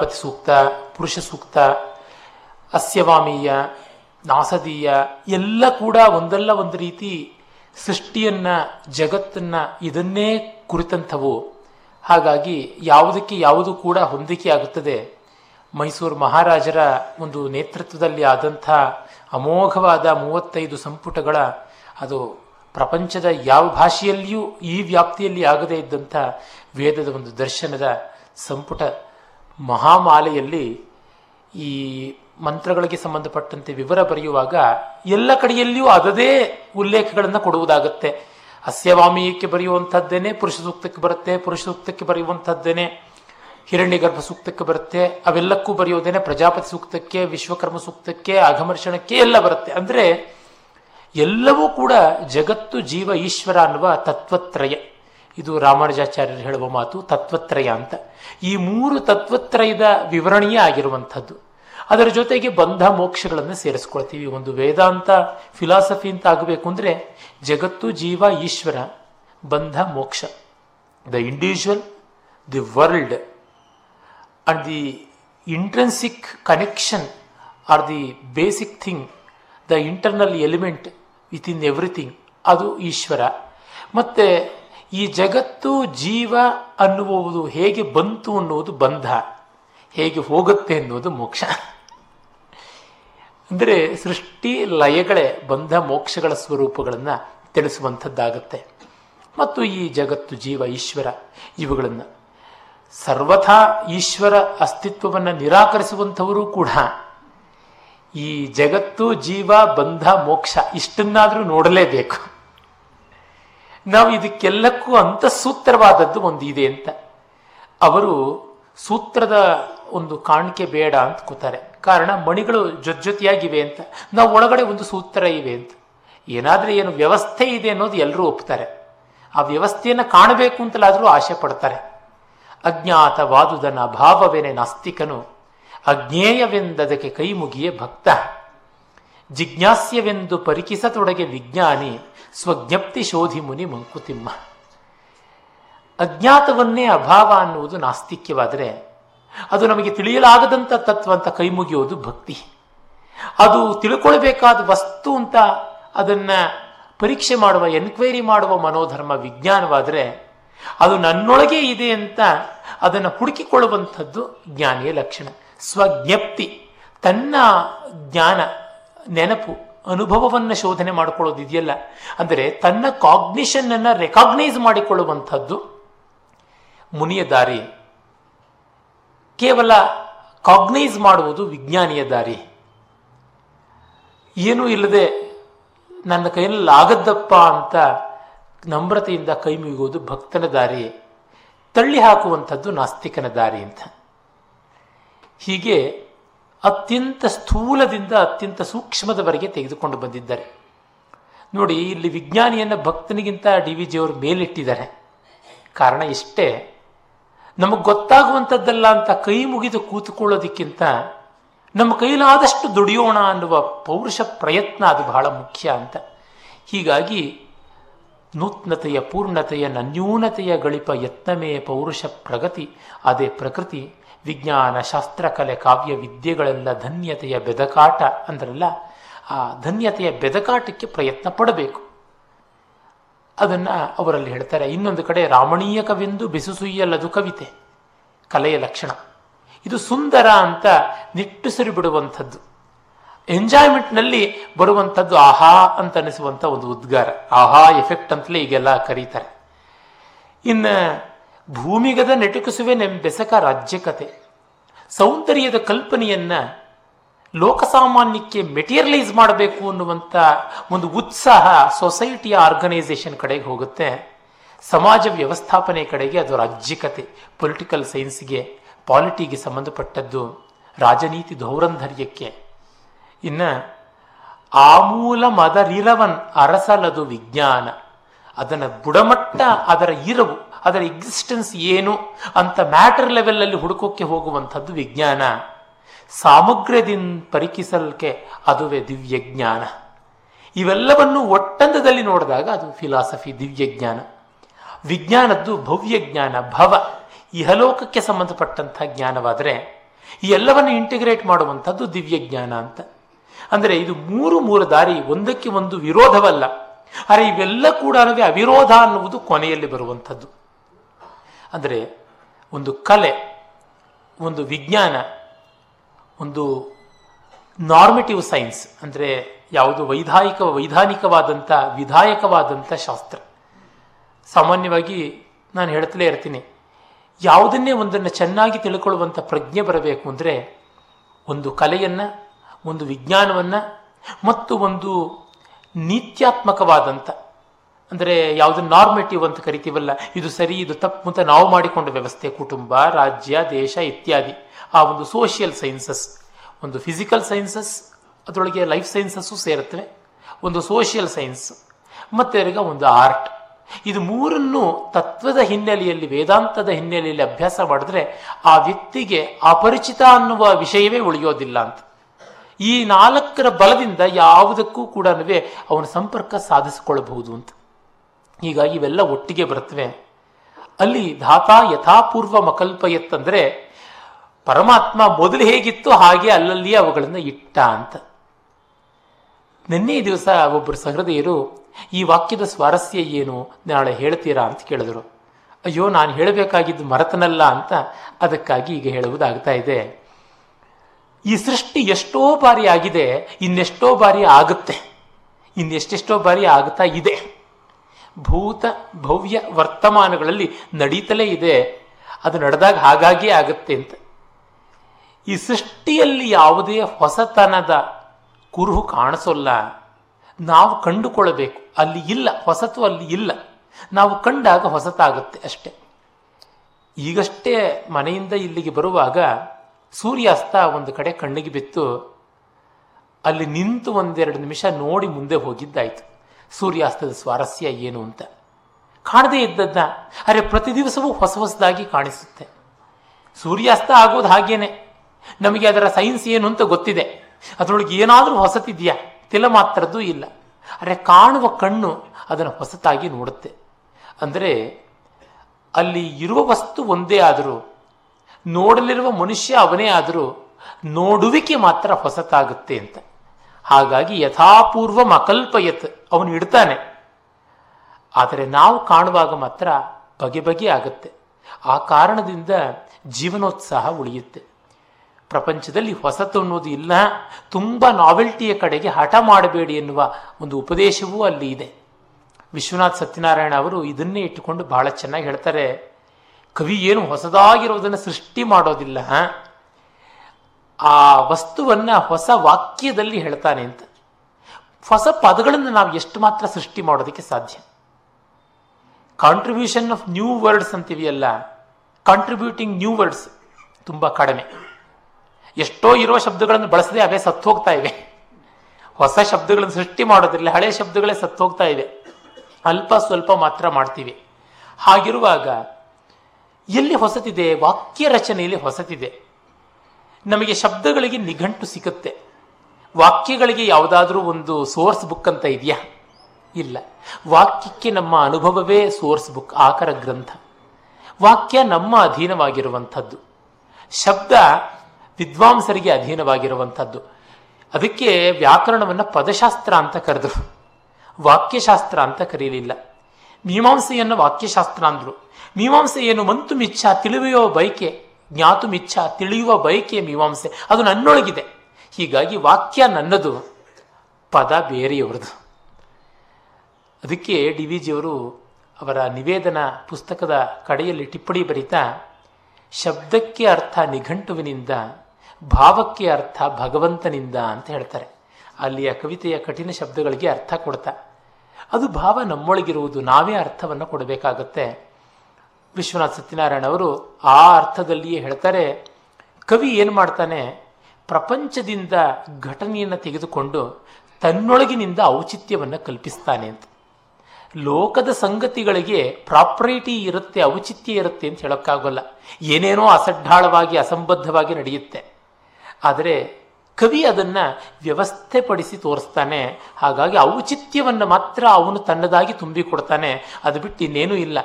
ಪತಿ ಸೂಕ್ತ, ಪುರುಷ ಸೂಕ್ತ, ಅಸ್ಯವಾಮೀಯ, ನಾಸದೀಯ ಎಲ್ಲ ಕೂಡ ಒಂದಲ್ಲ ಒಂದು ರೀತಿ ಸೃಷ್ಟಿಯನ್ನು, ಜಗತ್ತನ್ನು ಇದನ್ನೇ ಕುರಿತಂಥವು. ಹಾಗಾಗಿ ಯಾವುದಕ್ಕೆ ಯಾವುದು ಕೂಡ ಹೊಂದಿಕೆಯಾಗುತ್ತದೆ. ಮೈಸೂರು ಮಹಾರಾಜರ ಒಂದು ನೇತೃತ್ವದಲ್ಲಿ ಆದಂಥ ಅಮೋಘವಾದ 35 ಸಂಪುಟಗಳ, ಅದು ಪ್ರಪಂಚದ ಯಾವ ಭಾಷೆಯಲ್ಲಿಯೂ ಈ ವ್ಯಾಪ್ತಿಯಲ್ಲಿ ಆಗದೇ ಇದ್ದಂಥ ವೇದದ ಒಂದು ದರ್ಶನದ ಸಂಪುಟ ಮಹಾಮಾಲೆಯಲ್ಲಿ ಈ ಮಂತ್ರಗಳಿಗೆ ಸಂಬಂಧಪಟ್ಟಂತೆ ವಿವರ ಬರೆಯುವಾಗ ಎಲ್ಲ ಕಡೆಯಲ್ಲಿಯೂ ಅದದೇ ಉಲ್ಲೇಖಗಳನ್ನು ಕೊಡುವುದಾಗತ್ತೆ. ಅಸ್ಯವಾಮೀಯಕ್ಕೆ ಬರೆಯುವಂಥದ್ದೇನೆ ಪುರುಷ ಸೂಕ್ತಕ್ಕೆ ಬರುತ್ತೆ, ಪುರುಷ ಸೂಕ್ತಕ್ಕೆ ಬರೆಯುವಂಥದ್ದೇನೆ ಹಿರಣ್ಯಗರ್ಭ ಸೂಕ್ತಕ್ಕೆ ಬರುತ್ತೆ, ಅವೆಲ್ಲಕ್ಕೂ ಬರೆಯೋದೇನೆ ಪ್ರಜಾಪತಿ ಸೂಕ್ತಕ್ಕೆ, ವಿಶ್ವಕರ್ಮ ಸೂಕ್ತಕ್ಕೆ, ಅಘಮರ್ಷಣಕ್ಕೆ ಎಲ್ಲ ಬರುತ್ತೆ. ಅಂದರೆ ಎಲ್ಲವೂ ಕೂಡ ಜಗತ್ತು, ಜೀವ, ಈಶ್ವರ ಅನ್ನುವ ತತ್ವತ್ರಯ. ಇದು ರಾಮಾನುಜಾಚಾರ್ಯರು ಹೇಳುವ ಮಾತು ತತ್ವತ್ರಯ ಅಂತ. ಈ ಮೂರು ತತ್ವತ್ರಯದ ವಿವರಣೆಯೇ ಆಗಿರುವಂಥದ್ದು. ಅದರ ಜೊತೆಗೆ ಬಂಧ ಮೋಕ್ಷಗಳನ್ನು ಸೇರಿಸ್ಕೊಳ್ತೀವಿ. ಒಂದು ವೇದಾಂತ ಫಿಲಾಸಫಿ ಅಂತ ಆಗಬೇಕು ಅಂದರೆ ಜಗತ್ತು, ಜೀವ, ಈಶ್ವರ, ಬಂಧ, ಮೋಕ್ಷ, the individual, the world and the intrinsic connection are the basic thing, the internal element within everything, ಅದು ಈಶ್ವರ. ಮತ್ತು ಈ ಜಗತ್ತು, ಜೀವ ಅನ್ನುವುದು ಹೇಗೆ ಬಂತು ಅನ್ನುವುದು ಬಂಧ, ಹೇಗೆ ಹೋಗುತ್ತೆ ಅನ್ನೋದು ಮೋಕ್ಷ. ಅಂದರೆ ಸೃಷ್ಟಿ ಲಯಗಳೇ ಬಂಧ ಮೋಕ್ಷಗಳ ಸ್ವರೂಪಗಳನ್ನು ತಿಳಿಸುವಂಥದ್ದಾಗತ್ತೆ. ಮತ್ತು ಈ ಜಗತ್ತು, ಜೀವ, ಈಶ್ವರ ಇವುಗಳನ್ನು ಸರ್ವಥಾ ಈಶ್ವರ ಅಸ್ತಿತ್ವವನ್ನು ನಿರಾಕರಿಸುವಂಥವರು ಕೂಡ ಈ ಜಗತ್ತು, ಜೀವ, ಬಂಧ, ಮೋಕ್ಷ ಇಷ್ಟನ್ನಾದರೂ ನೋಡಲೇಬೇಕು. ನಾವು ಇದಕ್ಕೆಲ್ಲಕ್ಕೂ ಅಂತಸೂತ್ರವಾದದ್ದು ಒಂದು ಇದೆ ಅಂತ ಅವರು ಸೂತ್ರದ ಒಂದು ಕಾಣಿಕೆ ಬೇಡ ಅಂತ ಕೂತಾರೆ. ಕಾರಣ ಮಣಿಗಳು ಜೊತೆಯಾಗಿವೆ ಅಂತ, ನಾವು ಒಳಗಡೆ ಒಂದು ಸೂತ್ರ ಇವೆ ಅಂತ. ಏನಾದರೆ ಏನು ವ್ಯವಸ್ಥೆ ಇದೆ ಅನ್ನೋದು ಎಲ್ಲರೂ ಒಪ್ತಾರೆ. ಆ ವ್ಯವಸ್ಥೆಯನ್ನು ಕಾಣಬೇಕು ಅಂತಲಾದರೂ ಆಸೆ ಪಡ್ತಾರೆ. ಅಜ್ಞಾತವಾದುದನ ಅಭಾವವೇನೆ ನಾಸ್ತಿಕನು, ಅಜ್ಞೇಯವೆಂದದಕ್ಕೆ ಕೈ ಮುಗಿಯೇ ಭಕ್ತ, ಜಿಜ್ಞಾಸ್ಯವೆಂದು ಪರಿಕಿಸತೊಡಗೆ ವಿಜ್ಞಾನಿ, ಸ್ವಜ್ಞಪ್ತಿ ಶೋಧಿ ಮುನಿ ಮಂಕುತಿಮ್ಮ. ಅಜ್ಞಾತವನ್ನೇ ಅಭಾವ ಅನ್ನುವುದು ನಾಸ್ತಿಕ್ಯವಾದರೆ, ಅದು ನಮಗೆ ತಿಳಿಯಲಾಗದಂಥ ತತ್ವ ಅಂತ ಕೈ ಮುಗಿಯೋದು ಭಕ್ತಿ. ಅದು ತಿಳ್ಕೊಳ್ಬೇಕಾದ ವಸ್ತು ಅಂತ ಅದನ್ನು ಪರೀಕ್ಷೆ ಮಾಡುವ, ಎನ್ಕ್ವೈರಿ ಮಾಡುವ ಮನೋಧರ್ಮ ವಿಜ್ಞಾನವಾದರೆ, ಅದು ನನ್ನೊಳಗೆ ಇದೆ ಅಂತ ಅದನ್ನು ಹುಡುಕಿಕೊಳ್ಳುವಂಥದ್ದು ಜ್ಞಾನಿಯ ಲಕ್ಷಣ. ಸ್ವಜ್ಞಪ್ತಿ, ತನ್ನ ಜ್ಞಾನ, ನೆನಪು, ಅನುಭವವನ್ನು ಶೋಧನೆ ಮಾಡಿಕೊಳ್ಳೋದಿದೆಯಲ್ಲ, ಅಂದರೆ ತನ್ನ ಕಾಗ್ನಿಷನ್ನನ್ನು ರೆಕಾಗ್ನೈಸ್ ಮಾಡಿಕೊಳ್ಳುವಂಥದ್ದು ಮುನಿಯ ದಾರಿ. ಕೇವಲ ಕಾಗ್ನೈಸ್ ಮಾಡುವುದು ವಿಜ್ಞಾನಿಯ ದಾರಿ. ಏನೂ ಇಲ್ಲದೆ ನನ್ನ ಕೈಯಲ್ಲಿ ಆಗದ್ದಪ್ಪ ಅಂತ ನಮ್ರತೆಯಿಂದ ಕೈ ಮುಗಿಯುವುದು ಭಕ್ತನ ದಾರಿ, ತಳ್ಳಿ ಹಾಕುವಂಥದ್ದು ನಾಸ್ತಿಕನ ದಾರಿ ಅಂತ. ಹೀಗೆ ಅತ್ಯಂತ ಸ್ಥೂಲದಿಂದ ಅತ್ಯಂತ ಸೂಕ್ಷ್ಮದವರೆಗೆ ತೆಗೆದುಕೊಂಡು ಬಂದಿದ್ದಾರೆ. ನೋಡಿ, ಇಲ್ಲಿ ವಿಜ್ಞಾನಿಯನ್ನು ಭಕ್ತನಿಗಿಂತ ಡಿ ವಿ ಜಿಯವರು ಮೇಲಿಟ್ಟಿದ್ದಾರೆ. ಕಾರಣ ಇಷ್ಟೇ, ನಮಗೆ ಗೊತ್ತಾಗುವಂಥದ್ದಲ್ಲ ಅಂತ ಕೈ ಮುಗಿದು ಕೂತುಕೊಳ್ಳೋದಕ್ಕಿಂತ ನಮ್ಮ ಕೈಲಾದಷ್ಟು ದುಡಿಯೋಣ ಅನ್ನುವ ಪೌರುಷ ಪ್ರಯತ್ನ ಅದು ಬಹಳ ಮುಖ್ಯ ಅಂತ. ಹೀಗಾಗಿ ನೂತನತೆಯ, ಪೂರ್ಣತೆಯ, ನನ್ಯೂನತೆಯ ಗಳಿಪ ಯತ್ನಮೇ ಪೌರುಷ ಪ್ರಗತಿ, ಅದೇ ಪ್ರಕೃತಿ. ವಿಜ್ಞಾನ, ಶಾಸ್ತ್ರ, ಕಲೆ, ಕಾವ್ಯ ವಿದ್ಯೆಗಳೆಲ್ಲ ಧನ್ಯತೆಯ ಬೆದಕಾಟ ಅಂದ್ರಲ್ಲ, ಆ ಧನ್ಯತೆಯ ಬೆದಕಾಟಕ್ಕೆ ಪ್ರಯತ್ನ ಪಡಬೇಕು. ಅದನ್ನು ಅವರಲ್ಲಿ ಹೇಳ್ತಾರೆ. ಇನ್ನೊಂದು ಕಡೆ ರಾಮಣೀಯಕವೆಂದು ಬೆಸುಸುಯ್ಯಲ್ಲದು ಕವಿತೆ, ಕಲೆಯ ಲಕ್ಷಣ. ಇದು ಸುಂದರ ಅಂತ ನಿಟ್ಟುಸಿರು ಬಿಡುವಂಥದ್ದು, ಎಂಜಾಯ್ಮೆಂಟ್ನಲ್ಲಿ ಬರುವಂಥದ್ದು, ಆಹಾ ಅಂತ ಅನಿಸುವಂಥ ಒಂದು ಉದ್ಗಾರ, ಆಹಾ ಎಫೆಕ್ಟ್ ಅಂತಲೇ ಈಗೆಲ್ಲ ಕರೀತಾರೆ. ಇನ್ನು ಭೂಮಿಗದ ನೆಟುಕಿಸುವೆನೆಂಬೆಸಕ ರಾಜ್ಯಕತೆ, ಸೌಂದರ್ಯದ ಕಲ್ಪನೆಯನ್ನು ಲೋಕಸಾಮಾನ್ಯಕ್ಕೆ ಮೆಟೀರಿಯಲೈಸ್ ಮಾಡಬೇಕು ಅನ್ನುವಂಥ ಒಂದು ಉತ್ಸಾಹ ಸೊಸೈಟಿಯ ಆರ್ಗನೈಸೇಷನ್ ಕಡೆಗೆ ಹೋಗುತ್ತೆ. ಸಮಾಜ ವ್ಯವಸ್ಥಾಪನೆ ಕಡೆಗೆ ಅದು ರಾಜ್ಯಕತೆ, ಪೊಲಿಟಿಕಲ್ ಸೈನ್ಸ್ಗೆ, ಪಾಲಿಟಿಗೆ ಸಂಬಂಧಪಟ್ಟದ್ದು, ರಾಜನೀತಿ ಧೌರಂಧರ್ಯಕ್ಕೆ. ಇನ್ನು ಆಮೂಲ ಮದರಿರವನ್ ಅರಸಲದು ವಿಜ್ಞಾನ, ಅದನ್ನು ಬುಡಮಟ್ಟ, ಅದರ ಇರವು, ಅದರ ಎಕ್ಸಿಸ್ಟೆನ್ಸ್ ಏನು ಅಂತ ಮ್ಯಾಟರ್ ಲೆವೆಲಲ್ಲಿ ಹುಡುಕೋಕ್ಕೆ ಹೋಗುವಂಥದ್ದು ವಿಜ್ಞಾನ. ಸಾಮಗ್ರದಿಂದ ಪರಿಕಿಸಲ್ಕೆ ಅದುವೆ ದಿವ್ಯಜ್ಞಾನ. ಇವೆಲ್ಲವನ್ನು ಒಟ್ಟಂದದಲ್ಲಿ ನೋಡಿದಾಗ ಅದು ಫಿಲಾಸಫಿ, ದಿವ್ಯಜ್ಞಾನ. ವಿಜ್ಞಾನದ್ದು ಭವ್ಯ ಜ್ಞಾನ, ಭವ, ಇಹಲೋಕಕ್ಕೆ ಸಂಬಂಧಪಟ್ಟಂಥ ಜ್ಞಾನವಾದರೆ ಈ ಎಲ್ಲವನ್ನು ಇಂಟಿಗ್ರೇಟ್ ಮಾಡುವಂಥದ್ದು ದಿವ್ಯಜ್ಞಾನ ಅಂತ. ಅಂದರೆ ಇದು ಮೂರು ಮೂರು ದಾರಿ, ಒಂದಕ್ಕೆ ಒಂದು ವಿರೋಧವಲ್ಲ. ಆದರೆ ಇವೆಲ್ಲ ಕೂಡ ಅವಿರೋಧ ಅನ್ನುವುದು ಕೊನೆಯಲ್ಲಿ ಬರುವಂಥದ್ದು. ಅಂದರೆ ಒಂದು ಕಲೆ, ಒಂದು ವಿಜ್ಞಾನ, ಒಂದು ನಾರ್ಮೆಟಿವ್ ಸೈನ್ಸ್, ಅಂದರೆ ಯಾವುದು ವೈಧಾನಿಕವಾದಂಥ ವಿಧಾಯಕವಾದಂಥ ಶಾಸ್ತ್ರ. ಸಾಮಾನ್ಯವಾಗಿ ನಾನು ಹೇಳ್ತಲೇ ಇರ್ತೀನಿ, ಯಾವುದನ್ನೇ ಒಂದನ್ನು ಚೆನ್ನಾಗಿ ತಿಳ್ಕೊಳ್ಳುವಂಥ ಪ್ರಜ್ಞೆ ಬರಬೇಕು ಅಂದರೆ ಒಂದು ಕಲೆಯನ್ನು, ಒಂದು ವಿಜ್ಞಾನವನ್ನು ಮತ್ತು ಒಂದು ನೀತ್ಯಾತ್ಮಕವಾದಂಥ, ಅಂದರೆ ಯಾವುದು ನಾರ್ಮೆಟಿವ್ ಅಂತ ಕರಿತೀವಲ್ಲ, ಇದು ಸರಿ ಇದು ತಪ್ಪು ಅಂತ ನಾವು ಮಾಡಿಕೊಂಡ ವ್ಯವಸ್ಥೆ, ಕುಟುಂಬ, ರಾಜ್ಯ, ದೇಶ ಇತ್ಯಾದಿ, ಆ ಒಂದು ಸೋಷಿಯಲ್ ಸೈನ್ಸಸ್, ಒಂದು ಫಿಸಿಕಲ್ ಸೈನ್ಸಸ್, ಅದರೊಳಗೆ ಲೈಫ್ ಸೈನ್ಸಸ್ಸು ಸೇರುತ್ತವೆ, ಒಂದು ಸೋಷಿಯಲ್ ಸೈನ್ಸ್ ಮತ್ತು ಒಂದು ಆರ್ಟ್. ಇದು ಮೂರನ್ನು ತತ್ವದ ಹಿನ್ನೆಲೆಯಲ್ಲಿ, ವೇದಾಂತದ ಹಿನ್ನೆಲೆಯಲ್ಲಿ ಅಭ್ಯಾಸ ಮಾಡಿದ್ರೆ ಆ ವ್ಯಕ್ತಿಗೆ ಅಪರಿಚಿತ ಅನ್ನುವ ವಿಷಯವೇ ಉಳಿಯೋದಿಲ್ಲ ಅಂತ. ಈ ನಾಲ್ಕರ ಬಲದಿಂದ ಯಾವುದಕ್ಕೂ ಕೂಡ ಅವನ ಸಂಪರ್ಕ ಸಾಧಿಸಿಕೊಳ್ಳಬಹುದು ಅಂತ. ಹೀಗಾಗಿ ಇವೆಲ್ಲ ಒಟ್ಟಿಗೆ ಬರುತ್ತವೆ. ಅಲ್ಲಿ ಧಾತಾ ಯಥಾಪೂರ್ವ ಮಕಲ್ಪಯತ್ ಅಂದರೆ ಪರಮಾತ್ಮ ಮೊದಲು ಹೇಗಿತ್ತು ಹಾಗೆ ಅಲ್ಲಲ್ಲಿಯೇ ಅವುಗಳನ್ನು ಇಟ್ಟ ಅಂತ. ನಿನ್ನೆ ದಿವಸ ಒಬ್ಬರು ಸಹೃದಯರು ಈ ವಾಕ್ಯದ ಸ್ವಾರಸ್ಯ ಏನು, ನಾಳೆ ಹೇಳ್ತೀರಾ ಅಂತ ಕೇಳಿದರು. ಅಯ್ಯೋ, ನಾನು ಹೇಳಬೇಕಾಗಿದ್ದು ಮರೆತನಲ್ಲ ಅಂತ, ಅದಕ್ಕಾಗಿ ಈಗ ಹೇಳುವುದಾಗ್ತಾ ಇದೆ. ಈ ಸೃಷ್ಟಿ ಎಷ್ಟೋ ಬಾರಿ ಆಗಿದೆ, ಇನ್ನೆಷ್ಟೋ ಬಾರಿ ಆಗುತ್ತೆ, ಇನ್ನೆಷ್ಟೆಷ್ಟೋ ಬಾರಿ ಆಗ್ತಾ ಇದೆ. ಭೂತ ಭವ್ಯ ವರ್ತಮಾನಗಳಲ್ಲಿ ನಡೀತಲೇ ಇದೆ, ಅದು ನಡೆದಾಗ ಹಾಗಾಗಿಯೇ ಆಗುತ್ತೆ ಅಂತ. ಈ ಸೃಷ್ಟಿಯಲ್ಲಿ ಯಾವುದೇ ಹೊಸತನದ ಕುರುಹು ಕಾಣಿಸೋಲ್ಲ, ನಾವು ಕಂಡುಕೊಳ್ಳಬೇಕು. ಅಲ್ಲಿ ಇಲ್ಲ, ಹೊಸತು ಅಲ್ಲಿ ಇಲ್ಲ. ನಾವು ಕಂಡಾಗ ಹೊಸತಾಗುತ್ತೆ ಅಷ್ಟೆ. ಈಗಷ್ಟೇ ಮನೆಯಿಂದ ಇಲ್ಲಿಗೆ ಬರುವಾಗ ಸೂರ್ಯಾಸ್ತ ಒಂದು ಕಡೆ ಕಣ್ಣಿಗೆ ಬಿತ್ತು. ಅಲ್ಲಿ ನಿಂತು ಒಂದೆರಡು ನಿಮಿಷ ನೋಡಿ ಮುಂದೆ ಹೋಗಿದ್ದಾಯಿತು. ಸೂರ್ಯಾಸ್ತದ ಸ್ವಾರಸ್ಯ ಏನು ಅಂತ ಕಾಣದೇ ಇದ್ದದ್ದ, ಅರೆ ಪ್ರತಿ ದಿವಸವೂ ಹೊಸ ಹೊಸದಾಗಿ ಕಾಣಿಸುತ್ತೆ. ಸೂರ್ಯಾಸ್ತ ಆಗೋದು ಹಾಗೇನೆ, ನಮಗೆ ಅದರ ಸೈನ್ಸ್ ಏನು ಅಂತ ಗೊತ್ತಿದೆ. ಅದರೊಳಗೆ ಏನಾದರೂ ಹೊಸತಿದೆಯಾ? ತಿಲ ಮಾತ್ರದ್ದು ಇಲ್ಲ. ಅರೆ ಕಾಣುವ ಕಣ್ಣು ಅದನ್ನು ಹೊಸತಾಗಿ ನೋಡುತ್ತೆ. ಅಂದರೆ ಅಲ್ಲಿ ಇರುವ ವಸ್ತು ಒಂದೇ ಆದರೂ, ನೋಡಲಿರುವ ಮನುಷ್ಯ ಅವನೇ ಆದರೂ, ನೋಡುವಿಕೆ ಮಾತ್ರ ಹೊಸತಾಗುತ್ತೆ ಅಂತ. ಹಾಗಾಗಿ ಯಥಾಪೂರ್ವ ಅಕಲ್ಪಯತ್, ಅವನು ಇಡ್ತಾನೆ. ಆದರೆ ನಾವು ಕಾಣುವಾಗ ಮಾತ್ರ ಬಗೆ ಬಗೆ ಆಗುತ್ತೆ. ಆ ಕಾರಣದಿಂದ ಜೀವನೋತ್ಸಾಹ ಉಳಿಯುತ್ತೆ. ಪ್ರಪಂಚದಲ್ಲಿ ಹೊಸತು ಅನ್ನೋದು ಇಲ್ಲ, ತುಂಬ ನಾವೆಲ್ಟಿಯ ಕಡೆಗೆ ಹಠ ಮಾಡಬೇಡಿ ಎನ್ನುವ ಒಂದು ಉಪದೇಶವೂ ಅಲ್ಲಿ ಇದೆ. ವಿಶ್ವನಾಥ್ ಸತ್ಯನಾರಾಯಣ ಅವರು ಇದನ್ನೇ ಇಟ್ಟುಕೊಂಡು ಬಹಳ ಚೆನ್ನಾಗಿ ಹೇಳ್ತಾರೆ. ಕವಿ ಏನು ಹೊಸದಾಗಿರೋದನ್ನು ಸೃಷ್ಟಿ ಮಾಡೋದಿಲ್ಲ, ಆ ವಸ್ತುವನ್ನು ಹೊಸ ವಾಕ್ಯದಲ್ಲಿ ಹೇಳ್ತಾನೆ ಅಂತ. ಹೊಸ ಪದಗಳನ್ನು ನಾವು ಎಷ್ಟು ಮಾತ್ರ ಸೃಷ್ಟಿ ಮಾಡೋದಕ್ಕೆ ಸಾಧ್ಯ? ಕಾಂಟ್ರಿಬ್ಯೂಷನ್ ಆಫ್ ನ್ಯೂ ವರ್ಡ್ಸ್ ಅಂತೀವಿಯಲ್ಲ, ಕಾಂಟ್ರಿಬ್ಯೂಟಿಂಗ್ ನ್ಯೂ ವರ್ಡ್ಸ್ ತುಂಬ ಕಡಿಮೆ. ಎಷ್ಟೋ ಇರೋ ಶಬ್ದಗಳನ್ನು ಬಳಸದೆ ಅವೇ ಸತ್ತು ಹೋಗ್ತಾ ಇವೆ. ಹೊಸ ಶಬ್ದಗಳನ್ನು ಸೃಷ್ಟಿ ಮಾಡೋದ್ರಲ್ಲಿ ಹಳೆ ಶಬ್ದಗಳೇ ಸತ್ತು ಹೋಗ್ತಾ ಇವೆ. ಅಲ್ಪ ಸ್ವಲ್ಪ ಮಾತ್ರ ಮಾಡ್ತೀವಿ. ಹಾಗಿರುವಾಗ ಎಲ್ಲಿ ಹೊಸತಿದೆ? ವಾಕ್ಯ ರಚನೆಯಲ್ಲಿ ಹೊಸತಿದೆ. ನಮಗೆ ಶಬ್ದಗಳಿಗೆ ನಿಘಂಟು ಸಿಗುತ್ತೆ, ವಾಕ್ಯಗಳಿಗೆ ಯಾವುದಾದ್ರೂ ಒಂದು ಸೋರ್ಸ್ ಬುಕ್ ಅಂತ ಇದೆಯಾ? ಇಲ್ಲ. ವಾಕ್ಯಕ್ಕೆ ನಮ್ಮ ಅನುಭವವೇ ಸೋರ್ಸ್ ಬುಕ್, ಆಕರ ಗ್ರಂಥ. ವಾಕ್ಯ ನಮ್ಮ ಅಧೀನವಾಗಿರುವಂಥದ್ದು, ಶಬ್ದ ವಿದ್ವಾಂಸರಿಗೆ ಅಧೀನವಾಗಿರುವಂಥದ್ದು. ಅದಕ್ಕೆ ವ್ಯಾಕರಣವನ್ನು ಪದಶಾಸ್ತ್ರ ಅಂತ ಕರೆದರು, ವಾಕ್ಯಶಾಸ್ತ್ರ ಅಂತ ಕರೀಲಿಲ್ಲ. ಮೀಮಾಂಸೆಯನ್ನು ವಾಕ್ಯಶಾಸ್ತ್ರ ಅಂದರು. ಮೀಮಾಂಸೆ ಏನು? ಮಂತು ಮಿಚ್ಛ, ತಿಳಿಯುವ ಬಯಕೆ, ಜ್ಞಾತು ಮಿಚ್ಛ, ತಿಳಿಯುವ ಬಯಕೆ ಮೀಮಾಂಸೆ, ಅದು ನನ್ನೊಳಗಿದೆ. ಹೀಗಾಗಿ ವಾಕ್ಯ ನನ್ನದು, ಪದ ಬೇರೆಯವರದು. ಅದಕ್ಕೆ ಡಿ ವಿ ಜಿಯವರು ಅವರ ನಿವೇದನ ಪುಸ್ತಕದ ಕಡೆಯಲ್ಲಿ ಟಿಪ್ಪಣಿ ಬರೀತಾ, ಶಬ್ದಕ್ಕೆ ಅರ್ಥ ನಿಘಂಟುವಿನಿಂದ, ಭಾವಕ್ಕೆ ಅರ್ಥ ಭಗವಂತನಿಂದ ಅಂತ ಹೇಳ್ತಾರೆ. ಅಲ್ಲಿ ಆ ಕವಿತೆಯ ಕಠಿಣ ಶಬ್ದಗಳಿಗೆ ಅರ್ಥ ಕೊಡ್ತಾ, ಅದು ಭಾವ ನಮ್ಮೊಳಗಿರುವುದು, ನಾವೇ ಅರ್ಥವನ್ನು ಕೊಡಬೇಕಾಗತ್ತೆ. ವಿಶ್ವನಾಥ್ ಸತ್ಯನಾರಾಯಣ ಅವರು ಆ ಅರ್ಥದಲ್ಲಿಯೇ ಹೇಳ್ತಾರೆ, ಕವಿ ಏನು ಮಾಡ್ತಾನೆ? ಪ್ರಪಂಚದಿಂದ ಘಟನೆಯನ್ನು ತೆಗೆದುಕೊಂಡು ತನ್ನೊಳಗಿನಿಂದ ಔಚಿತ್ಯವನ್ನು ಕಲ್ಪಿಸ್ತಾನೆ ಅಂತ. ಲೋಕದ ಸಂಗತಿಗಳಿಗೆ ಪ್ರಾಪರ್ಟಿ ಇರುತ್ತೆ, ಔಚಿತ್ಯ ಇರುತ್ತೆ ಅಂತ ಹೇಳೋಕ್ಕಾಗಲ್ಲ. ಏನೇನೋ ಅಸಡ್ಡಾಳವಾಗಿ, ಅಸಂಬದ್ಧವಾಗಿ ನಡೆಯುತ್ತೆ. ಆದರೆ ಕವಿ ಅದನ್ನು ವ್ಯವಸ್ಥೆಪಡಿಸಿ ತೋರಿಸ್ತಾನೆ. ಹಾಗಾಗಿ ಔಚಿತ್ಯವನ್ನು ಮಾತ್ರ ಅವನು ತನ್ನದಾಗಿ ತುಂಬಿಕೊಡ್ತಾನೆ, ಅದು ಬಿಟ್ಟು ಇನ್ನೇನೂ ಇಲ್ಲ.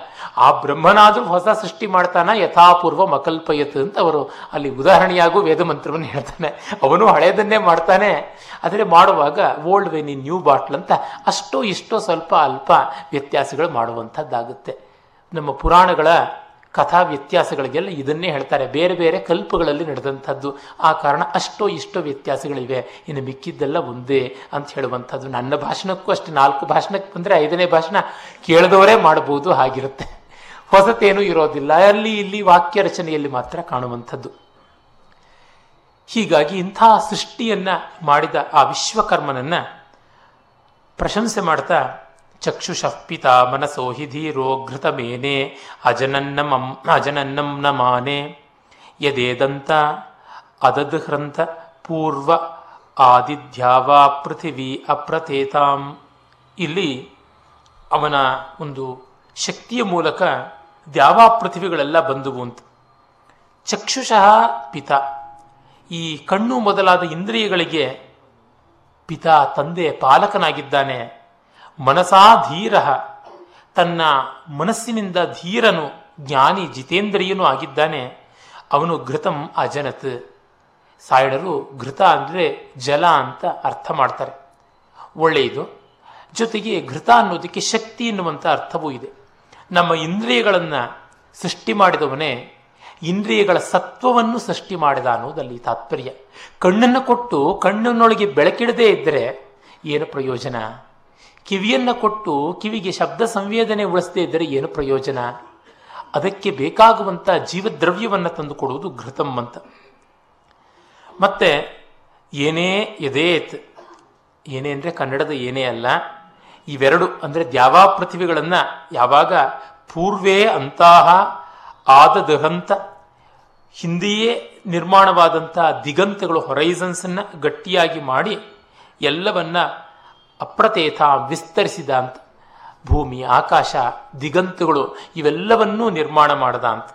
ಆ ಬ್ರಹ್ಮನಾದರೂ ಹೊಸ ಸೃಷ್ಟಿ ಮಾಡ್ತಾನೆ, ಯಥಾಪೂರ್ವ ಮಕಲ್ಪಯತ್ ಅಂತ ಅವರು ಅಲ್ಲಿ ಉದಾಹರಣೆಯಾಗೂ ವೇದ ಮಂತ್ರವನ್ನು ಹೇಳ್ತಾನೆ. ಅವನು ಹಳೆಯದನ್ನೇ ಮಾಡ್ತಾನೆ, ಆದರೆ ಮಾಡುವಾಗ old wine in new bottle ಅಂತ ಅಷ್ಟೋ ಇಷ್ಟೋ ಸ್ವಲ್ಪ ಅಲ್ಪ ವ್ಯತ್ಯಾಸಗಳು ಮಾಡುವಂಥದ್ದಾಗುತ್ತೆ. ನಮ್ಮ ಪುರಾಣಗಳ ಕಥಾ ವ್ಯತ್ಯಾಸಗಳಿಗೆಲ್ಲ ಇದನ್ನೇ ಹೇಳ್ತಾರೆ, ಬೇರೆ ಬೇರೆ ಕಲ್ಪಗಳಲ್ಲಿ ನಡೆದಂಥದ್ದು. ಆ ಕಾರಣ ಅಷ್ಟೋ ಇಷ್ಟೋ ವ್ಯತ್ಯಾಸಗಳಿವೆ, ಇನ್ನು ಮಿಕ್ಕಿದ್ದೆಲ್ಲ ಒಂದೇ ಅಂತ ಹೇಳುವಂಥದ್ದು. ನನ್ನ ಭಾಷಣಕ್ಕೂ ಅಷ್ಟೇ, 4 ಭಾಷಣಕ್ಕೆ ಬಂದರೆ 5ನೇ ಭಾಷಣ ಕೇಳದವರೇ ಮಾಡ್ಬೋದು ಹಾಗಿರುತ್ತೆ. ಹೊಸತೇನೂ ಇರೋದಿಲ್ಲ, ಅಲ್ಲಿ ಇಲ್ಲಿ ವಾಕ್ಯ ರಚನೆಯಲ್ಲಿ ಮಾತ್ರ ಕಾಣುವಂಥದ್ದು. ಹೀಗಾಗಿ ಇಂಥ ಸೃಷ್ಟಿಯನ್ನು ಮಾಡಿದ ಆ ವಿಶ್ವಕರ್ಮನನ್ನು ಪ್ರಶಂಸೆ ಮಾಡ್ತಾ ಚಕ್ಷುಷಃ ಪಿತಾ ಮನಸೋ ಹಿ ಧೀರೋ ಘೃತಮೇನೆ ಅಜನನ್ನಂ ನ ಮಾನೆ ಯದೇದಂತ ಅದದ್ಹ್ರಂತ ಪೂರ್ವ ಆದಿಧ್ಯಾವಾ ಪೃಥಿವಿ ಅಪ್ರತೇತಾಂ. ಇಲ್ಲಿ ಅವನ ಒಂದು ಶಕ್ತಿಯ ಮೂಲಕ ದ್ಯಾವಾ ಪೃಥಿವಿಗಳೆಲ್ಲ ಬಂದುವು ಅಂತ. ಚಕ್ಷುಷಃ ಪಿತ, ಈ ಕಣ್ಣು ಮೊದಲಾದ ಇಂದ್ರಿಯಗಳಿಗೆ ಪಿತ ತಂದೆ ಪಾಲಕನಾಗಿದ್ದಾನೆ. ಮನಸಾ ಧೀರ, ತನ್ನ ಮನಸ್ಸಿನಿಂದ ಧೀರನು ಜ್ಞಾನಿ ಜಿತೇಂದ್ರಿಯನೂ ಆಗಿದ್ದಾನೆ. ಅವನು ಘೃತಂ ಅಜನತ್. ಸಾಯಣರು ಘೃತ ಅಂದರೆ ಜಲ ಅಂತ ಅರ್ಥ ಮಾಡ್ತಾರೆ, ಒಳ್ಳೆಯದು. ಜೊತೆಗೆ ಘೃತ ಅನ್ನೋದಕ್ಕೆ ಶಕ್ತಿ ಎನ್ನುವಂಥ ಅರ್ಥವೂ ಇದೆ. ನಮ್ಮ ಇಂದ್ರಿಯಗಳನ್ನು ಸೃಷ್ಟಿ ಮಾಡಿದವನೇ ಇಂದ್ರಿಯಗಳ ಸತ್ವವನ್ನು ಸೃಷ್ಟಿ ಮಾಡಿದ ಅನ್ನೋದಲ್ಲಿ ತಾತ್ಪರ್ಯ. ಕಣ್ಣನ್ನು ಕೊಟ್ಟು ಕಣ್ಣಿನೊಳಗೆ ಬೆಳಕಿಡದೇ ಇದ್ದರೆ ಏನು ಪ್ರಯೋಜನ? ಕಿವಿಯನ್ನು ಕೊಟ್ಟು ಕಿವಿಗೆ ಶಬ್ದ ಸಂವೇದನೆ ಉಳಿಸದೇ ಇದ್ದರೆ ಏನು ಪ್ರಯೋಜನ? ಅದಕ್ಕೆ ಬೇಕಾಗುವಂಥ ಜೀವದ್ರವ್ಯವನ್ನು ತಂದು ಕೊಡುವುದು ಘೃತಂ ಅಂತ. ಮತ್ತೆ ಏನೇ ಯದೇತ್, ಏನೇ ಅಂದರೆ ಕನ್ನಡದ ಏನೇ ಅಲ್ಲ, ಇವೆರಡು ಅಂದರೆ ದ್ಯಾವಾ ಪೃಥ್ವಿಗಳನ್ನು ಯಾವಾಗ ಪೂರ್ವೇ ಅಂತಹ ಆದದಹಂತ, ಹಿಂದೆಯೇ ನಿರ್ಮಾಣವಾದಂಥ ದಿಗಂತಗಳು ಹೊರೈಸನ್ಸನ್ನು ಗಟ್ಟಿಯಾಗಿ ಮಾಡಿ ಎಲ್ಲವನ್ನ ಅಪ್ರತೇಥ ವಿಸ್ತರಿಸಿದ ಅಂತ. ಭೂಮಿ, ಆಕಾಶ, ದಿಗಂತಗಳು ಇವೆಲ್ಲವನ್ನೂ ನಿರ್ಮಾಣ ಮಾಡದ ಅಂತ.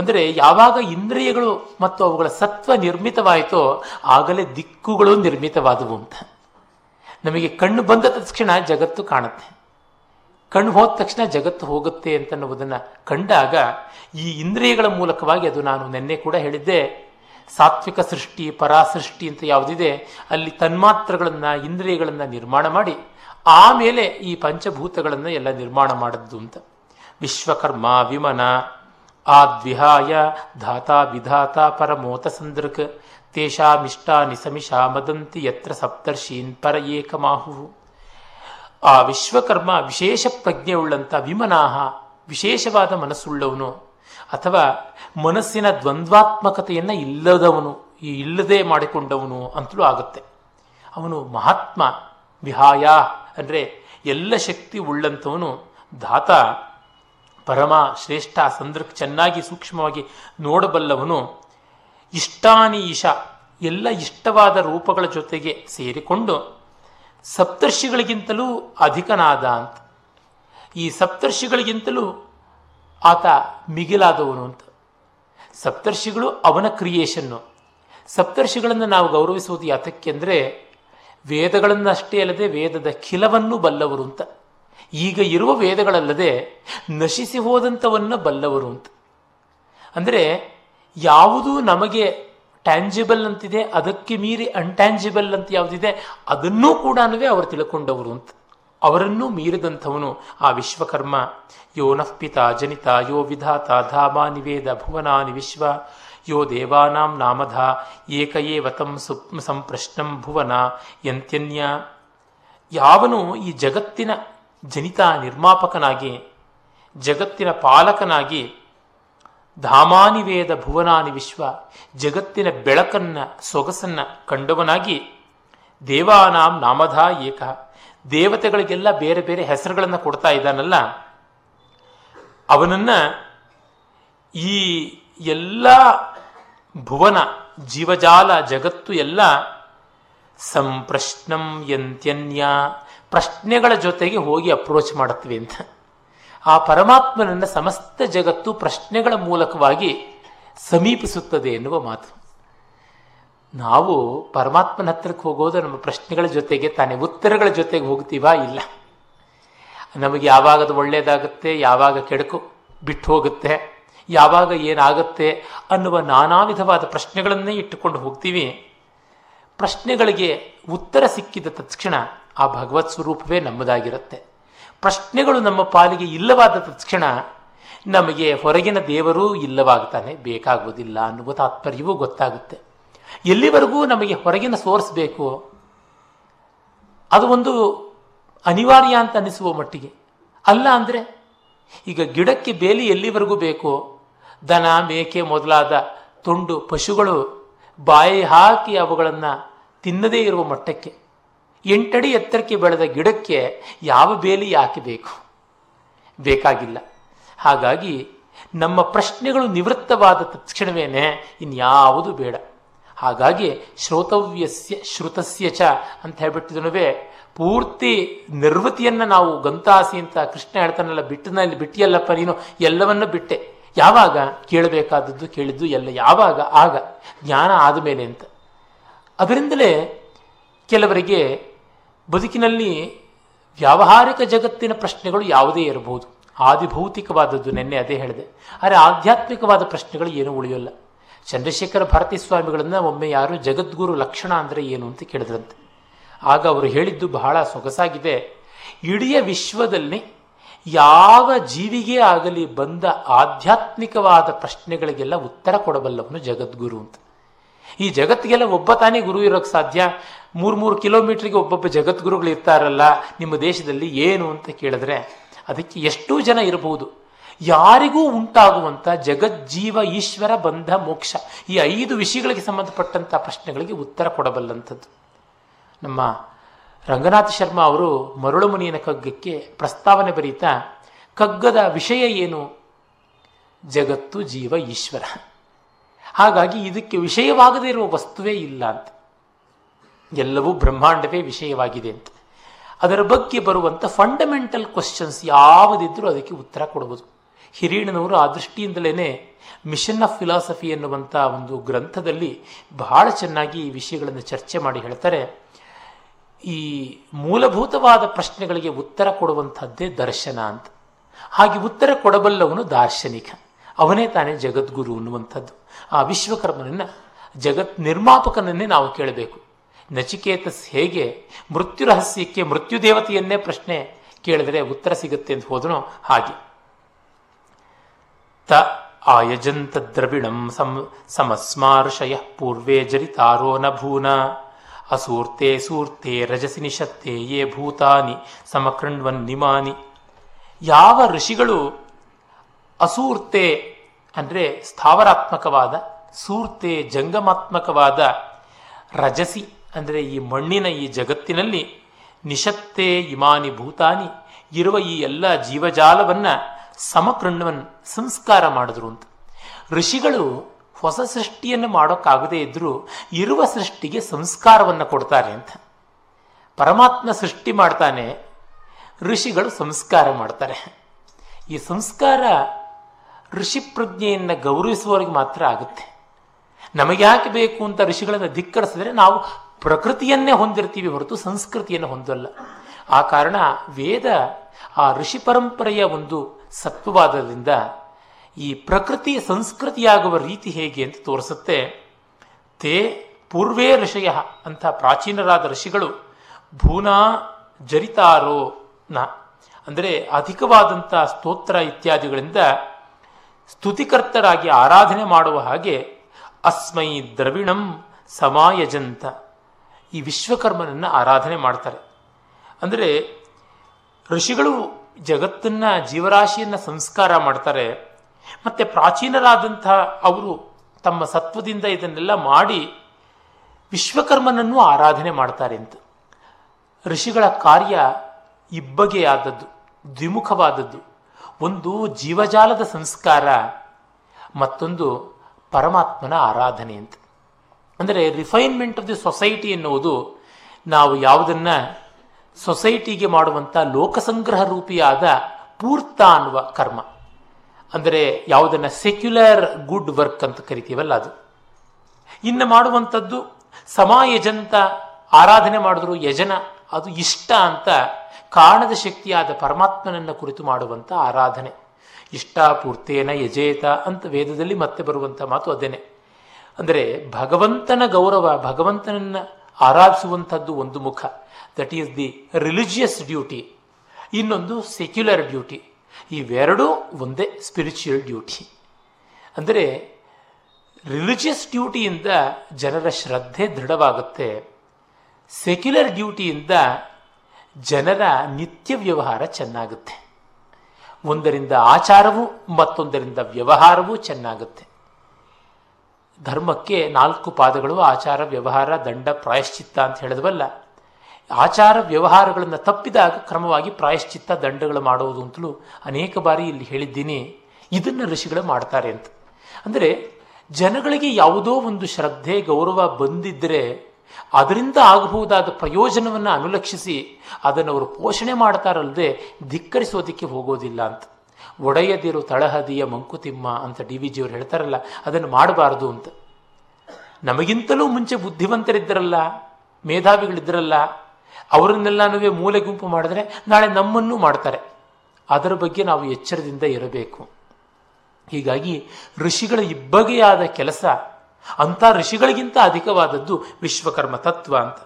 ಅಂದರೆ ಯಾವಾಗ ಇಂದ್ರಿಯಗಳು ಮತ್ತು ಅವುಗಳ ಸತ್ವ ನಿರ್ಮಿತವಾಯಿತೋ ಆಗಲೇ ದಿಕ್ಕುಗಳು ನಿರ್ಮಿತವಾದವು ಅಂತ. ನಮಗೆ ಕಣ್ಣು ಬಂದ ತಕ್ಷಣ ಜಗತ್ತು ಕಾಣುತ್ತೆ, ಕಣ್ಣು ಹೋದ ತಕ್ಷಣ ಜಗತ್ತು ಹೋಗುತ್ತೆ ಅಂತನ್ನುವುದನ್ನು ಕಂಡಾಗ ಈ ಇಂದ್ರಿಯಗಳ ಮೂಲಕವಾಗಿ, ಅದು ನಾನು ನಿನ್ನೆ ಕೂಡ ಹೇಳಿದ್ದೆ, ಸಾತ್ವಿಕ ಸೃಷ್ಟಿ ಪರಾಸೃಷ್ಟಿ ಅಂತ ಯಾವುದಿದೆ ಅಲ್ಲಿ ತನ್ಮಾತ್ರಗಳನ್ನು ಇಂದ್ರಿಯಗಳನ್ನು ನಿರ್ಮಾಣ ಮಾಡಿ ಆಮೇಲೆ ಈ ಪಂಚಭೂತಗಳನ್ನು ಎಲ್ಲ ನಿರ್ಮಾಣ ಮಾಡಿದ್ದು ಅಂತ. ವಿಶ್ವಕರ್ಮ ವಿಮನ ಆದ್ವಿಹಾಯ ಧಾತಾ ವಿಧಾತ ಪರಮೋತ ಸಂದೃಕ್ ತೇಷಾಮಿಷ್ಟಾ ನಿಸಮಿಷಾ ಮದಂತಿ ಯತ್ರ ಸಪ್ತರ್ಷೀನ್ ಪರ ಏಕಮಾಹುವು. ಆ ವಿಶ್ವಕರ್ಮ ವಿಶೇಷ ಪ್ರಜ್ಞೆಯುಳ್ಳಂಥ ವಿಮನಾಹ, ವಿಶೇಷವಾದ ಮನಸ್ಸುಳ್ಳವನು ಅಥವಾ ಮನಸ್ಸಿನ ದ್ವಂದ್ವಾತ್ಮಕತೆಯನ್ನು ಇಲ್ಲದವನು, ಇಲ್ಲದೆ ಮಾಡಿಕೊಂಡವನು ಅಂತಲೂ ಆಗುತ್ತೆ. ಅವನು ಮಹಾತ್ಮ. ವಿಹಾಯ ಅಂದರೆ ಎಲ್ಲ ಶಕ್ತಿ ಉಳ್ಳಂಥವನು. ಧಾತ ಪರಮ ಶ್ರೇಷ್ಠ, ಸಂದರ್ಭ ಚೆನ್ನಾಗಿ ಸೂಕ್ಷ್ಮವಾಗಿ ನೋಡಬಲ್ಲವನು. ಇಷ್ಟಾನೀಶ ಎಲ್ಲ ಇಷ್ಟವಾದ ರೂಪಗಳ ಜೊತೆಗೆ ಸೇರಿಕೊಂಡು ಸಪ್ತರ್ಷಿಗಳಿಗಿಂತಲೂ ಅಧಿಕನಾದ ಅಂತ. ಈ ಸಪ್ತರ್ಷಿಗಳಿಗಿಂತಲೂ ಆತ ಮಿಗಿಲಾದವನು ಅಂತ. ಸಪ್ತರ್ಷಿಗಳು ಅವನ ಕ್ರಿಯೇಷನ್ನು. ಸಪ್ತರ್ಷಿಗಳನ್ನು ನಾವು ಗೌರವಿಸುವುದು ಯಾತಕ್ಕೆಂದರೆ ವೇದಗಳನ್ನಷ್ಟೇ ಅಲ್ಲದೆ ವೇದದ ಖಿಲವನ್ನು ಬಲ್ಲವರು ಅಂತ. ಈಗ ಇರುವ ವೇದಗಳಲ್ಲದೆ ನಶಿಸಿ ಹೋದಂಥವನ್ನು ಬಲ್ಲವರು ಅಂತ. ಅಂದರೆ ಯಾವುದು ನಮಗೆ ಟ್ಯಾಂಜಿಬಲ್ ಅಂತಿದೆ ಅದಕ್ಕೆ ಮೀರಿ ಅನ್ಟ್ಯಾಂಜಿಬಲ್ ಅಂತ ಯಾವುದಿದೆ ಅದನ್ನೂ ಕೂಡ ಅವರು ತಿಳ್ಕೊಂಡವರು ಅಂತ. ಅವರನ್ನು ಮೀರಿದಂಥವನು ಆ ವಿಶ್ವಕರ್ಮ. ಯೋ ನಃಪಿತ ಜನಿತ ಯೋ ವಿಧಾತ ಧಾಮ ನಿವೇದ ಭುವನಾನಿ ವಿಶ್ವ ಯೋ ದೇವಾನಾಂ ನಾಮಧ ಏಕಯೇವ ತಂ ಸಂಪ್ರಶ್ನಂ ಭುವನ ಯಂತ್ಯನ್ಯ. ಯಾವನು ಈ ಜಗತ್ತಿನ ಜನಿತ ನಿರ್ಮಾಪಕನಾಗಿ ಜಗತ್ತಿನ ಪಾಲಕನಾಗಿ ಧಾಮಾನಿವೇದ ಭುವನಾನಿ ವಿಶ್ವ ಜಗತ್ತಿನ ಬೆಳಕನ್ನು ಸೊಗಸನ್ನು ಕಂಡವನಾಗಿ ದೇವಾನಾಂ ನಾಮಧ ಏಕ ದೇವತೆಗಳಿಗೆಲ್ಲ ಬೇರೆ ಬೇರೆ ಹೆಸರುಗಳನ್ನು ಕೊಡ್ತಾ ಇದ್ದಾನಲ್ಲ, ಅವನನ್ನು ಈ ಎಲ್ಲ ಭುವನ ಜೀವಜಾಲ ಜಗತ್ತು ಎಲ್ಲ ಸಂಪ್ರಶ್ನಂ ಯಂತ್ಯನ್ಯ ಪ್ರಶ್ನೆಗಳ ಜೊತೆಗೆ ಹೋಗಿ ಅಪ್ರೋಚ್ ಮಾಡುತ್ತವೆ ಅಂತ. ಆ ಪರಮಾತ್ಮನನ್ನು ಸಮಸ್ತ ಜಗತ್ತು ಪ್ರಶ್ನೆಗಳ ಮೂಲಕವಾಗಿ ಸಮೀಪಿಸುತ್ತದೆ ಎನ್ನುವ ಮಾತು. ನಾವು ಪರಮಾತ್ಮನ ಹತ್ತಿರಕ್ಕೆ ಹೋಗೋದು ನಮ್ಮ ಪ್ರಶ್ನೆಗಳ ಜೊತೆಗೆ ತಾನೇ ಉತ್ತರಗಳ ಜೊತೆಗೆ ಹೋಗ್ತೀವಾ? ಇಲ್ಲ. ನಮಗೆ ಯಾವಾಗದು ಒಳ್ಳೆಯದಾಗುತ್ತೆ, ಯಾವಾಗ ಕೆಡಕು ಬಿಟ್ಟು ಹೋಗುತ್ತೆ, ಯಾವಾಗ ಏನಾಗುತ್ತೆ ಅನ್ನುವ ನಾನಾ ವಿಧವಾದ ಪ್ರಶ್ನೆಗಳನ್ನೇ ಇಟ್ಟುಕೊಂಡು ಹೋಗ್ತೀವಿ. ಪ್ರಶ್ನೆಗಳಿಗೆ ಉತ್ತರ ಸಿಕ್ಕಿದ ತಕ್ಷಣ ಆ ಭಗವತ್ ಸ್ವರೂಪವೇ ನಮ್ಮದಾಗಿರುತ್ತೆ. ಪ್ರಶ್ನೆಗಳು ನಮ್ಮ ಪಾಲಿಗೆ ಇಲ್ಲವಾದ ತಕ್ಷಣ ನಮಗೆ ಹೊರಗಿನ ದೇವರೂ ಇಲ್ಲವಾಗ್ತಾನೆ, ಬೇಕಾಗುವುದಿಲ್ಲ ಅನ್ನುವ ತಾತ್ಪರ್ಯವೂ ಗೊತ್ತಾಗುತ್ತೆ. ಎಲ್ಲಿವರೆಗೂ ನಮಗೆ ಹೊರಗಿನ ಸೋರ್ಸ್ ಬೇಕು, ಅದು ಒಂದು ಅನಿವಾರ್ಯ ಅಂತ ಅನಿಸುವ ಮಟ್ಟಿಗೆ. ಅಲ್ಲ ಅಂದರೆ ಈಗ ಗಿಡಕ್ಕೆ ಬೇಲಿ ಎಲ್ಲಿವರೆಗೂ ಬೇಕು? ದನ, ಮೇಕೆ ಮೊದಲಾದ ತುಂಡು ಪಶುಗಳು ಬಾಯಿ ಹಾಕಿ ಅವುಗಳನ್ನು ತಿನ್ನದೇ ಇರುವ ಮಟ್ಟಕ್ಕೆ, 8 ಅಡಿ ಎತ್ತರಕ್ಕೆ ಬೆಳೆದ ಗಿಡಕ್ಕೆ ಯಾವ ಬೇಲಿ ಯಾಕೆ ಬೇಕು? ಬೇಕಾಗಿಲ್ಲ. ಹಾಗಾಗಿ ನಮ್ಮ ಪ್ರಶ್ನೆಗಳು ನಿವೃತ್ತವಾದ ತಕ್ಷಣವೇ ಇನ್ಯಾವುದು ಬೇಡ. ಹಾಗಾಗಿ ಶ್ರೋತವ್ಯಸ್ಯ ಶ್ರುತಸ್ಯ ಚ ಅಂತ ಹೇಳ್ಬಿಟ್ಟಿದನುವೇ ಪೂರ್ತಿ ನಿರ್ವೃತಿಯನ್ನು ನಾವು ಗಂತಾಸಿ ಅಂತ ಕೃಷ್ಣ ಹೇಳ್ತಾನಲ್ಲ, ಬಿಟ್ಟಿಯಲ್ಲಪ್ಪ ನೀನು ಎಲ್ಲವನ್ನೂ ಬಿಟ್ಟೆ. ಯಾವಾಗ? ಕೇಳಬೇಕಾದದ್ದು ಕೇಳಿದ್ದು ಎಲ್ಲ ಯಾವಾಗ? ಆಗ ಜ್ಞಾನ ಆದಮೇಲೆ ಅಂತ. ಅದರಿಂದಲೇ ಕೆಲವರಿಗೆ ಬದುಕಿನಲ್ಲಿ ವ್ಯಾವಹಾರಿಕ ಜಗತ್ತಿನ ಪ್ರಶ್ನೆಗಳು ಯಾವುದೇ ಇರಬಹುದು, ಆದಿಭೌತಿಕವಾದದ್ದು ನೆನ್ನೆ ಅದೇ ಹೇಳಿದೆ. ಆದರೆ ಆಧ್ಯಾತ್ಮಿಕವಾದ ಪ್ರಶ್ನೆಗಳು ಏನೂ ಉಳಿಯೋಲ್ಲ. ಚಂದ್ರಶೇಖರ ಭಾರತೀ ಸ್ವಾಮಿಗಳನ್ನು ಒಮ್ಮೆ ಯಾರು ಜಗದ್ಗುರು ಲಕ್ಷಣ ಅಂದರೆ ಏನು ಅಂತ ಕೇಳಿದ್ರಂತೆ. ಆಗ ಅವರು ಹೇಳಿದ್ದು ಬಹಳ ಸೊಗಸಾಗಿದೆ. ಇಡೀ ವಿಶ್ವದಲ್ಲಿ ಯಾವ ಜೀವಿಗೆ ಆಗಲಿ ಬಂದ ಆಧ್ಯಾತ್ಮಿಕವಾದ ಪ್ರಶ್ನೆಗಳಿಗೆಲ್ಲ ಉತ್ತರ ಕೊಡಬಲ್ಲವನು ಜಗದ್ಗುರು ಅಂತ. ಈ ಜಗತ್ತಿಗೆಲ್ಲ ಒಬ್ಬ ತಾನೇ ಗುರು ಇರೋಕ್ಕೆ ಸಾಧ್ಯ? 3-3 ಕಿಲೋಮೀಟ್ರಿಗೆ ಒಬ್ಬೊಬ್ಬ ಜಗದ್ಗುರುಗಳು ಇರ್ತಾರಲ್ಲ ನಿಮ್ಮ ದೇಶದಲ್ಲಿ, ಏನು ಅಂತ ಕೇಳಿದ್ರೆ ಅದಕ್ಕೆ ಎಷ್ಟೋ ಜನ ಇರಬಹುದು. ಯಾರಿಗೂ ಉಂಟಾಗುವಂಥ ಜಗಜ್ಜೀವ ಈಶ್ವರ ಬಂಧ ಮೋಕ್ಷ ಈ 5 ವಿಷಯಗಳಿಗೆ ಸಂಬಂಧಪಟ್ಟಂಥ ಪ್ರಶ್ನೆಗಳಿಗೆ ಉತ್ತರ ಕೊಡಬಲ್ಲಂಥದ್ದು. ನಮ್ಮ ರಂಗನಾಥ ಶರ್ಮಾ ಅವರು ಮರುಳುಮುನಿಯನ ಕಗ್ಗಕ್ಕೆ ಪ್ರಸ್ತಾವನೆ ಬರೀತಾ ಕಗ್ಗದ ವಿಷಯ ಏನು? ಜಗತ್ತು, ಜೀವ, ಈಶ್ವರ. ಹಾಗಾಗಿ ಇದಕ್ಕೆ ವಿಷಯವಾಗದೇ ಇರುವ ವಸ್ತುವೇ ಇಲ್ಲ ಅಂತ, ಎಲ್ಲವೂ ಬ್ರಹ್ಮಾಂಡವೇ ವಿಷಯವಾಗಿದೆ ಅಂತ. ಅದರ ಬಗ್ಗೆ ಬರುವಂಥ ಫಂಡಮೆಂಟಲ್ ಕ್ವಶನ್ಸ್ ಯಾವುದಿದ್ರೂ ಅದಕ್ಕೆ ಉತ್ತರ ಕೊಡುವುದು. ಹಿರೀಣನವರು ಆ ದೃಷ್ಟಿಯಿಂದಲೇ ಮಿಷನ್ ಆಫ್ ಫಿಲಾಸಫಿ ಎನ್ನುವಂಥ ಒಂದು ಗ್ರಂಥದಲ್ಲಿ ಬಹಳ ಚೆನ್ನಾಗಿ ಈ ವಿಷಯಗಳನ್ನು ಚರ್ಚೆ ಮಾಡಿ ಹೇಳ್ತಾರೆ. ಈ ಮೂಲಭೂತವಾದ ಪ್ರಶ್ನೆಗಳಿಗೆ ಉತ್ತರ ಕೊಡುವಂಥದ್ದೇ ದರ್ಶನ ಅಂತ. ಹಾಗೆ ಉತ್ತರ ಕೊಡಬಲ್ಲವನು ದಾರ್ಶನಿಕ, ಅವನೇ ತಾನೇ ಜಗದ್ಗುರು ಅನ್ನುವಂಥದ್ದು. ಆ ವಿಶ್ವಕರ್ಮನನ್ನು, ಜಗತ್ ನಿರ್ಮಾಪಕನನ್ನೇ ನಾವು ಕೇಳಬೇಕು. ನಚಿಕೇತಸ್ ಹೇಗೆ ಮೃತ್ಯು ರಹಸ್ಯಕ್ಕೆ ಮೃತ್ಯುದೇವತೆಯನ್ನೇ ಪ್ರಶ್ನೆ ಕೇಳಿದರೆ ಉತ್ತರ ಸಿಗುತ್ತೆ ಅಂತ ಹೋದನೋ ಹಾಗೆ. ತ ಆಯಜಂತ ದ್ರವಿಣಂ ಸಮಸ್ಮಾರ್ಷಯ ಪೂರ್ವೇ ಜರಿತಾರೋ ನಭೂನ ಅಸೂರ್ತೆ ಸೂರ್ತೆ ರಜಸಿ ನಿಶತ್ತೆ ಯೇ ಭೂತಾನಿ ಸಮಕೃಣ್ವನ್ ನಿಮಾನಿ. ಯಾವ ಋಷಿಗಳು ಅಸೂರ್ತೆ ಅಂದರೆ ಸ್ಥಾವರಾತ್ಮಕವಾದ, ಸೂರ್ತೆ ಜಂಗಮಾತ್ಮಕವಾದ, ರಜಸಿ ಅಂದರೆ ಈ ಮಣ್ಣಿನ ಈ ಜಗತ್ತಿನಲ್ಲಿ, ನಿಶತ್ತೆ ಇಮಾನಿ ಭೂತಾನಿ ಇರುವ ಈ ಎಲ್ಲ ಜೀವಜಾಲವನ್ನು ಸಮಕೃಣ್ವನ್ ಸಂಸ್ಕಾರ ಮಾಡಿದ್ರು ಅಂತ. ಋಷಿಗಳು ಹೊಸ ಸೃಷ್ಟಿಯನ್ನು ಮಾಡೋಕ್ಕಾಗದೇ ಇದ್ದರೂ ಇರುವ ಸೃಷ್ಟಿಗೆ ಸಂಸ್ಕಾರವನ್ನು ಕೊಡ್ತಾರೆ ಅಂತ. ಪರಮಾತ್ಮ ಸೃಷ್ಟಿ ಮಾಡ್ತಾನೆ, ಋಷಿಗಳು ಸಂಸ್ಕಾರ ಮಾಡ್ತಾರೆ. ಈ ಸಂಸ್ಕಾರ ಋಷಿ ಪ್ರಜ್ಞೆಯನ್ನು ಗೌರವಿಸುವವರಿಗೆ ಮಾತ್ರ ಆಗುತ್ತೆ. ನಮಗೆ ಯಾಕೆ ಬೇಕು ಅಂತ ಋಷಿಗಳನ್ನು ಧಿಕ್ಕರಿಸಿದ್ರೆ ನಾವು ಪ್ರಕೃತಿಯನ್ನೇ ಹೊಂದಿರ್ತೀವಿ ಹೊರತು ಸಂಸ್ಕೃತಿಯನ್ನು ಹೊಂದಲ್ಲ. ಆ ಕಾರಣ ವೇದ ಆ ಋಷಿ ಪರಂಪರೆಯ ಒಂದು ಸತ್ವವಾದದಿಂದ ಈ ಪ್ರಕೃತಿ ಸಂಸ್ಕೃತಿಯಾಗುವ ರೀತಿ ಹೇಗೆ ಅಂತ ತೋರಿಸುತ್ತೆ. ತೇ ಪೂರ್ವೇ ಋಷಯ ಅಂತ ಪ್ರಾಚೀನರಾದ ಋಷಿಗಳು ಭೂನಾ ಜರಿತಾರೋ ನ ಅಂದರೆ ಅಧಿಕವಾದಂಥ ಸ್ತೋತ್ರ ಇತ್ಯಾದಿಗಳಿಂದ ಸ್ತುತಿಕರ್ತರಾಗಿ ಆರಾಧನೆ ಮಾಡುವ ಹಾಗೆ ಅಸ್ಮೈ ದ್ರವಿಣಂ ಸಮಾಯಜಂತ ಈ ವಿಶ್ವಕರ್ಮನನ್ನು ಆರಾಧನೆ ಮಾಡ್ತಾರೆ. ಅಂದರೆ ಋಷಿಗಳು ಜಗತ್ತನ್ನು ಜೀವರಾಶಿಯನ್ನು ಸಂಸ್ಕಾರ ಮಾಡ್ತಾರೆ, ಮತ್ತು ಪ್ರಾಚೀನರಾದಂಥ ಅವರು ತಮ್ಮ ಸತ್ವದಿಂದ ಇದನ್ನೆಲ್ಲ ಮಾಡಿ ವಿಶ್ವಕರ್ಮನನ್ನು ಆರಾಧನೆ ಮಾಡ್ತಾರೆ ಅಂತ. ಋಷಿಗಳ ಕಾರ್ಯ ಇಬ್ಬಗೆಯಾದದ್ದು, ದ್ವಿಮುಖವಾದದ್ದು. ಒಂದು ಜೀವಜಾಲದ ಸಂಸ್ಕಾರ, ಮತ್ತೊಂದು ಪರಮಾತ್ಮನ ಆರಾಧನೆ ಅಂತ. ಅಂದರೆ ರಿಫೈನ್ಮೆಂಟ್ ಆಫ್ ದಿ ಸೊಸೈಟಿ ಎನ್ನುವುದು ನಾವು ಯಾವುದನ್ನು ಸೊಸೈಟಿಗೆ ಮಾಡುವಂಥ ಲೋಕಸಂಗ್ರಹ ರೂಪಿಯಾದ ಪೂರ್ತ ಅನ್ನುವ ಕರ್ಮ, ಅಂದರೆ ಯಾವುದನ್ನು ಸೆಕ್ಯುಲರ್ ಗುಡ್ ವರ್ಕ್ ಅಂತ ಕರಿತೀವಲ್ಲ ಅದು. ಇನ್ನು ಮಾಡುವಂಥದ್ದು ಸಮಾಯಜಂತ ಆರಾಧನೆ ಮಾಡಿದ್ರು ಯಜನ, ಅದು ಇಷ್ಟ ಅಂತ ಕಾರಣದ ಶಕ್ತಿಯಾದ ಪರಮಾತ್ಮನನ್ನು ಕುರಿತು ಮಾಡುವಂಥ ಆರಾಧನೆ. ಇಷ್ಟ ಪೂರ್ತೇನ ಯಜೇತ ಅಂತ ವೇದದಲ್ಲಿ ಮತ್ತೆ ಬರುವಂಥ ಮಾತು ಅದೇನೆ. ಅಂದರೆ ಭಗವಂತನ ಗೌರವ, ಭಗವಂತನನ್ನು ಆರಾಧಿಸುವಂಥದ್ದು ಒಂದು ಮುಖ, that is the religious duty. ಇನ್ನೊಂದು ಸೆಕ್ಯುಲರ್ ಡ್ಯೂಟಿ. ಇವೆರಡೂ ಒಂದೇ ಸ್ಪಿರಿಚುಯಲ್ ಡ್ಯೂಟಿ. ಅಂದರೆ ರಿಲಿಜಿಯಸ್ ಡ್ಯೂಟಿಯಿಂದ ಜನರ ಶ್ರದ್ಧೆ ದೃಢವಾಗುತ್ತೆ, ಸೆಕ್ಯುಲರ್ ಡ್ಯೂಟಿಯಿಂದ ಜನರ ನಿತ್ಯ ವ್ಯವಹಾರ ಚೆನ್ನಾಗುತ್ತೆ. ಒಂದರಿಂದ ಆಚಾರವೂ ಮತ್ತೊಂದರಿಂದ ವ್ಯವಹಾರವೂ ಚೆನ್ನಾಗುತ್ತೆ. ಧರ್ಮಕ್ಕೆ 4 ಪಾದಗಳು: ಆಚಾರ, ವ್ಯವಹಾರ, ದಂಡ, ಪ್ರಾಯಶ್ಚಿತ್ತ ಅಂತ ಹೇಳಿದ್ವಲ್ಲ. ಆಚಾರ ವ್ಯವಹಾರಗಳನ್ನು ತಪ್ಪಿದಾಗ ಕ್ರಮವಾಗಿ ಪ್ರಾಯಶ್ಚಿತ್ತ, ದಂಡಗಳು ಮಾಡೋದು ಅಂತಲೂ ಅನೇಕ ಬಾರಿ ಇಲ್ಲಿ ಹೇಳಿದ್ದೀನಿ. ಇದನ್ನು ಋಷಿಗಳು ಮಾಡ್ತಾರೆ ಅಂತ. ಅಂದರೆ ಜನಗಳಿಗೆ ಯಾವುದೋ ಒಂದು ಶ್ರದ್ಧೆ, ಗೌರವ ಬಂದಿದ್ದರೆ ಅದರಿಂದ ಆಗಬಹುದಾದ ಪ್ರಯೋಜನವನ್ನು ಅನುಲಕ್ಷಿಸಿ ಅದನ್ನು ಅವರು ಪೋಷಣೆ ಮಾಡ್ತಾರಲ್ಲದೆ ಧಿಕ್ಕರಿಸೋದಕ್ಕೆ ಹೋಗೋದಿಲ್ಲ ಅಂತ. ಒಡೆಯದಿರು ತಳಹದಿಯ ಮಂಕುತಿಮ್ಮ ಅಂತ DVಜಿಯವರು ಹೇಳ್ತಾರಲ್ಲ, ಅದನ್ನು ಮಾಡಬಾರ್ದು ಅಂತ. ನಮಗಿಂತಲೂ ಮುಂಚೆ ಬುದ್ಧಿವಂತರಿದ್ದರಲ್ಲ, ಮೇಧಾವಿಗಳಿದ್ದರಲ್ಲ, ಅವರನ್ನೆಲ್ಲನೂ ಮೂಲೆ ಗುಂಪು ಮಾಡಿದ್ರೆ ನಾಳೆ ನಮ್ಮನ್ನೂ ಮಾಡ್ತಾರೆ. ಅದರ ಬಗ್ಗೆ ನಾವು ಎಚ್ಚರದಿಂದ ಇರಬೇಕು. ಹೀಗಾಗಿ ಋಷಿಗಳ ಇಬ್ಬಗೆಯಾದ ಕೆಲಸ ಅಂಥ ಋಷಿಗಳಿಗಿಂತ ಅಧಿಕವಾದದ್ದು ವಿಶ್ವಕರ್ಮ ತತ್ವ ಅಂತ.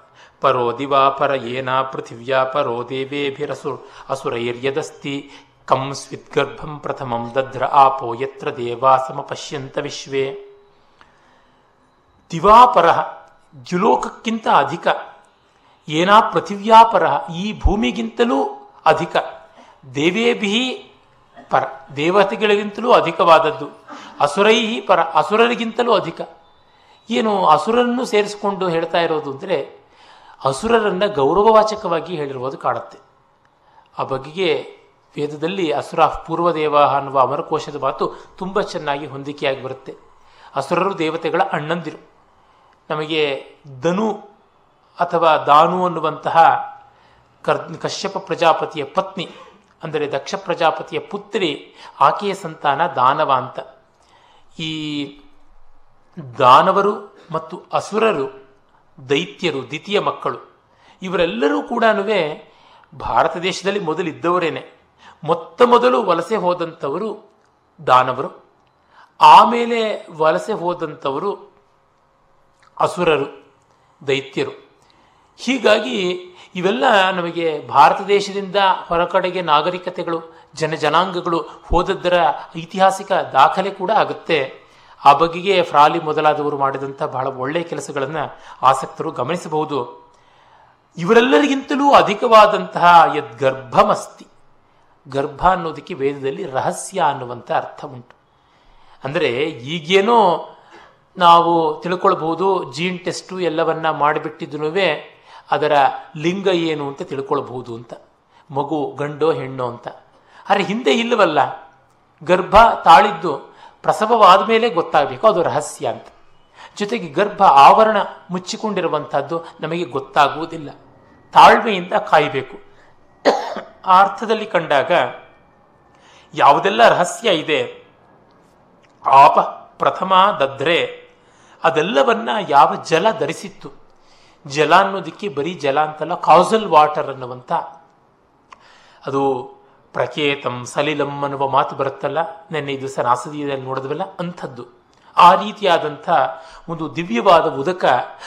ಪರೋ ದಿವಾ ಪರ ಏನಾ ಪೃಥಿವ್ಯಾ ಪರೋ ದೇವೇಭಿರಸು ಅಸುರೈರ್ಯದಸ್ತಿ ಕಂ ಸ್ವಿದ್ಗರ್ಭಂ ಪ್ರಥಮಂ ದಧ್ರ ಆಪೋ ಯತ್ರ ದೇವಾ ಸಮಪಶ್ಯಂತ ವಿಶ್ವೇ. ದಿವಾಪರ ದ್ಯುಲೋಕಕ್ಕಿಂತ ಅಧಿಕ, ಏನಾ ಪೃಥಿವ್ಯಾಪರ ಈ ಭೂಮಿಗಿಂತಲೂ ಅಧಿಕ, ದೇವೇಭಿ ಪರ ದೇವತೆಗಳಿಗಿಂತಲೂ ಅಧಿಕವಾದದ್ದು, ಅಸುರೈ ಪರ ಅಸುರರಿಗಿಂತಲೂ ಅಧಿಕ. ಏನು ಅಸುರರನ್ನು ಸೇರಿಸಿಕೊಂಡು ಹೇಳ್ತಾ ಇರೋದು ಅಂದರೆ ಅಸುರರನ್ನು ಗೌರವವಾಚಕವಾಗಿ ಹೇಳಿರುವುದು ಕಾಣುತ್ತೆ. ಆ ಬಗೆಗೆ ವೇದದಲ್ಲಿ ಅಸುರ ಪೂರ್ವದೇವ ಅನ್ನುವ ಅಮರಕೋಶದ ಮಾತು ತುಂಬ ಚೆನ್ನಾಗಿ ಹೊಂದಿಕೆಯಾಗಿ ಬರುತ್ತೆ. ಅಸುರರು ದೇವತೆಗಳ ಅಣ್ಣಂದಿರು. ನಮಗೆ ಧನು ಅಥವಾ ದಾನು ಅನ್ನುವಂತಹ ಕಶ್ಯಪ ಪ್ರಜಾಪತಿಯ ಪತ್ನಿ, ಅಂದರೆ ದಕ್ಷ ಪ್ರಜಾಪತಿಯ ಪುತ್ರಿ, ಆಕೆಯ ಸಂತಾನ ದಾನವ ಅಂತ. ಈ ದಾನವರು ಮತ್ತು ಅಸುರರು, ದೈತ್ಯರು, ದ್ವಿತೀಯ ಮಕ್ಕಳು, ಇವರೆಲ್ಲರೂ ಕೂಡ ಭಾರತ ದೇಶದಲ್ಲಿ ಮೊದಲಿದ್ದವರೇನೆ. ಮೊದಲು ವಲಸೆ ಹೋದಂಥವರು ದಾನವರು, ಆಮೇಲೆ ವಲಸೆ ಹೋದಂಥವರು ಅಸುರರು, ದೈತ್ಯರು. ಹೀಗಾಗಿ ಇವೆಲ್ಲ ನಮಗೆ ಭಾರತ ದೇಶದಿಂದ ಹೊರಕಡೆಗೆ ನಾಗರಿಕತೆಗಳು, ಜನಜನಾಂಗಗಳು ಹೋದದ್ದರ ಐತಿಹಾಸಿಕ ದಾಖಲೆ ಕೂಡ ಆಗುತ್ತೆ. ಆ ಬಗೆಗೆ ಫ್ರಾಲಿ ಮೊದಲಾದವರು ಮಾಡಿದಂಥ ಬಹಳ ಒಳ್ಳೆಯ ಕೆಲಸಗಳನ್ನು ಆಸಕ್ತರು ಗಮನಿಸಬಹುದು. ಇವರೆಲ್ಲರಿಗಿಂತಲೂ ಅಧಿಕವಾದಂತಹ ಯದ್ಗರ್ಭಮಸ್ತಿ, ಗರ್ಭ ಅನ್ನೋದಕ್ಕೆ ವೇದದಲ್ಲಿ ರಹಸ್ಯ ಅನ್ನುವಂಥ ಅರ್ಥ ಉಂಟು. ಅಂದರೆ ಈಗೇನೋ ನಾವು ತಿಳ್ಕೊಳ್ಬಹುದು, ಜೀನ್ ಟೆಸ್ಟು ಎಲ್ಲವನ್ನ ಮಾಡಿಬಿಟ್ಟಿದ್ರೂ ಅದರ ಲಿಂಗ ಏನು ಅಂತ ತಿಳ್ಕೊಳ್ಬಹುದು ಅಂತ, ಮಗು ಗಂಡೋ ಹೆಣ್ಣೋ ಅಂತ. ಆದರೆ ಹಿಂದೆ ಇಲ್ಲವಲ್ಲ, ಗರ್ಭ ತಾಳಿದ್ದು ಪ್ರಸವವಾದ ಮೇಲೆ ಗೊತ್ತಾಗಬೇಕು, ಅದು ರಹಸ್ಯ ಅಂತ. ಜೊತೆಗೆ ಗರ್ಭ ಆವರಣ ಮುಚ್ಚಿಕೊಂಡಿರುವಂಥದ್ದು ನಮಗೆ ಗೊತ್ತಾಗುವುದಿಲ್ಲ, ತಾಳ್ಮೆಯಿಂದ ಕಾಯಬೇಕು. ಆ ಅರ್ಥದಲ್ಲಿ ಕಂಡಾಗ ಯಾವುದೆಲ್ಲ ರಹಸ್ಯ ಇದೆ, ಆಪ ಪ್ರಥಮ ದದ್ರೆ, ಅದೆಲ್ಲವನ್ನ ಯಾವ ಜಲ ಧರಿಸಿತ್ತು. ಜಲ ಅನ್ನೋದಕ್ಕೆ ಬರೀ ಜಲ ಅಂತಲ್ಲ, ಕಾಸಲ್ ವಾಟರ್ ಅನ್ನುವಂಥ, ಅದು ಪ್ರಕೇತಂ ಸಲಿಲಂ ಅನ್ನುವ ಮಾತು ಬರುತ್ತಲ್ಲ, ನೆನ್ನೆ ಇದು ಸಹ ನಾಸದೀಯದಲ್ಲಿ ನೋಡಿದ್ವಲ್ಲ ಅಂಥದ್ದು. ಆ ರೀತಿಯಾದಂಥ ಒಂದು ದಿವ್ಯವಾದ ಉದಕ,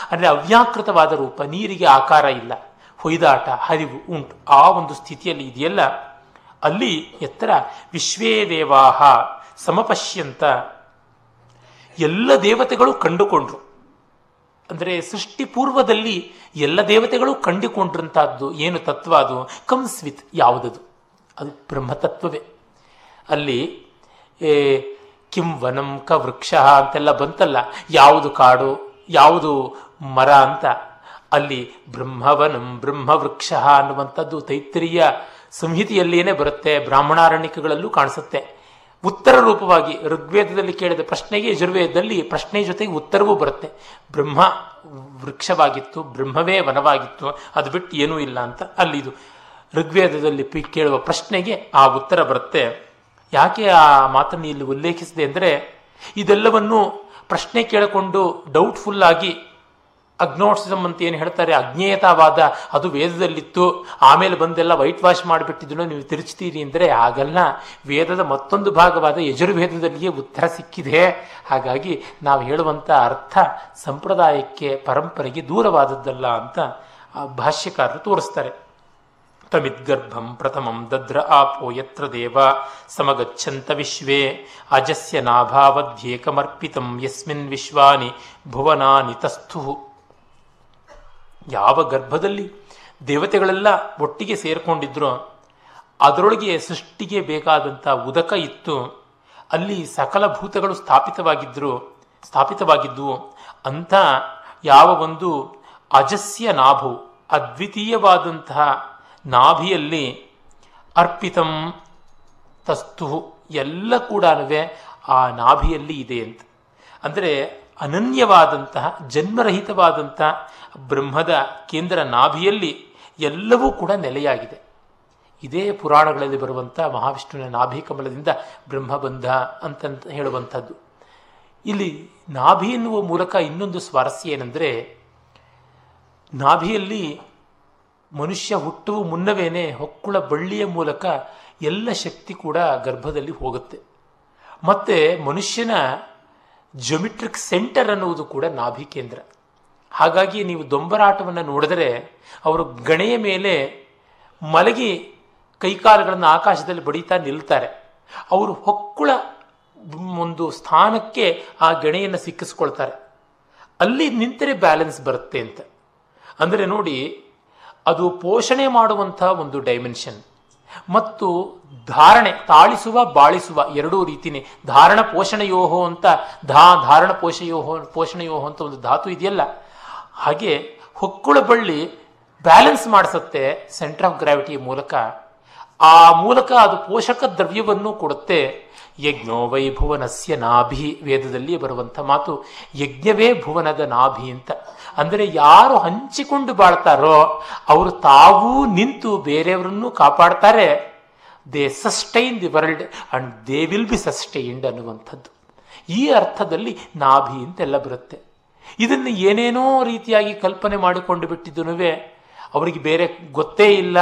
ಅಂದರೆ ಅವ್ಯಾಕೃತವಾದ ರೂಪ, ನೀರಿಗೆ ಆಕಾರ ಇಲ್ಲ, ಹೊಯ್ದಾಟ, ಹರಿವು ಉಂಟು. ಆ ಒಂದು ಸ್ಥಿತಿಯಲ್ಲಿ ಇದೆಯಲ್ಲ, ಅಲ್ಲಿ ಎತ್ತರ ವಿಶ್ವೇ ದೇವಾಹ ಸಮಪಶ್ಯಂತ, ಎಲ್ಲ ದೇವತೆಗಳು ಕಂಡುಕೊಂಡ್ರು. ಅಂದರೆ ಸೃಷ್ಟಿ ಪೂರ್ವದಲ್ಲಿ ಎಲ್ಲ ದೇವತೆಗಳು ಕಂಡುಕೊಂಡ್ರಂಥದ್ದು ಏನು ತತ್ವ ಅದು? ಕಂಸ್ವಿತ್, ಯಾವುದದು? ಅದು ಬ್ರಹ್ಮತತ್ವವೇ. ಅಲ್ಲಿ ಕಿಂ ವನಂ ಕ ವೃಕ್ಷ ಅಂತೆಲ್ಲ ಬಂತಲ್ಲ, ಯಾವುದು ಕಾಡು ಯಾವುದು ಮರ ಅಂತ, ಅಲ್ಲಿ ಬ್ರಹ್ಮವನಂ ಬ್ರಹ್ಮವೃಕ್ಷ ಅನ್ನುವಂಥದ್ದು ತೈತ್ರಿಯ ಸಂಹಿತೆಯಲ್ಲಿಯೇ ಬರುತ್ತೆ, ಬ್ರಾಹ್ಮಣಾರಣ್ಯಕಗಳಲ್ಲೂ ಕಾಣಿಸುತ್ತೆ. ಉತ್ತರ ರೂಪವಾಗಿ ಋಗ್ವೇದದಲ್ಲಿ ಕೇಳಿದ ಪ್ರಶ್ನೆಗೆ ಯಜುರ್ವೇದದಲ್ಲಿ ಪ್ರಶ್ನೆ ಜೊತೆಗೆ ಉತ್ತರವೂ ಬರುತ್ತೆ. ಬ್ರಹ್ಮ ವೃಕ್ಷವಾಗಿತ್ತು, ಬ್ರಹ್ಮವೇ ವನವಾಗಿತ್ತು, ಅದು ಬಿಟ್ಟು ಏನೂ ಇಲ್ಲ ಅಂತ ಅಲ್ಲಿ ಇದು ಋಗ್ವೇದದಲ್ಲಿ ಕೇಳುವ ಪ್ರಶ್ನೆಗೆ ಆ ಉತ್ತರ ಬರುತ್ತೆ. ಯಾಕೆ ಆ ಮಾತನ್ನು ಇಲ್ಲಿ ಉಲ್ಲೇಖಿಸಿದೆ ಅಂದರೆ, ಇದೆಲ್ಲವನ್ನು ಪ್ರಶ್ನೆ ಕೇಳಿಕೊಂಡು ಡೌಟ್ಫುಲ್ಲಾಗಿ ಅಗ್ನೋತ್ಸಮ್ ಅಂತ ಏನು ಹೇಳ್ತಾರೆ, ಅಜ್ಞೇಯತಾವಾದ ಅದು ವೇದದಲ್ಲಿತ್ತು, ಆಮೇಲೆ ಬಂದೆಲ್ಲ ವೈಟ್ ವಾಶ್ ಮಾಡಿಬಿಟ್ಟಿದ್ದನ್ನು ನೀವು ತಿರುಚ್ತೀರಿ ಅಂದರೆ ಆಗಲ್ಲ. ವೇದದ ಮತ್ತೊಂದು ಭಾಗವಾದ ಯಜುರ್ವೇದದಲ್ಲಿಯೇ ಉತ್ತರ ಸಿಕ್ಕಿದೆ. ಹಾಗಾಗಿ ನಾವು ಹೇಳುವಂಥ ಅರ್ಥ ಸಂಪ್ರದಾಯಕ್ಕೆ ಪರಂಪರೆಗೆ ದೂರವಾದದ್ದಲ್ಲ ಅಂತ ಭಾಷ್ಯಕಾರರು ತೋರಿಸ್ತಾರೆ. ತಮಿದ್ಗರ್ಭಂ ಪ್ರಥಮಂ ದದ್ರ ಆಪೋ ಯತ್ರ ದೇವ ಸಮಗಚ್ಛಂತ ವಿಶ್ವೇ ಅಜಸ್ಯ ನಾಭಾವಧ್ಯೇಕಮರ್ಪಿತಂ ಯಸ್ಮಿನ್ ವಿಶ್ವಾನಿ ಭುವನಾನಿ ತಸ್ಥು. ಯಾವ ಗರ್ಭದಲ್ಲಿ ದೇವತೆಗಳೆಲ್ಲ ಒಟ್ಟಿಗೆ ಸೇರಿಕೊಂಡಿದ್ರು, ಅದರೊಳಗೆ ಸೃಷ್ಟಿಗೆ ಬೇಕಾದಂಥ ಉದಕ ಇತ್ತು, ಅಲ್ಲಿ ಸಕಲ ಭೂತಗಳು ಸ್ಥಾಪಿತವಾಗಿದ್ದುವು ಅಂಥ ಯಾವ ಒಂದು ಅಜಸ್ಯ ನಾಭು ಅದ್ವಿತೀಯವಾದಂತಹ ನಾಭಿಯಲ್ಲಿ ಅರ್ಪಿತಂ ತಸ್ತು ಎಲ್ಲ ಕೂಡ ಆ ನಾಭಿಯಲ್ಲಿ ಇದೆ ಅಂತ. ಅಂದರೆ ಅನನ್ಯವಾದಂತಹ ಜನ್ಮರಹಿತವಾದಂತಹ ಬ್ರಹ್ಮದ ಕೇಂದ್ರ ನಾಭಿಯಲ್ಲಿ ಎಲ್ಲವೂ ಕೂಡ ನೆಲೆಯಾಗಿದೆ. ಇದೇ ಪುರಾಣಗಳಲ್ಲಿ ಬರುವಂಥ ಮಹಾವಿಷ್ಣುವಿನ ನಾಭಿ ಕಮಲದಿಂದ ಬ್ರಹ್ಮಬಂಧ ಅಂತ ಹೇಳುವಂಥದ್ದು. ಇಲ್ಲಿ ನಾಭಿ ಎನ್ನುವ ಮೂಲಕ ಇನ್ನೊಂದು ಸ್ವಾರಸ್ಯ ಏನೆಂದರೆ, ನಾಭಿಯಲ್ಲಿ ಮನುಷ್ಯ ಹುಟ್ಟುವ ಮುನ್ನವೇನೆ ಹೊಕ್ಕುಳ ಬಳ್ಳಿಯ ಮೂಲಕ ಎಲ್ಲ ಶಕ್ತಿ ಕೂಡ ಗರ್ಭದಲ್ಲಿ ಹೋಗುತ್ತೆ. ಮತ್ತು ಮನುಷ್ಯನ ಜಿಯೋಮೆಟ್ರಿಕ್ ಸೆಂಟರ್ ಅನ್ನುವುದು ಕೂಡ ನಾಭಿ ಕೇಂದ್ರ. ಹಾಗಾಗಿ ನೀವು ದೊಂಬರಾಟವನ್ನು ನೋಡಿದರೆ ಅವರು ಗಣೆಯ ಮೇಲೆ ಮಲಗಿ ಕೈಕಾಲುಗಳನ್ನು ಆಕಾಶದಲ್ಲಿ ಬಡಿತಾ ನಿಲ್ತಾರೆ. ಅವರು ಹೊಕ್ಕುಳ ಒಂದು ಸ್ಥಾನಕ್ಕೆ ಆ ಗಣೆಯನ್ನು ಸಿಕ್ಕಿಸ್ಕೊಳ್ತಾರೆ, ಅಲ್ಲಿ ನಿಂತರೆ ಬ್ಯಾಲೆನ್ಸ್ ಬರುತ್ತೆ ಅಂತ. ಅಂದರೆ ನೋಡಿ, ಅದು ಪೋಷಣೆ ಮಾಡುವಂತಹ ಒಂದು ಡೈಮೆನ್ಷನ್ ಮತ್ತು ಧಾರಣೆ, ತಾಳಿಸುವ ಬಾಳಿಸುವ ಎರಡೂ ರೀತಿಯೇ. ಧಾರಣ ಪೋಷಣೆಯೋಹೋ ಅಂತ ಧಾರಣ ಪೋಷಣೆಯೋಹೋ ಅಂತ ಒಂದು ಧಾತು ಇದೆಯಲ್ಲ, ಹಾಗೆ ಹೊಕ್ಕುಳ ಬಳ್ಳಿ ಬ್ಯಾಲೆನ್ಸ್ ಮಾಡಿಸುತ್ತೆ ಸೆಂಟರ್ ಆಫ್ ಗ್ರಾವಿಟಿಯ ಮೂಲಕ. ಆ ಮೂಲಕ ಅದು ಪೋಷಕ ದ್ರವ್ಯವನ್ನು ಕೊಡುತ್ತೆ. ಯಜ್ಞೋ ವೈ ಭುವನಸ್ಯ ನಾಭಿ, ವೇದದಲ್ಲಿ ಬರುವಂಥ ಮಾತು. ಯಜ್ಞವೇ ಭುವನದ ನಾಭಿ ಅಂತ. ಅಂದರೆ ಯಾರು ಹಂಚಿಕೊಂಡು ಬಾಳ್ತಾರೋ ಅವರು ತಾವೂ ನಿಂತು ಬೇರೆಯವರನ್ನು ಕಾಪಾಡ್ತಾರೆ. They sustain the world and they will be sustained ಅನ್ನುವಂಥದ್ದು. ಈ ಅರ್ಥದಲ್ಲಿ ನಾಭಿ ಅಂತೆಲ್ಲ ಬರುತ್ತೆ. ಇದನ್ನು ಏನೇನೋ ರೀತಿಯಾಗಿ ಕಲ್ಪನೆ ಮಾಡಿಕೊಂಡು ಬಿಟ್ಟಿದ್ದನುವೇ, ಅವರಿಗೆ ಬೇರೆ ಗೊತ್ತೇ ಇಲ್ಲ,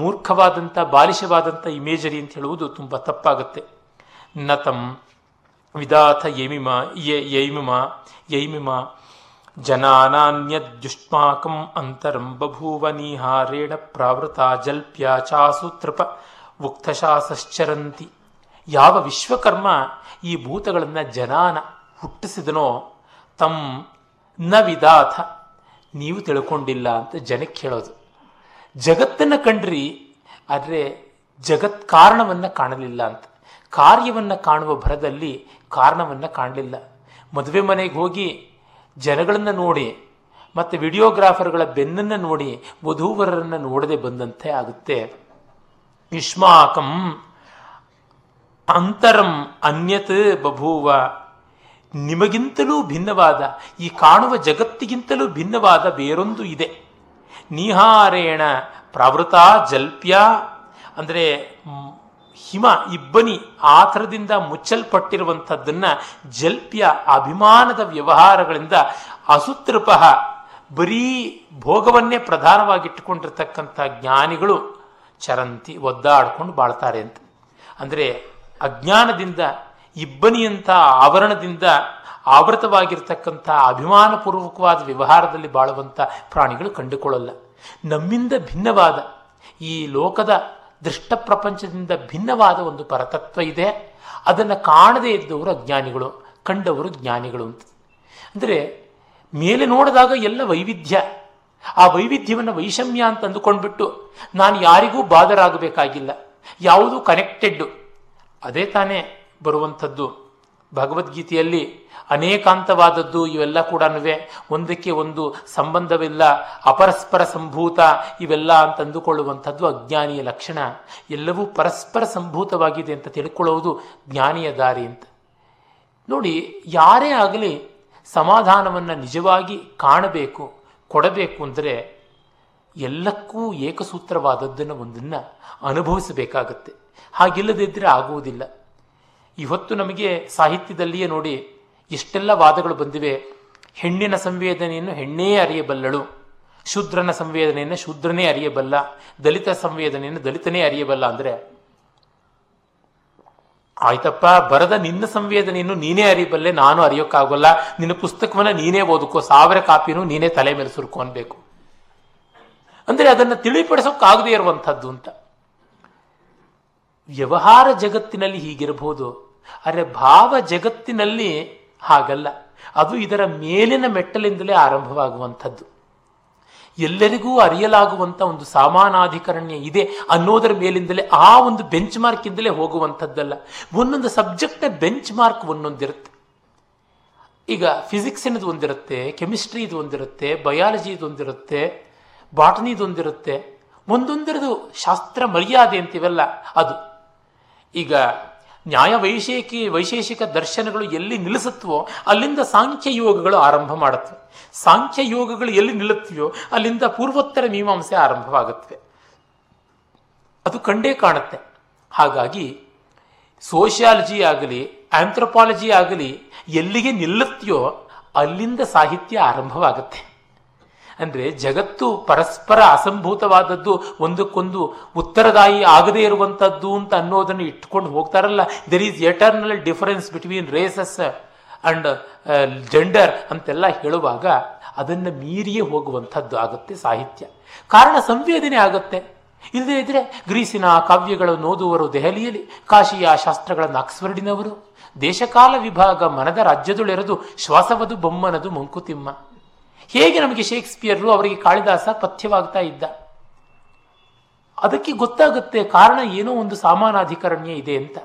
ಮೂರ್ಖವಾದಂಥ ಬಾಲಿಷವಾದಂಥ ಇಮೇಜರಿ ಅಂತ ಹೇಳುವುದು ತುಂಬ ತಪ್ಪಾಗುತ್ತೆ. ನತಂ ವಿದಾಥ ಯೈಮಿಮ ಜನಾನಾನ್ಯದ್ಯುಷ್ಮಾಕಂ ಅಂತರಂ ಬಭೂವನೀಹಾರೇಣ ಪ್ರಾವೃತ ಜಲ್ಪ್ಯ ಚಾಸು ತೃಪ ಉಕ್ತಶಾಸಶ್ಚರಂತಿ. ಯಾವ ವಿಶ್ವಕರ್ಮ ಈ ಭೂತಗಳನ್ನು ಜನಾನ ಹುಟ್ಟಿಸಿದನೋ ತಂ ನ ವಿದಾಥ, ನೀವು ತಿಳ್ಕೊಂಡಿಲ್ಲ ಅಂತ ಜನಕ್ಕೆ ಹೇಳೋದು. ಜಗತ್ತನ್ನು ಕಂಡ್ರಿ, ಆದರೆ ಜಗತ್ ಕಾರಣವನ್ನು ಕಾಣಲಿಲ್ಲ ಅಂತ. ಕಾರ್ಯವನ್ನು ಕಾಣುವ ಭರದಲ್ಲಿ ಕಾರಣವನ್ನು ಕಾಣಲಿಲ್ಲ. ಮದುವೆ ಮನೆಗೆ ಹೋಗಿ ಜನಗಳನ್ನು ನೋಡಿ ಮತ್ತು ವಿಡಿಯೋಗ್ರಾಫರ್ಗಳ ಬೆನ್ನನ್ನು ನೋಡಿ ವಧೂವರರನ್ನು ನೋಡದೆ ಬಂದಂತೆ ಆಗುತ್ತೆ. ಯುಷ್ಮಾಕಂ ಅಂತರಂ ಅನ್ಯತ್ ಬಭೂವ, ನಿಮಗಿಂತಲೂ ಭಿನ್ನವಾದ, ಈ ಕಾಣುವ ಜಗತ್ತಿಗಿಂತಲೂ ಭಿನ್ನವಾದ ಬೇರೊಂದು ಇದೆ. ನೀಹಾರೇಣ ಪ್ರಾವೃತ ಜಲ್ಪ್ಯ, ಅಂದರೆ ಹಿಮ ಇಬ್ಬನಿ ಆ ಥರದಿಂದ ಮುಚ್ಚಲ್ಪಟ್ಟಿರುವಂಥದ್ದನ್ನು ಜಲ್ಪ್ಯ ಅಭಿಮಾನದ ವ್ಯವಹಾರಗಳಿಂದ ಅಸುತೃಪ ಬರೀ ಭೋಗವನ್ನೇ ಪ್ರಧಾನವಾಗಿಟ್ಟುಕೊಂಡಿರ್ತಕ್ಕಂಥ ಜ್ಞಾನಿಗಳು ಚರಂತಿ ಒದ್ದಾಡ್ಕೊಂಡು ಬಾಳ್ತಾರೆ ಅಂತ. ಅಂದರೆ ಅಜ್ಞಾನದಿಂದ ಇಬ್ಬನಿಯಂಥ ಆವರಣದಿಂದ ಆವೃತವಾಗಿರ್ತಕ್ಕಂಥ ಅಭಿಮಾನಪೂರ್ವಕವಾದ ವ್ಯವಹಾರದಲ್ಲಿ ಬಾಳುವಂಥ ಪ್ರಾಣಿಗಳು ಕಂಡುಕೊಳ್ಳಲ್ಲ. ನಮ್ಮಿಂದ ಭಿನ್ನವಾದ ಈ ಲೋಕದ ದೃಷ್ಟ ಪ್ರಪಂಚದಿಂದ ಭಿನ್ನವಾದ ಒಂದು ಪರತತ್ವ ಇದೆ, ಅದನ್ನು ಕಾಣದೇ ಇದ್ದವರು ಅಜ್ಞಾನಿಗಳು, ಕಂಡವರು ಜ್ಞಾನಿಗಳು ಅಂತ. ಅಂದರೆ ಮೇಲೆ ನೋಡಿದಾಗ ಎಲ್ಲ ವೈವಿಧ್ಯ, ಆ ವೈವಿಧ್ಯವನ್ನು ವೈಷಮ್ಯ ಅಂತ ಅಂದುಕೊಂಡ್ಬಿಟ್ಟು ನಾನು ಯಾರಿಗೂ ಬಾದರಾಗಬೇಕಾಗಿಲ್ಲ, ಯಾವುದೂ ಕನೆಕ್ಟೆಡ್ಡು. ಅದೇ ತಾನೇ ಬರುವಂಥದ್ದು ಭಗವದ್ಗೀತೆಯಲ್ಲಿ. ಅನೇಕಾಂತವಾದದ್ದು ಇವೆಲ್ಲ ಕೂಡ ಒಂದಕ್ಕೆ ಒಂದು ಸಂಬಂಧವಿಲ್ಲ, ಅಪರಸ್ಪರ ಸಂಭೂತ ಇವೆಲ್ಲ ಅಂತ ಅಂದುಕೊಳ್ಳುವಂಥದ್ದು ಅಜ್ಞಾನಿಯ ಲಕ್ಷಣ. ಎಲ್ಲವೂ ಪರಸ್ಪರ ಸಂಭೂತವಾಗಿದೆ ಅಂತ ತಿಳ್ಕೊಳ್ಳೋದು ಜ್ಞಾನಿಯ ದಾರಿ ಅಂತ. ನೋಡಿ, ಯಾರೇ ಆಗಲಿ ಸಮಾಧಾನವನ್ನು ನಿಜವಾಗಿ ಕಾಣಬೇಕು, ಕೊಡಬೇಕು ಅಂದರೆ ಎಲ್ಲಕ್ಕೂ ಏಕಸೂತ್ರವಾದದ್ದನ್ನು ಒಂದನ್ನು ಅನುಭವಿಸಬೇಕಾಗತ್ತೆ. ಹಾಗಿಲ್ಲದಿದ್ದರೆ ಆಗುವುದಿಲ್ಲ. ಇವತ್ತು ನಮಗೆ ಸಾಹಿತ್ಯದಲ್ಲಿಯೇ ನೋಡಿ ಎಷ್ಟೆಲ್ಲ ವಾದಗಳು ಬಂದಿವೆ. ಹೆಣ್ಣಿನ ಸಂವೇದನೆಯನ್ನು ಹೆಣ್ಣೇ ಅರಿಯಬಲ್ಲಳು, ಶೂದ್ರನ ಸಂವೇದನೆಯನ್ನು ಶೂದ್ರನೇ ಅರಿಯಬಲ್ಲ, ದಲಿತ ಸಂವೇದನೆಯನ್ನು ದಲಿತನೇ ಅರಿಯಬಲ್ಲ ಅಂದರೆ ಆಯ್ತಪ್ಪ, ಬರದ ನಿನ್ನ ಸಂವೇದನೆಯನ್ನು ನೀನೇ ಅರಿಯಬಲ್ಲೆ, ನಾನು ಅರಿಯೋಕ್ಕಾಗೋಲ್ಲ. ನಿನ್ನ ಪುಸ್ತಕವನ್ನು ನೀನೇ ಓದಕ್ಕೋ, 1000 ಕಾಪಿನೂ ನೀನೇ ತಲೆ ಮೇಲೆ ಸುರ್ಕೊನ್ಬೇಕು ಅಂದರೆ ಅದನ್ನು ತಿಳಿಪಡಿಸೋಕ್ಕಾಗದೇ ಇರುವಂಥದ್ದು ಅಂತ. ವ್ಯವಹಾರ ಜಗತ್ತಿನಲ್ಲಿ ಹೀಗಿರಬಹುದು, ಆದರೆ ಭಾವ ಜಗತ್ತಿನಲ್ಲಿ ಹಾಗಲ್ಲ. ಅದು ಇದರ ಮೇಲಿನ ಮೆಟ್ಟಲಿಂದಲೇ ಆರಂಭವಾಗುವಂಥದ್ದು. ಎಲ್ಲರಿಗೂ ಅರಿಯಲಾಗುವಂಥ ಒಂದು ಸಮಾನಾಧಿಕರಣ್ಯ ಇದೆ ಅನ್ನೋದರ ಮೇಲಿಂದಲೇ, ಆ ಒಂದು ಬೆಂಚ್ ಮಾರ್ಕ್ ಇಂದಲೇ ಹೋಗುವಂಥದ್ದಲ್ಲ. ಒಂದೊಂದು ಸಬ್ಜೆಕ್ಟ್ನ ಬೆಂಚ್ ಮಾರ್ಕ್ ಒಂದೊಂದಿರುತ್ತೆ. ಈಗ ಫಿಸಿಕ್ಸಿನದು ಒಂದಿರುತ್ತೆ, ಕೆಮಿಸ್ಟ್ರಿ ಇದು ಒಂದಿರುತ್ತೆ, ಬಯಾಲಜಿ ಇದೊಂದಿರುತ್ತೆ, ಬಾಟನಿ ಇದೊಂದಿರುತ್ತೆ, ಒಂದೊಂದರದು ಶಾಸ್ತ್ರ ಮರ್ಯಾದೆ ಅಂತೀವಲ್ಲ ಅದು. ಈಗ ವೈಶೇಷಿಕ ದರ್ಶನಗಳು ಎಲ್ಲಿ ನಿಲ್ಲಿಸುತ್ತವೋ ಅಲ್ಲಿಂದ ಸಾಂಖ್ಯ ಯೋಗಗಳು ಆರಂಭ ಮಾಡುತ್ತವೆ. ಸಾಂಖ್ಯ ಯೋಗಗಳು ಎಲ್ಲಿ ನಿಲ್ಲುತ್ತವೆಯೋ ಅಲ್ಲಿಂದ ಪೂರ್ವೋತ್ತರ ಮೀಮಾಂಸೆ ಆರಂಭವಾಗುತ್ತವೆ. ಅದು ಕಂಡೇ ಕಾಣುತ್ತೆ. ಹಾಗಾಗಿ ಸೋಷಿಯಾಲಜಿ ಆಗಲಿ, ಆಂಥ್ರೋಪಾಲಜಿ ಆಗಲಿ ಎಲ್ಲಿಗೆ ನಿಲ್ಲುತ್ತೆಯೋ ಅಲ್ಲಿಂದ ಸಾಹಿತ್ಯ ಆರಂಭವಾಗುತ್ತೆ. ಅಂದರೆ ಜಗತ್ತು ಪರಸ್ಪರ ಅಸಂಭೂತವಾದದ್ದು, ಒಂದಕ್ಕೊಂದು ಉತ್ತರದಾಯಿ ಆಗದೇ ಇರುವಂಥದ್ದು ಅಂತ ಅನ್ನೋದನ್ನು ಇಟ್ಕೊಂಡು ಹೋಗ್ತಾರಲ್ಲ. There is eternal difference between races and gender ಅಂತೆಲ್ಲ ಹೇಳುವಾಗ ಅದನ್ನು ಮೀರಿಯೇ ಹೋಗುವಂಥದ್ದು ಆಗುತ್ತೆ ಸಾಹಿತ್ಯ. ಕಾರಣ ಸಂವೇದನೆ ಆಗುತ್ತೆ. ಇಲ್ಲದೇ ಇದ್ರೆ ಗ್ರೀಸಿನ ಕಾವ್ಯಗಳನ್ನು ಓದುವರು ದೆಹಲಿಯಲ್ಲಿ, ಕಾಶಿಯ ಶಾಸ್ತ್ರಗಳನ್ನು ಆಕ್ಸ್ಫರ್ಡಿನವರು, ದೇಶಕಾಲ ವಿಭಾಗ ಮನದ ರಾಜ್ಯದೊಳೆರದು ಶ್ವಾಸವದು ಬೊಮ್ಮನದು ಮಂಕುತಿಮ್ಮ. ಹೇಗೆ ನಮಗೆ ಶೇಕ್ಸ್ಪಿಯರು, ಅವರಿಗೆ ಕಾಳಿದಾಸ ಪಥ್ಯವಾಗ್ತಾ ಇದ್ದ. ಅದಕ್ಕೆ ಗೊತ್ತಾಗುತ್ತೆ ಕಾರಣ ಏನೋ ಒಂದು ಸಮಾನಾಧಿಕರಣ್ಯ ಇದೆ ಅಂತ.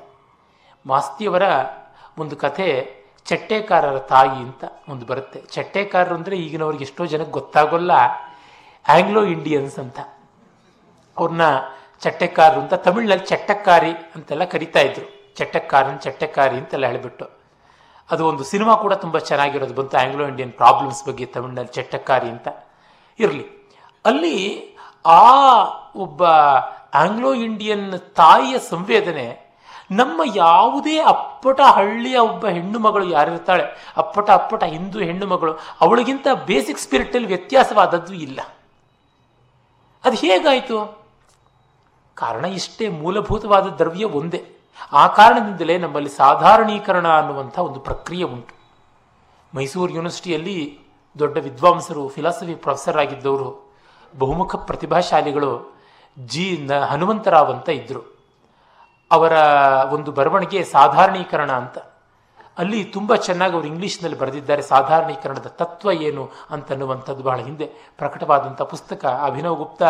ಮಾಸ್ತಿಯವರ ಒಂದು ಕಥೆ ಚಟ್ಟೆಕಾರರ ತಾಯಿ ಅಂತ ಒಂದು ಬರುತ್ತೆ. ಚಟ್ಟೆಕಾರರು ಅಂದರೆ ಈಗಿನವ್ರಿಗೆ ಎಷ್ಟೋ ಜನಕ್ಕೆ ಗೊತ್ತಾಗೋಲ್ಲ, ಆಂಗ್ಲೋ ಇಂಡಿಯನ್ಸ್ ಅಂತ ಅವ್ರನ್ನ ಚಟ್ಟೆಕಾರರು ಅಂತ, ತಮಿಳಿನಲ್ಲಿ ಚಟ್ಟಕ್ಕಾರಿ ಅಂತೆಲ್ಲ ಕರಿತಾ ಇದ್ರು. ಚಟ್ಟಕ್ಕಾರನ್ ಚಟ್ಟೆಕಾರಿ ಅಂತೆಲ್ಲ ಹೇಳಿಬಿಟ್ಟು ಅದು ಒಂದು ಸಿನಿಮಾ ಕೂಡ ತುಂಬ ಚೆನ್ನಾಗಿರೋದು ಬಂತು, ಆಂಗ್ಲೋ ಇಂಡಿಯನ್ ಪ್ರಾಬ್ಲಮ್ಸ್ ಬಗ್ಗೆ ತಮಿಳಿನಲ್ಲಿ, ಚಟ್ಟಕ್ಕಾರಿ ಅಂತ ಇರಲಿ. ಅಲ್ಲಿ ಆ ಒಬ್ಬ ಆಂಗ್ಲೋ ಇಂಡಿಯನ್ ತಾಯಿಯ ಸಂವೇದನೆ ನಮ್ಮ ಯಾವುದೇ ಅಪ್ಪಟ ಹಳ್ಳಿಯ ಒಬ್ಬ ಹೆಣ್ಣು ಮಗಳು ಯಾರಿರ್ತಾಳೆ, ಅಪ್ಪಟ ಹಿಂದೂ ಹೆಣ್ಣು ಮಗಳು, ಅವಳಿಗಿಂತ ಬೇಸಿಕ್ ಸ್ಪಿರಿಟಲ್ಲಿ ವ್ಯತ್ಯಾಸವಾದದ್ದು ಇಲ್ಲ. ಅದು ಹೇಗಾಯಿತು? ಕಾರಣ ಇಷ್ಟೇ, ಮೂಲಭೂತವಾದ ದ್ರವ್ಯ ಒಂದೇ. ಆ ಕಾರಣದಿಂದಲೇ ನಮ್ಮಲ್ಲಿ ಸಾಧಾರಣೀಕರಣ ಅನ್ನುವಂಥ ಒಂದು ಪ್ರಕ್ರಿಯೆ ಉಂಟು. ಮೈಸೂರು ಯೂನಿವರ್ಸಿಟಿಯಲ್ಲಿ ದೊಡ್ಡ ವಿದ್ವಾಂಸರು, ಫಿಲಾಸಫಿ ಪ್ರೊಫೆಸರ್ ಆಗಿದ್ದವರು, ಬಹುಮುಖ ಪ್ರತಿಭಾಶಾಲಿಗಳು ಹನುಮಂತರಾವ್ ಅಂತ ಇದ್ದರು. ಅವರ ಒಂದು ಬರವಣಿಗೆ ಸಾಧಾರಣೀಕರಣ ಅಂತ, ಅಲ್ಲಿ ತುಂಬ ಚೆನ್ನಾಗಿ ಅವರು ಇಂಗ್ಲೀಷ್ನಲ್ಲಿ ಬರೆದಿದ್ದಾರೆ. ಸಾಧಾರಣೀಕರಣದ ತತ್ವ ಏನು ಅಂತನ್ನುವಂಥದ್ದು ಬಹಳ ಹಿಂದೆ ಪ್ರಕಟವಾದಂಥ ಪುಸ್ತಕ. ಅಭಿನವ್ ಗುಪ್ತಾ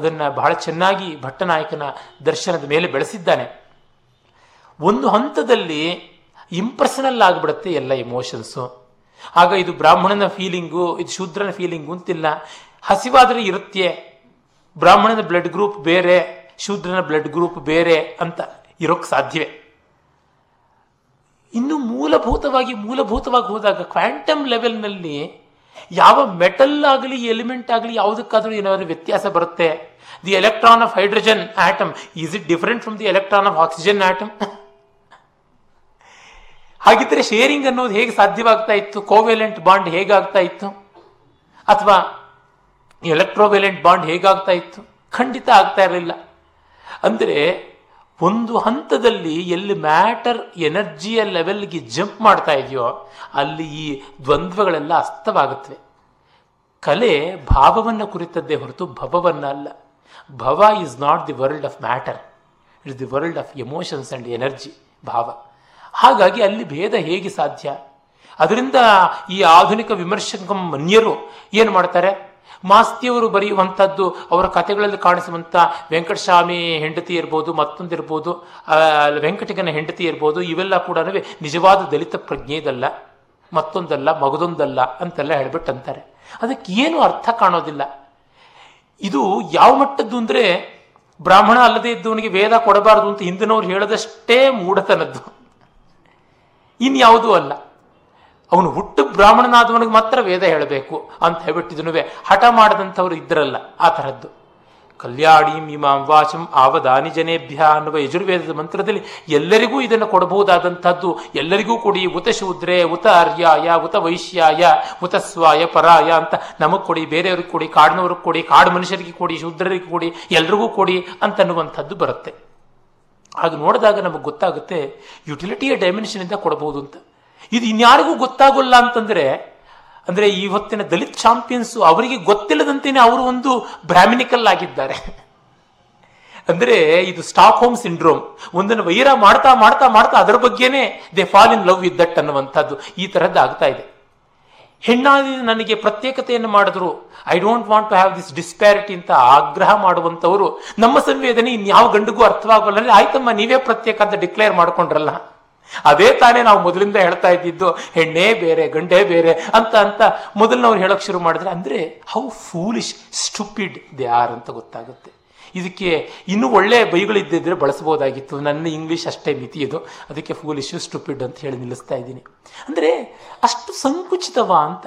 ಅದನ್ನು ಬಹಳ ಚೆನ್ನಾಗಿ ಭಟ್ಟನಾಯಕನ ದರ್ಶನದ ಮೇಲೆ ಬೆಳೆಸಿದ್ದಾನೆ. ಒಂದು ಹಂತದಲ್ಲಿ ಇಂಪರ್ಸನಲ್ ಆಗಿಬಿಡುತ್ತೆ ಎಲ್ಲ ಎಮೋಷನ್ಸು. ಆಗ ಇದು ಬ್ರಾಹ್ಮಣನ ಫೀಲಿಂಗು, ಇದು ಶೂದ್ರನ ಫೀಲಿಂಗು ಅಂತಿಲ್ಲ. ಹಸಿವಾದರೆ ಇರುತ್ತೆ, ಬ್ರಾಹ್ಮಣನ ಬ್ಲಡ್ ಗ್ರೂಪ್ ಬೇರೆ, ಶೂದ್ರನ ಬ್ಲಡ್ ಗ್ರೂಪ್ ಬೇರೆ ಅಂತ ಇರೋಕ್ಕೆ ಸಾಧ್ಯವೇ. ಇನ್ನು ಮೂಲಭೂತವಾಗಿ ಹೋದಾಗ ಕ್ವಾಂಟಮ್ ಲೆವೆಲ್ನಲ್ಲಿ ಯಾವ ಮೆಟಲ್ ಆಗಲಿ, ಎಲಿಮೆಂಟ್ ಆಗಲಿ, ಯಾವುದಕ್ಕಾದರೂ ಏನಾದರೂ ವ್ಯತ್ಯಾಸ ಬರುತ್ತೆ. The electron of hydrogen atom is it different from the electron of oxygen atom? ಹಾಗಿದ್ರೆ ಶೇರಿಂಗ್ ಅನ್ನೋದು ಹೇಗೆ ಸಾಧ್ಯವಾಗ್ತಾ ಇತ್ತು? ಕೋವೆಲೆಂಟ್ ಬಾಂಡ್ ಹೇಗಾಗ್ತಾ ಇತ್ತು? ಅಥವಾ ಎಲೆಕ್ಟ್ರೋವೆಲೆಂಟ್ ಬಾಂಡ್ ಹೇಗಾಗ್ತಾ ಇತ್ತು? ಖಂಡಿತ ಆಗ್ತಾ ಇರಲಿಲ್ಲ. ಅಂದರೆ ಒಂದು ಹಂತದಲ್ಲಿ ಎಲ್ಲಿ ಮ್ಯಾಟರ್ ಎನರ್ಜಿಯ ಲೆವೆಲ್ಗೆ ಜಂಪ್ ಮಾಡ್ತಾ ಇದೆಯೋ ಅಲ್ಲಿ ಈ ದ್ವಂದ್ವಗಳೆಲ್ಲ ಅಸ್ತವಾಗುತ್ತವೆ. ಕಲೆ ಭಾವವನ್ನು ಕುರಿತದ್ದೇ ಹೊರತು ಭವವನ್ನು ಅಲ್ಲ. ಭವ is not the world of matter, it is the world of emotions and energy, ಭಾವ. ಹಾಗಾಗಿ ಅಲ್ಲಿ ಭೇದ ಹೇಗೆ ಸಾಧ್ಯ? ಅದರಿಂದ ಈ ಆಧುನಿಕ ವಿಮರ್ಶಕ ಮನ್ಯರು ಏನು ಮಾಡ್ತಾರೆ, ಮಾಸ್ತಿಯವರು ಬರೆಯುವಂಥದ್ದು, ಅವರ ಕಥೆಗಳಲ್ಲಿ ಕಾಣಿಸುವಂಥ ವೆಂಕಟಸ್ವಾಮಿ ಹೆಂಡತಿ ಇರ್ಬೋದು, ಮತ್ತೊಂದಿರ್ಬೋದು, ವೆಂಕಟಗನ ಹೆಂಡತಿ ಇರ್ಬೋದು, ಇವೆಲ್ಲ ಕೂಡ ನಿಜವಾದ ದಲಿತ ಪ್ರಜ್ಞೆದಲ್ಲ, ಮತ್ತೊಂದಲ್ಲ, ಮಗದೊಂದಲ್ಲ ಅಂತೆಲ್ಲ ಹೇಳ್ಬಿಟ್ಟಂತಾರೆ. ಅದಕ್ಕೆ ಏನು ಅರ್ಥ ಕಾಣೋದಿಲ್ಲ. ಇದು ಯಾವ ಮಟ್ಟದ್ದು ಅಂದರೆ, ಬ್ರಾಹ್ಮಣ ಅಲ್ಲದೆ ಇದ್ದವನಿಗೆ ವೇದ ಕೊಡಬಾರದು ಅಂತ ಹಿಂದಿನವ್ರು ಹೇಳೋದಷ್ಟೇ ಮೂಢತನದ್ದು, ಇನ್ಯಾವುದೂ ಅಲ್ಲ. ಅವನು ಹುಟ್ಟು ಬ್ರಾಹ್ಮಣನಾದವನಿಗೆ ಮಾತ್ರ ವೇದ ಹೇಳಬೇಕು ಅಂತ ಹೇಳ್ಬಿಟ್ಟಿದನುವೆ ಹಠ ಮಾಡದಂಥವ್ರು ಇದ್ರಲ್ಲ, ಆ ಥರದ್ದು. ಕಲ್ಯಾಣೀಂ ಇಮಾಂ ವಾಚಂ ಆವದಾನಿ ಜನೇಭ್ಯ ಅನ್ನುವ ಯಜುರ್ವೇದದ ಮಂತ್ರದಲ್ಲಿ ಎಲ್ಲರಿಗೂ ಇದನ್ನು ಕೊಡಬಹುದಾದಂಥದ್ದು. ಎಲ್ಲರಿಗೂ ಕೊಡಿ, ಉತ ಶೂದ್ರೆ, ಉತ ಅರ್ಯಾಯ, ಉತ ವೈಶ್ಯಾಯ, ಉತ ಸ್ವಾಯ ಪರಾಯ ಅಂತ ನಮಗೆ ಕೊಡಿ, ಬೇರೆಯವ್ರಿಗೆ ಕೊಡಿ, ಕಾಡಿನವ್ರಿಗೆ ಕೊಡಿ, ಕಾಡು ಮನುಷ್ಯರಿಗೆ ಕೊಡಿ, ಶೂದ್ರರಿಗೆ ಕೊಡಿ, ಎಲ್ರಿಗೂ ಕೊಡಿ ಅಂತನ್ನುವಂಥದ್ದು ಬರುತ್ತೆ. ಆಗ ನೋಡಿದಾಗ ನಮಗೆ ಗೊತ್ತಾಗುತ್ತೆ ಯುಟಿಲಿಟಿಯ ಡೈಮೆನ್ಷನಿಂದ ಕೊಡಬಹುದು ಅಂತ. ಇದು ಇನ್ಯಾರಿಗೂ ಗೊತ್ತಾಗೋಲ್ಲ ಅಂತಂದರೆ ಅಂದರೆ ಇವತ್ತಿನ ದಲಿತ್ ಚಾಂಪಿಯನ್ಸು ಅವರಿಗೆ ಗೊತ್ತಿಲ್ಲದಂತೆಯೇ ಅವರು ಒಂದು ಬ್ರಾಹ್ಮಿನಿಕಲ್ ಆಗಿದ್ದಾರೆ. ಅಂದರೆ ಇದು ಸ್ಟಾಕ್ ಹೋಮ್ ಸಿಂಡ್ರೋಮ್. ಒಂದನ್ನು ವೈರ ಮಾಡ್ತಾ ಮಾಡ್ತಾ ಮಾಡ್ತಾ ಅದರ ಬಗ್ಗೆನೇ they fall in love with that ಅನ್ನುವಂಥದ್ದು ಈ ಥರದ್ದು ಆಗ್ತಾ ಇದೆ. ಹೆಣ್ಣಾಗಿ ನನಗೆ ಪ್ರತ್ಯೇಕತೆಯನ್ನು ಮಾಡಿದ್ರು, I don't want to have this disparity ಅಂತ ಆಗ್ರಹ ಮಾಡುವಂಥವರು ನಮ್ಮ ಸಂವೇದನೆ ಇನ್ಯಾವ ಗಂಡಿಗೂ ಅರ್ಥವಾಗಲ್ಲ. ಆಯ್ತಮ್ಮ, ನೀವೇ ಪ್ರತ್ಯೇಕ ಅಂತ ಡಿಕ್ಲೇರ್ ಮಾಡಿಕೊಂಡ್ರಲ್ಲ, ಅದೇ ತಾನೇ ನಾವು ಮೊದಲಿಂದ ಹೇಳ್ತಾ ಇದ್ದಿದ್ದು, ಹೆಣ್ಣೇ ಬೇರೆ ಗಂಡೇ ಬೇರೆ ಅಂತ ಅಂತ ಮೊದಲಿನವ್ರು ಹೇಳೋಕ್ಕೆ ಶುರು ಮಾಡಿದ್ರೆ ಅಂದರೆ how foolish stupid they are ಅಂತ ಗೊತ್ತಾಗುತ್ತೆ. ಇದಕ್ಕೆ ಇನ್ನೂ ಒಳ್ಳೆ ಬೈಗಳಿದ್ದಿದ್ರೆ ಬಳಸಬಹುದಾಗಿತ್ತು. ನನ್ನ ಇಂಗ್ಲೀಷ್ ಅಷ್ಟೇ ಮಿತಿ ಇದು, ಅದಕ್ಕೆ ಫೂಲಿಶ್ ಸ್ಟುಪಿಡ್ ಅಂತ ಹೇಳಿ ನಿಲ್ಲಿಸ್ತಾ ಇದ್ದೀನಿ. ಅಂದರೆ ಅಷ್ಟು ಸಂಕುಚಿತವ ಅಂತ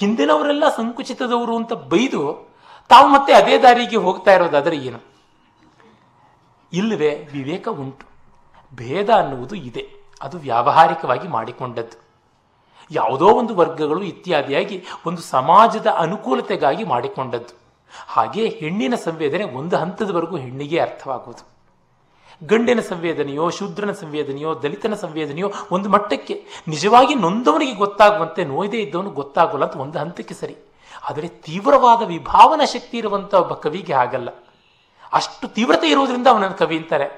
ಹಿಂದಿನವರೆಲ್ಲ ಸಂಕುಚಿತದವರು ಅಂತ ಬೈದು ತಾವು ಮತ್ತೆ ಅದೇ ದಾರಿಗೆ ಹೋಗ್ತಾ ಇರೋದಾದರೆ ಏನು ಇಲ್ಲವೇ? ವಿವೇಕ ಉಂಟು, ಭೇದ ಅನ್ನುವುದು ಇದೆ, ಅದು ವ್ಯಾವಹಾರಿಕವಾಗಿ ಮಾಡಿಕೊಂಡದ್ದು. ಯಾವುದೋ ಒಂದು ವರ್ಗಗಳು ಇತ್ಯಾದಿಯಾಗಿ ಒಂದು ಸಮಾಜದ ಅನುಕೂಲತೆಗಾಗಿ ಮಾಡಿಕೊಂಡದ್ದು. ಹಾಗೆ ಹೆಣ್ಣಿನ ಸಂವೇದನೆ ಒಂದು ಹಂತದವರೆಗೂ ಹೆಣ್ಣಿಗೆ ಅರ್ಥವಾಗುವುದು. ಗಂಡಿನ ಸಂವೇದನೆಯೋ ಶೂದ್ರನ ಸಂವೇದನೆಯೋ ದಲಿತನ ಸಂವೇದನೆಯೋ ಒಂದು ಮಟ್ಟಕ್ಕೆ ನಿಜವಾಗಿ ನೊಂದವನಿಗೆ ಗೊತ್ತಾಗುವಂತೆ, ನೋಯದೇ ಇದ್ದವನು ಗೊತ್ತಾಗಲ್ಲ ಅಂತ ಒಂದು ಹಂತಕ್ಕೆ ಸರಿ. ಆದರೆ ತೀವ್ರವಾದ ವಿಭಾವನಾ ಶಕ್ತಿ ಇರುವಂಥ ಒಬ್ಬ ಕವಿಗೆ ಹಾಗಲ್ಲ. ಅಷ್ಟು ತೀವ್ರತೆ ಇರುವುದರಿಂದ ಅವನನ್ನು ಕವಿ ಅಂತಾರೆ.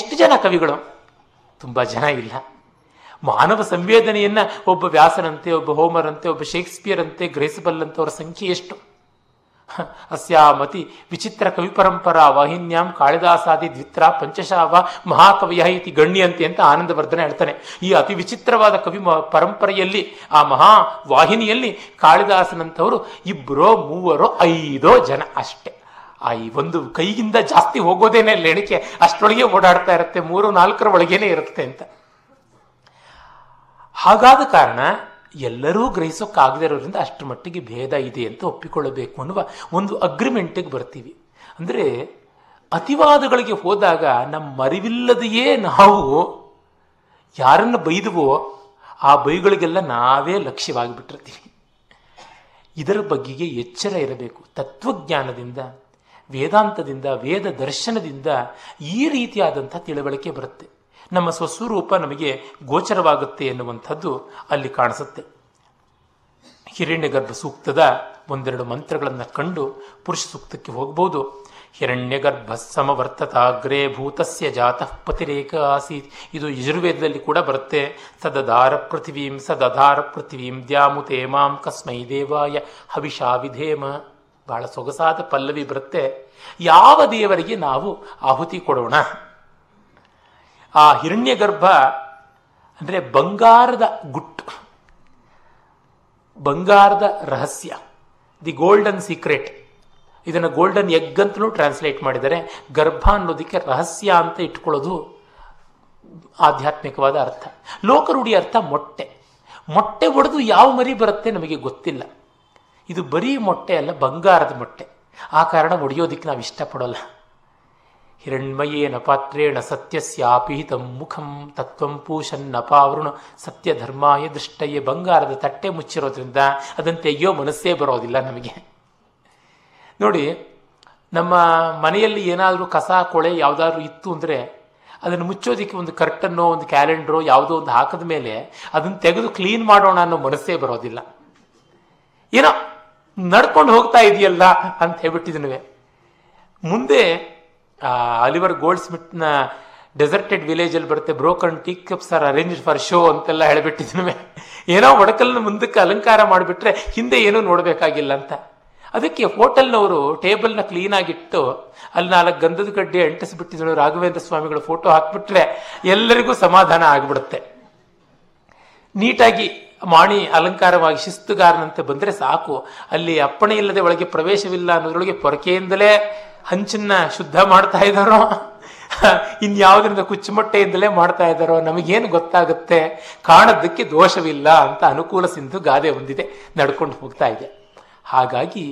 ಎಷ್ಟು ಜನ ಕವಿಗಳು? ತುಂಬ ಜನ ಇಲ್ಲ. ಮಾನವ ಸಂವೇದನೆಯನ್ನು ಒಬ್ಬ ವ್ಯಾಸನಂತೆ, ಒಬ್ಬ ಹೋಮರಂತೆ, ಒಬ್ಬ ಶೇಕ್ಸ್ಪಿಯರ್ ಅಂತೆ ಗ್ರೇಸಬಲ್ ಅಂತವರ ಸಂಖ್ಯೆ ಎಷ್ಟು? ಅಸ್ಯಾಮತಿ ವಿಚಿತ್ರ ಕವಿ ಪರಂಪರಾ ವಾಹಿನ್ಯಾಂ ಕಾಳಿದಾಸಾದಿ ದ್ವಿತ್ರ ಪಂಚಶಾವ ಮಹಾಕವಿಯ ಇತಿ ಗಣ್ಯಂತೆ ಅಂತ ಆನಂದವರ್ಧನ ಹೇಳ್ತಾನೆ. ಈ ಅತಿ ವಿಚಿತ್ರವಾದ ಕವಿ ಪರಂಪರೆಯಲ್ಲಿ, ಆ ಮಹಾ ವಾಹಿನಿಯಲ್ಲಿ ಕಾಳಿದಾಸನಂಥವರು ಇಬ್ಬರೋ ಮೂವರೋ ಐದೋ ಜನ ಅಷ್ಟೇ. ಆ ಈ ಒಂದು ಕೈಗಿಂದ ಜಾಸ್ತಿ ಹೋಗೋದೇನೆ ಇಲ್ಲ ಎಣಿಕೆ, ಅಷ್ಟರೊಳಗೆ ಓಡಾಡ್ತಾ ಇರುತ್ತೆ, ಮೂರು ನಾಲ್ಕರ ಒಳಗೇನೆ ಇರುತ್ತೆ ಅಂತ. ಹಾಗಾದ ಕಾರಣ ಎಲ್ಲರೂ ಗ್ರಹಿಸೋಕ್ಕಾಗದಿರೋದ್ರಿಂದ ಅಷ್ಟರ ಮಟ್ಟಿಗೆ ಭೇದ ಇದೆ ಅಂತ ಒಪ್ಪಿಕೊಳ್ಳಬೇಕು ಅನ್ನುವ ಒಂದು ಅಗ್ರಿಮೆಂಟಿಗೆ ಬರ್ತೀವಿ. ಅಂದರೆ ಅತಿವಾದಗಳಿಗೆ ಹೋದಾಗ ನಮ್ಮ ಅರಿವಿಲ್ಲದೆಯೇ ನಾವು ಯಾರನ್ನು ಬೈದವೋ ಆ ಬೈಗಳಿಗೆಲ್ಲ ನಾವೇ ಲಕ್ಷ್ಯವಾಗಿಬಿಟ್ಟಿರ್ತೀವಿ. ಇದರ ಬಗ್ಗೆಗೆ ಎಚ್ಚರ ಇರಬೇಕು. ತತ್ವಜ್ಞಾನದಿಂದ, ವೇದಾಂತದಿಂದ, ವೇದ ದರ್ಶನದಿಂದ ಈ ರೀತಿಯಾದಂಥ ತಿಳುವಳಿಕೆ ಬರುತ್ತೆ. ನಮ್ಮ ಸ್ವಸ್ವರೂಪ ನಮಗೆ ಗೋಚರವಾಗುತ್ತೆ ಎನ್ನುವಂಥದ್ದು ಅಲ್ಲಿ ಕಾಣಿಸುತ್ತೆ. ಹಿರಣ್ಯಗರ್ಭ ಸೂಕ್ತದ ಒಂದೆರಡು ಮಂತ್ರಗಳನ್ನು ಕಂಡು ಪುರುಷ ಸೂಕ್ತಕ್ಕೆ ಹೋಗ್ಬೋದು. ಹಿರಣ್ಯಗರ್ಭ ಸಮವರ್ತತಾಗ್ರೇ ಭೂತಸ್ಯ ಜಾತಃ ಪತಿರೇಕ ಆಸೀತ್. ಇದು ಯಜುರ್ವೇದದಲ್ಲಿ ಕೂಡ ಬರುತ್ತೆ. ಸದಧಾರ ಪೃಥಿವೀಂ ಸದಧಾರ ಪೃಥಿವೀಂ ದ್ಯಾಮುತೇ ಮಾಂ ಕಸ್ಮೈ ದೇವಾಯ ಹವಿಷಾ ವಿಧೇಮ. ಬಹಳ ಸೊಗಸಾದ ಪಲ್ಲವಿ ಬರುತ್ತೆ. ಯಾವ ದೇವರಿಗೆ ನಾವು ಆಹುತಿ ಕೊಡೋಣ? ಆ ಹಿರಣ್ಯಗರ್ಭ ಅಂದರೆ ಬಂಗಾರದ ಗುಟ್ಟು, ಬಂಗಾರದ ರಹಸ್ಯ, ದಿ ಗೋಲ್ಡನ್ ಸೀಕ್ರೆಟ್. ಇದನ್ನು ಗೋಲ್ಡನ್ ಎಗ್ ಅಂತಲೂ ಟ್ರಾನ್ಸ್ಲೇಟ್ ಮಾಡಿದ್ದಾರೆ. ಗರ್ಭ ಅನ್ನೋದಕ್ಕೆ ರಹಸ್ಯ ಅಂತ ಇಟ್ಕೊಳ್ಳೋದು ಆಧ್ಯಾತ್ಮಿಕವಾದ ಅರ್ಥ. ಲೋಕರೂಢಿ ಅರ್ಥ ಮೊಟ್ಟೆ. ಮೊಟ್ಟೆ ಒಡೆದು ಯಾವ ಮರಿ ಬರುತ್ತೆ ನಮಗೆ ಗೊತ್ತಿಲ್ಲ. ಇದು ಬರೀ ಮೊಟ್ಟೆ ಅಲ್ಲ, ಬಂಗಾರದ ಮೊಟ್ಟೆ. ಆ ಕಾರಣ ಒಡೆಯೋದಕ್ಕೆ ನಾವು ಇಷ್ಟಪಡೋಲ್ಲ. ಹಿರಣ್ಮಯೇನ ಪಾತ್ರೇಣ ಸತ್ಯಸ್ಯಾಪೀತಂ ಮುಖಂ ತತ್ವಂ ಪೂಷನ್ನಪಾವೃಣ ಸತ್ಯಧರ್ಮಾಯ ದೃಷ್ಟಯೇ. ಬಂಗಾರದ ತಟ್ಟೆ ಮುಚ್ಚಿರೋದ್ರಿಂದ ಅದನ್ನು ತೆಗೆಯೋ ಮನಸ್ಸೇ ಬರೋದಿಲ್ಲ ನಮಗೆ. ನೋಡಿ, ನಮ್ಮ ಮನೆಯಲ್ಲಿ ಏನಾದರೂ ಕಸ ಕೊಳೆ ಯಾವುದಾದ್ರೂ ಇತ್ತು ಅಂದರೆ ಅದನ್ನು ಮುಚ್ಚೋದಕ್ಕೆ ಒಂದು ಕರ್ಟನ್ನೋ ಒಂದು ಕ್ಯಾಲೆಂಡ್ರೋ ಯಾವುದೋ ಒಂದು ಹಾಕಿದ ಮೇಲೆ ಅದನ್ನು ತೆಗೆದು ಕ್ಲೀನ್ ಮಾಡೋಣ ಅನ್ನೋ ಮನಸ್ಸೇ ಬರೋದಿಲ್ಲ. ಏನೋ ನಡ್ಕೊಂಡು ಹೋಗ್ತಾ ಇದೆಯಲ್ಲ ಅಂತ ಹೇಳ್ಬಿಟ್ಟಿದ್ನುವೆ. ಮುಂದೆ ಅಲಿವರ್ ಗೋಲ್ಡ್ ಸ್ಮಿತ್ನ ಡೆಸರ್ಟೆಡ್ ವಿಲೇಜಲ್ಲಿ ಬರುತ್ತೆ, broken tea cups are arranged for show ಅಂತೆಲ್ಲ ಹೇಳ್ಬಿಟ್ಟಿದ್ನುವೆ. ಏನೋ ಒಡಕಲ್ನ ಮುಂದಕ್ಕೆ ಅಲಂಕಾರ ಮಾಡಿಬಿಟ್ರೆ ಹಿಂದೆ ಏನೂ ನೋಡಬೇಕಾಗಿಲ್ಲ ಅಂತ. ಅದಕ್ಕೆ ಹೋಟೆಲ್ನವರು ಟೇಬಲ್ನ ಕ್ಲೀನಾಗಿಟ್ಟು ಅಲ್ಲಿ ನಾಲ್ಕು ಗಂಧದ ಕಡ್ಡಿ ಅಂಟಿಸ್ಬಿಟ್ಟಿದ್ರು, ರಾಘವೇಂದ್ರ ಸ್ವಾಮಿಗಳ ಫೋಟೋ ಹಾಕಿಬಿಟ್ರೆ ಎಲ್ಲರಿಗೂ ಸಮಾಧಾನ ಆಗಿಬಿಡುತ್ತೆ. ನೀಟಾಗಿ ಮಾಣಿ ಅಲಂಕಾರವಾಗಿ ಶಿಸ್ತುಗಾರನಂತೆ ಬಂದರೆ ಸಾಕು. ಅಲ್ಲಿ ಅಪ್ಪಣೆ ಇಲ್ಲದೆ ಒಳಗೆ ಪ್ರವೇಶವಿಲ್ಲ ಅನ್ನೋದ್ರೊಳಗೆ ಪೊರಕೆಯಿಂದಲೇ ಹಂಚನ್ನ ಶುದ್ಧ ಮಾಡ್ತಾ ಇದ್ದಾರೋ, ಇನ್ಯಾವುದರಿಂದ ಕುಚ್ಚುಮೊಟ್ಟೆಯಿಂದಲೇ ಮಾಡ್ತಾ ಇದ್ದಾರೋ ನಮಗೇನು ಗೊತ್ತಾಗುತ್ತೆ? ಕಾಣೋದಕ್ಕೆ ದೋಷವಿಲ್ಲ ಅಂತ ಅನುಕೂಲ ಸಿಂಧು ಗಾದೆ ಹೊಂದಿದೆ, ನಡ್ಕೊಂಡು ಹೋಗ್ತಾ ಇದೆ. ಹಾಗಾಗಿ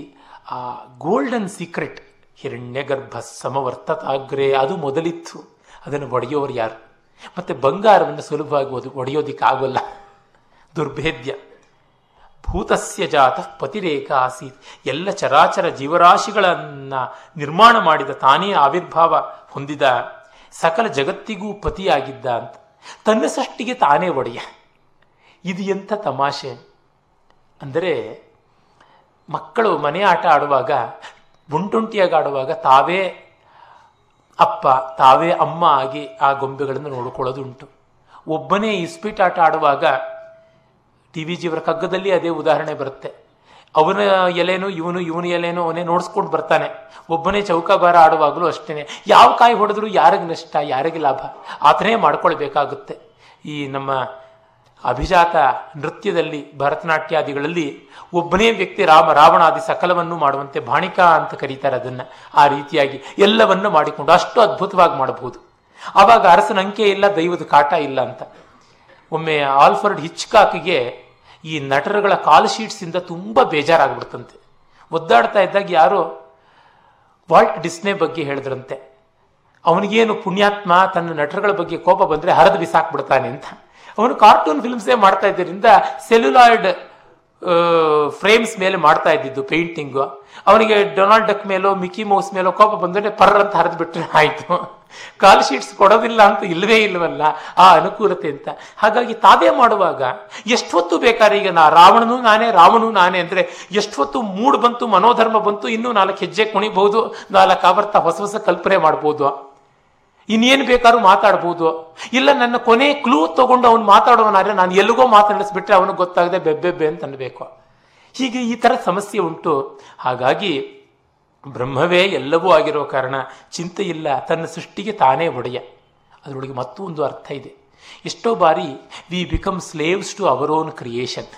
ಆ ಗೋಲ್ಡನ್ ಸೀಕ್ರೆಟ್ ಹಿರಣ್ಯಗರ್ಭ ಸಮವರ್ತತಾಗ್ರೆ, ಅದು ಮೊದಲಿತ್ತು. ಅದನ್ನು ಒಡೆಯೋರು ಯಾರು? ಮತ್ತು ಬಂಗಾರವನ್ನು ಸುಲಭವಾಗಿ ಒಡೆಯೋದಿಕ್ಕಾಗಲ್ಲ, ದುರ್ಭೇದ್ಯ. ಭೂತಸ್ಯ ಜಾತಃ ಪತಿರೇಕ ಆಸೀತ್, ಎಲ್ಲ ಚರಾಚರ ಜೀವರಾಶಿಗಳನ್ನು ನಿರ್ಮಾಣ ಮಾಡಿದ, ತಾನೇ ಆವಿರ್ಭಾವ ಹೊಂದಿದ, ಸಕಲ ಜಗತ್ತಿಗೂ ಪತಿಯಾಗಿದ್ದ ಅಂತ. ತನ್ನ ಸೃಷ್ಟಿಗೆ ತಾನೇ ಒಡೆಯ. ಇದು ಎಂಥ ತಮಾಷೆ ಅಂದರೆ, ಮಕ್ಕಳು ಮನೆ ಆಟ ಆಡುವಾಗ, ಬುಂಟುಂಟಿಯಾಗಿ ಆಡುವಾಗ ತಾವೇ ಅಪ್ಪ ತಾವೇ ಅಮ್ಮ ಆಗಿ ಆ ಗೊಂಬೆಗಳನ್ನು ನೋಡಿಕೊಳ್ಳೋದುಂಟು. ಒಬ್ಬನೇ ಇಸ್ಪೀಟ್ ಆಟ ಆಡುವಾಗ, ಟಿ ವಿ ಜಿಯವರ ಕಗ್ಗದಲ್ಲಿ ಅದೇ ಉದಾಹರಣೆ ಬರುತ್ತೆ, ಅವನ ಎಲೆನೋ ಇವನ ಎಲೆನೋ ಅವನೇ ನೋಡಿಸ್ಕೊಂಡು ಬರ್ತಾನೆ. ಒಬ್ಬನೇ ಚೌಕಾಬಾರ ಆಡುವಾಗಲೂ ಅಷ್ಟೇ, ಯಾವ ಕಾಯಿ ಹೊಡೆದ್ರು ಯಾರಿಗೆ ನಷ್ಟ ಯಾರಿಗೆ ಲಾಭ, ಆತನೇ ಮಾಡ್ಕೊಳ್ಬೇಕಾಗುತ್ತೆ. ಈ ನಮ್ಮ ಅಭಿಜಾತ ನೃತ್ಯದಲ್ಲಿ, ಭರತನಾಟ್ಯಾದಿಗಳಲ್ಲಿ ಒಬ್ಬನೇ ವ್ಯಕ್ತಿ ರಾವಣಾದಿ ಸಕಲವನ್ನು ಮಾಡುವಂತೆ ಬಾಣಿಕಾ ಅಂತ ಕರೀತಾರೆ ಅದನ್ನು. ಆ ರೀತಿಯಾಗಿ ಎಲ್ಲವನ್ನು ಮಾಡಿಕೊಂಡು ಅಷ್ಟು ಅದ್ಭುತವಾಗಿ ಮಾಡಬಹುದು. ಆವಾಗ ಅರಸನ ಅಂಕೆ ಇಲ್ಲ, ದೈವದ ಕಾಟ ಇಲ್ಲ ಅಂತ. ಒಮ್ಮೆ ಆಲ್ಫರ್ಡ್ ಹಿಚ್ಕಾಕ್ಗೆ ಈ ನಟರುಗಳ ಕಾಲ್ ಶೀಟ್ಸಿಂದ ತುಂಬ ಬೇಜಾರಾಗ್ಬಿಡ್ತಂತೆ. ಒದ್ದಾಡ್ತಾ ಇದ್ದಾಗ ಯಾರೋ ವಾಲ್ಟ್ ಡಿಸ್ನೆ ಬಗ್ಗೆ ಹೇಳಿದ್ರಂತೆ, ಅವನಿಗೇನು ಪುಣ್ಯಾತ್ಮ ತನ್ನ ನಟರುಗಳ ಬಗ್ಗೆ ಕೋಪ ಬಂದರೆ ಹರಿದು ಬಿಸಾಕ್ಬಿಡ್ತಾನೆ ಅಂತ. ಅವನು ಕಾರ್ಟೂನ್ ಫಿಲ್ಮ್ಸೇ ಮಾಡ್ತಾ ಇದ್ದರಿಂದ ಸೆಲ್ಯುಲಾಯ್ಡ್ ಫ್ರೇಮ್ಸ್ ಮೇಲೆ ಮಾಡ್ತಾ ಇದ್ದಿದ್ದು ಪೇಂಟಿಂಗು. ಅವನಿಗೆ ಡೊನಾಲ್ಡ್ ಡಕ್ ಮೇಲೋ ಮಿಕ್ಕಿ ಮೌಸ್ ಮೇಲೋ ಕೋಪ ಬಂದರೆ ಪರ್ರ ಅಂತ ಹರಿದು ಬಿಟ್ಟರೆ ಆಯಿತು. ಕಾಲ್ ಶೀಟ್ಸ್ ಕೊಡೋದಿಲ್ಲ ಅಂತ ಇಲ್ಲವೇ ಇಲ್ಲವಲ್ಲ ಆ ಅನುಕೂಲತೆ ಅಂತ. ಹಾಗಾಗಿ ತಾವೇ ಮಾಡುವಾಗ ಎಷ್ಟೊತ್ತು ಬೇಕಾದ್ರೆ, ಈಗ ರಾವಣನು ನಾನೇ ಅಂದರೆ ಎಷ್ಟೊತ್ತು ಮೂಡ್ ಬಂತು, ಮನೋಧರ್ಮ ಬಂತು, ಇನ್ನೂ 4 ಹೆಜ್ಜೆ ಕುಣಿಬಹುದು, 4 ಆವರ್ತ ಹೊಸ ಕಲ್ಪನೆ ಮಾಡ್ಬೋದು, ಇನ್ನೇನು ಬೇಕಾದ್ರೂ ಮಾತಾಡ್ಬೋದು. ಇಲ್ಲ ನನ್ನ ಕೊನೆ ಕ್ಲೂ ತಗೊಂಡು ಅವನು ಮಾತಾಡೋವನಾದ್ರೆ ನಾನು ಎಲ್ಲಿಗೋ ಮಾತಾಡಿಸ್ಬಿಟ್ರೆ ಅವನಿಗೆ ಗೊತ್ತಾಗದೆ ಬೆಬ್ಬೆಬ್ಬೆ ಅಂತ ಅನ್ಬೇಕು. ಹೀಗೆ ಈ ಥರ ಸಮಸ್ಯೆ ಉಂಟು. ಹಾಗಾಗಿ ಬ್ರಹ್ಮವೇ ಎಲ್ಲವೂ ಆಗಿರೋ ಕಾರಣ ಚಿಂತೆ ಇಲ್ಲ, ತನ್ನ ಸೃಷ್ಟಿಗೆ ತಾನೇ ಒಡೆಯ. ಅದರೊಳಗೆ ಮತ್ತೂ ಒಂದು ಅರ್ಥ ಇದೆ. ಎಷ್ಟೋ ಬಾರಿ we become slaves to our own creation,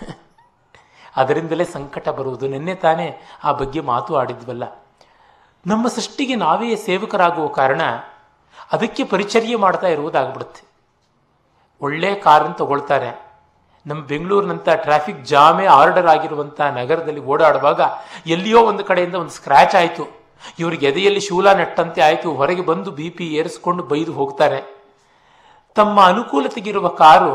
ಅದರಿಂದಲೇ ಸಂಕಟ ಬರುವುದು. ನಿನ್ನೆ ತಾನೇ ಆ ಬಗ್ಗೆ ಮಾತು ಆಡಿದ್ವಲ್ಲ. ನಮ್ಮ ಸೃಷ್ಟಿಗೆ ನಾವೇ ಸೇವಕರಾಗುವ ಕಾರಣ ಅದಕ್ಕೆ ಪರಿಚರ್ಯೆ ಮಾಡ್ತಾ ಇರುವುದಾಗ್ಬಿಡುತ್ತೆ. ಒಳ್ಳೆ ಕಾರನ್ನು ತಗೊಳ್ತಾರೆ. ನಮ್ಮ ಬೆಂಗಳೂರಿನಂಥ ಟ್ರಾಫಿಕ್ ಜಾಮೇ ಆರ್ಡರ್ ಆಗಿರುವಂಥ ನಗರದಲ್ಲಿ ಓಡಾಡುವಾಗ ಎಲ್ಲಿಯೋ ಒಂದು ಕಡೆಯಿಂದ ಒಂದು ಸ್ಕ್ರ್ಯಾಚ್ ಆಯಿತು, ಇವ್ರಿಗೆ ಎದೆಯಲ್ಲಿ ಶೂಲ ನೆಟ್ಟಂತೆ ಆಯಿತು, ಹೊರಗೆ ಬಂದು BP ಏರಿಸ್ಕೊಂಡು ಬೈದು ಹೋಗ್ತಾರೆ. ತಮ್ಮ ಅನುಕೂಲತೆಗಿರುವ ಕಾರು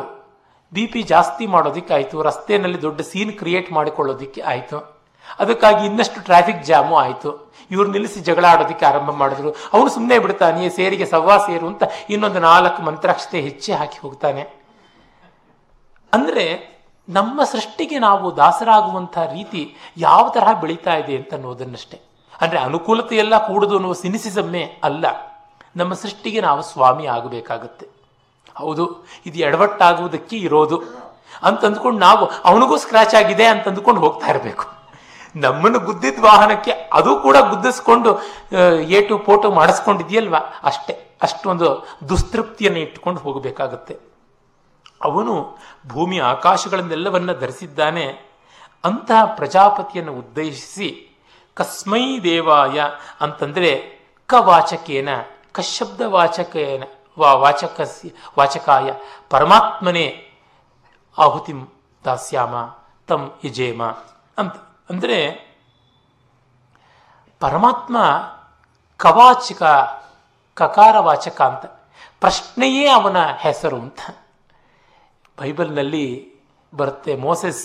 BP ಜಾಸ್ತಿ ಮಾಡೋದಕ್ಕಾಯಿತು, ರಸ್ತೆಯಲ್ಲಿ ದೊಡ್ಡ ಸೀನ್ ಕ್ರಿಯೇಟ್ ಮಾಡಿಕೊಳ್ಳೋದಕ್ಕೆ ಆಯಿತು, ಅದಕ್ಕಾಗಿ ಇನ್ನಷ್ಟು ಟ್ರಾಫಿಕ್ ಜಾಮು ಆಯಿತು. ಇವ್ರು ನಿಲ್ಲಿಸಿ ಜಗಳ ಆಡೋದಕ್ಕೆ ಆರಂಭ ಮಾಡಿದ್ರು, ಅವನು ಸುಮ್ಮನೆ ಬಿಡ್ತಾನೆ, ಸೇರಿಗೆ ಸವ್ವಾ ಸೇರು ಅಂತ ಇನ್ನೊಂದು 4 ಮಂತ್ರಾಕ್ಷತೆ ಹೆಚ್ಚಿ ಹಾಕಿ ಹೋಗ್ತಾನೆ. ಅಂದರೆ ನಮ್ಮ ಸೃಷ್ಟಿಗೆ ನಾವು ದಾಸರಾಗುವಂಥ ರೀತಿ ಯಾವ ತರಹ ಬೆಳೀತಾ ಇದೆ ಅಂತ ಅನ್ನೋದನ್ನಷ್ಟೇ. ಅಂದರೆ ಅನುಕೂಲತೆಯೆಲ್ಲ ಕೂಡುದು ಅನ್ನೋ ಸಿನಿಸಿಸಮ್ಮೆ ಅಲ್ಲ, ನಮ್ಮ ಸೃಷ್ಟಿಗೆ ನಾವು ಸ್ವಾಮಿ ಆಗಬೇಕಾಗತ್ತೆ. ಹೌದು, ಇದು ಎಡವಟ್ಟಾಗುವುದಕ್ಕೆ ಇರೋದು ಅಂತಂದ್ಕೊಂಡು ನಾವು ಅವನಿಗೂ ಸ್ಕ್ರ್ಯಾಚ್ ಆಗಿದೆ ಅಂತಂದ್ಕೊಂಡು ಹೋಗ್ತಾ ಇರಬೇಕು. ನಮ್ಮನ್ನು ಗುದ್ದಿದ ವಾಹನಕ್ಕೆ ಅದು ಕೂಡ ಗುದ್ದಿಸ್ಕೊಂಡು ಏಟು ಪೋಟು ಮಾಡಿಸ್ಕೊಂಡಿದೆಯಲ್ವ, ಅಷ್ಟೇ, ಅಷ್ಟೊಂದು ದುಸ್ತೃಪ್ತಿಯನ್ನು ಇಟ್ಟುಕೊಂಡು ಹೋಗಬೇಕಾಗತ್ತೆ. ಅವನು ಭೂಮಿ ಆಕಾಶಗಳನ್ನೆಲ್ಲವನ್ನ ಧರಿಸಿದ್ದಾನೆ. ಅಂತಹ ಪ್ರಜಾಪತಿಯನ್ನು ಉದ್ದೇಶಿಸಿ ಕಸ್ಮೈ ದೇವಾಯ ಅಂತಂದರೆ ಕವಾಚಕೇನ ಕಶಬ್ದ ವಾಚಕೇನ ವಾಚಕಾಯ ಪರಮಾತ್ಮನೇ ಆಹುತಿಂ ದಾಸ್ಯಾಮ ತಂ ಯಜೇಮ ಅಂತ. ಅಂದರೆ ಪರಮಾತ್ಮ ಕವಾಚಕ, ಕಕಾರ ವಾಚಕ ಅಂತ, ಪ್ರಶ್ನೆಯೇ ಅವನ ಹೆಸರು ಅಂತ ಬೈಬಲ್ನಲ್ಲಿ ಬರುತ್ತೆ. ಮೋಸೆಸ್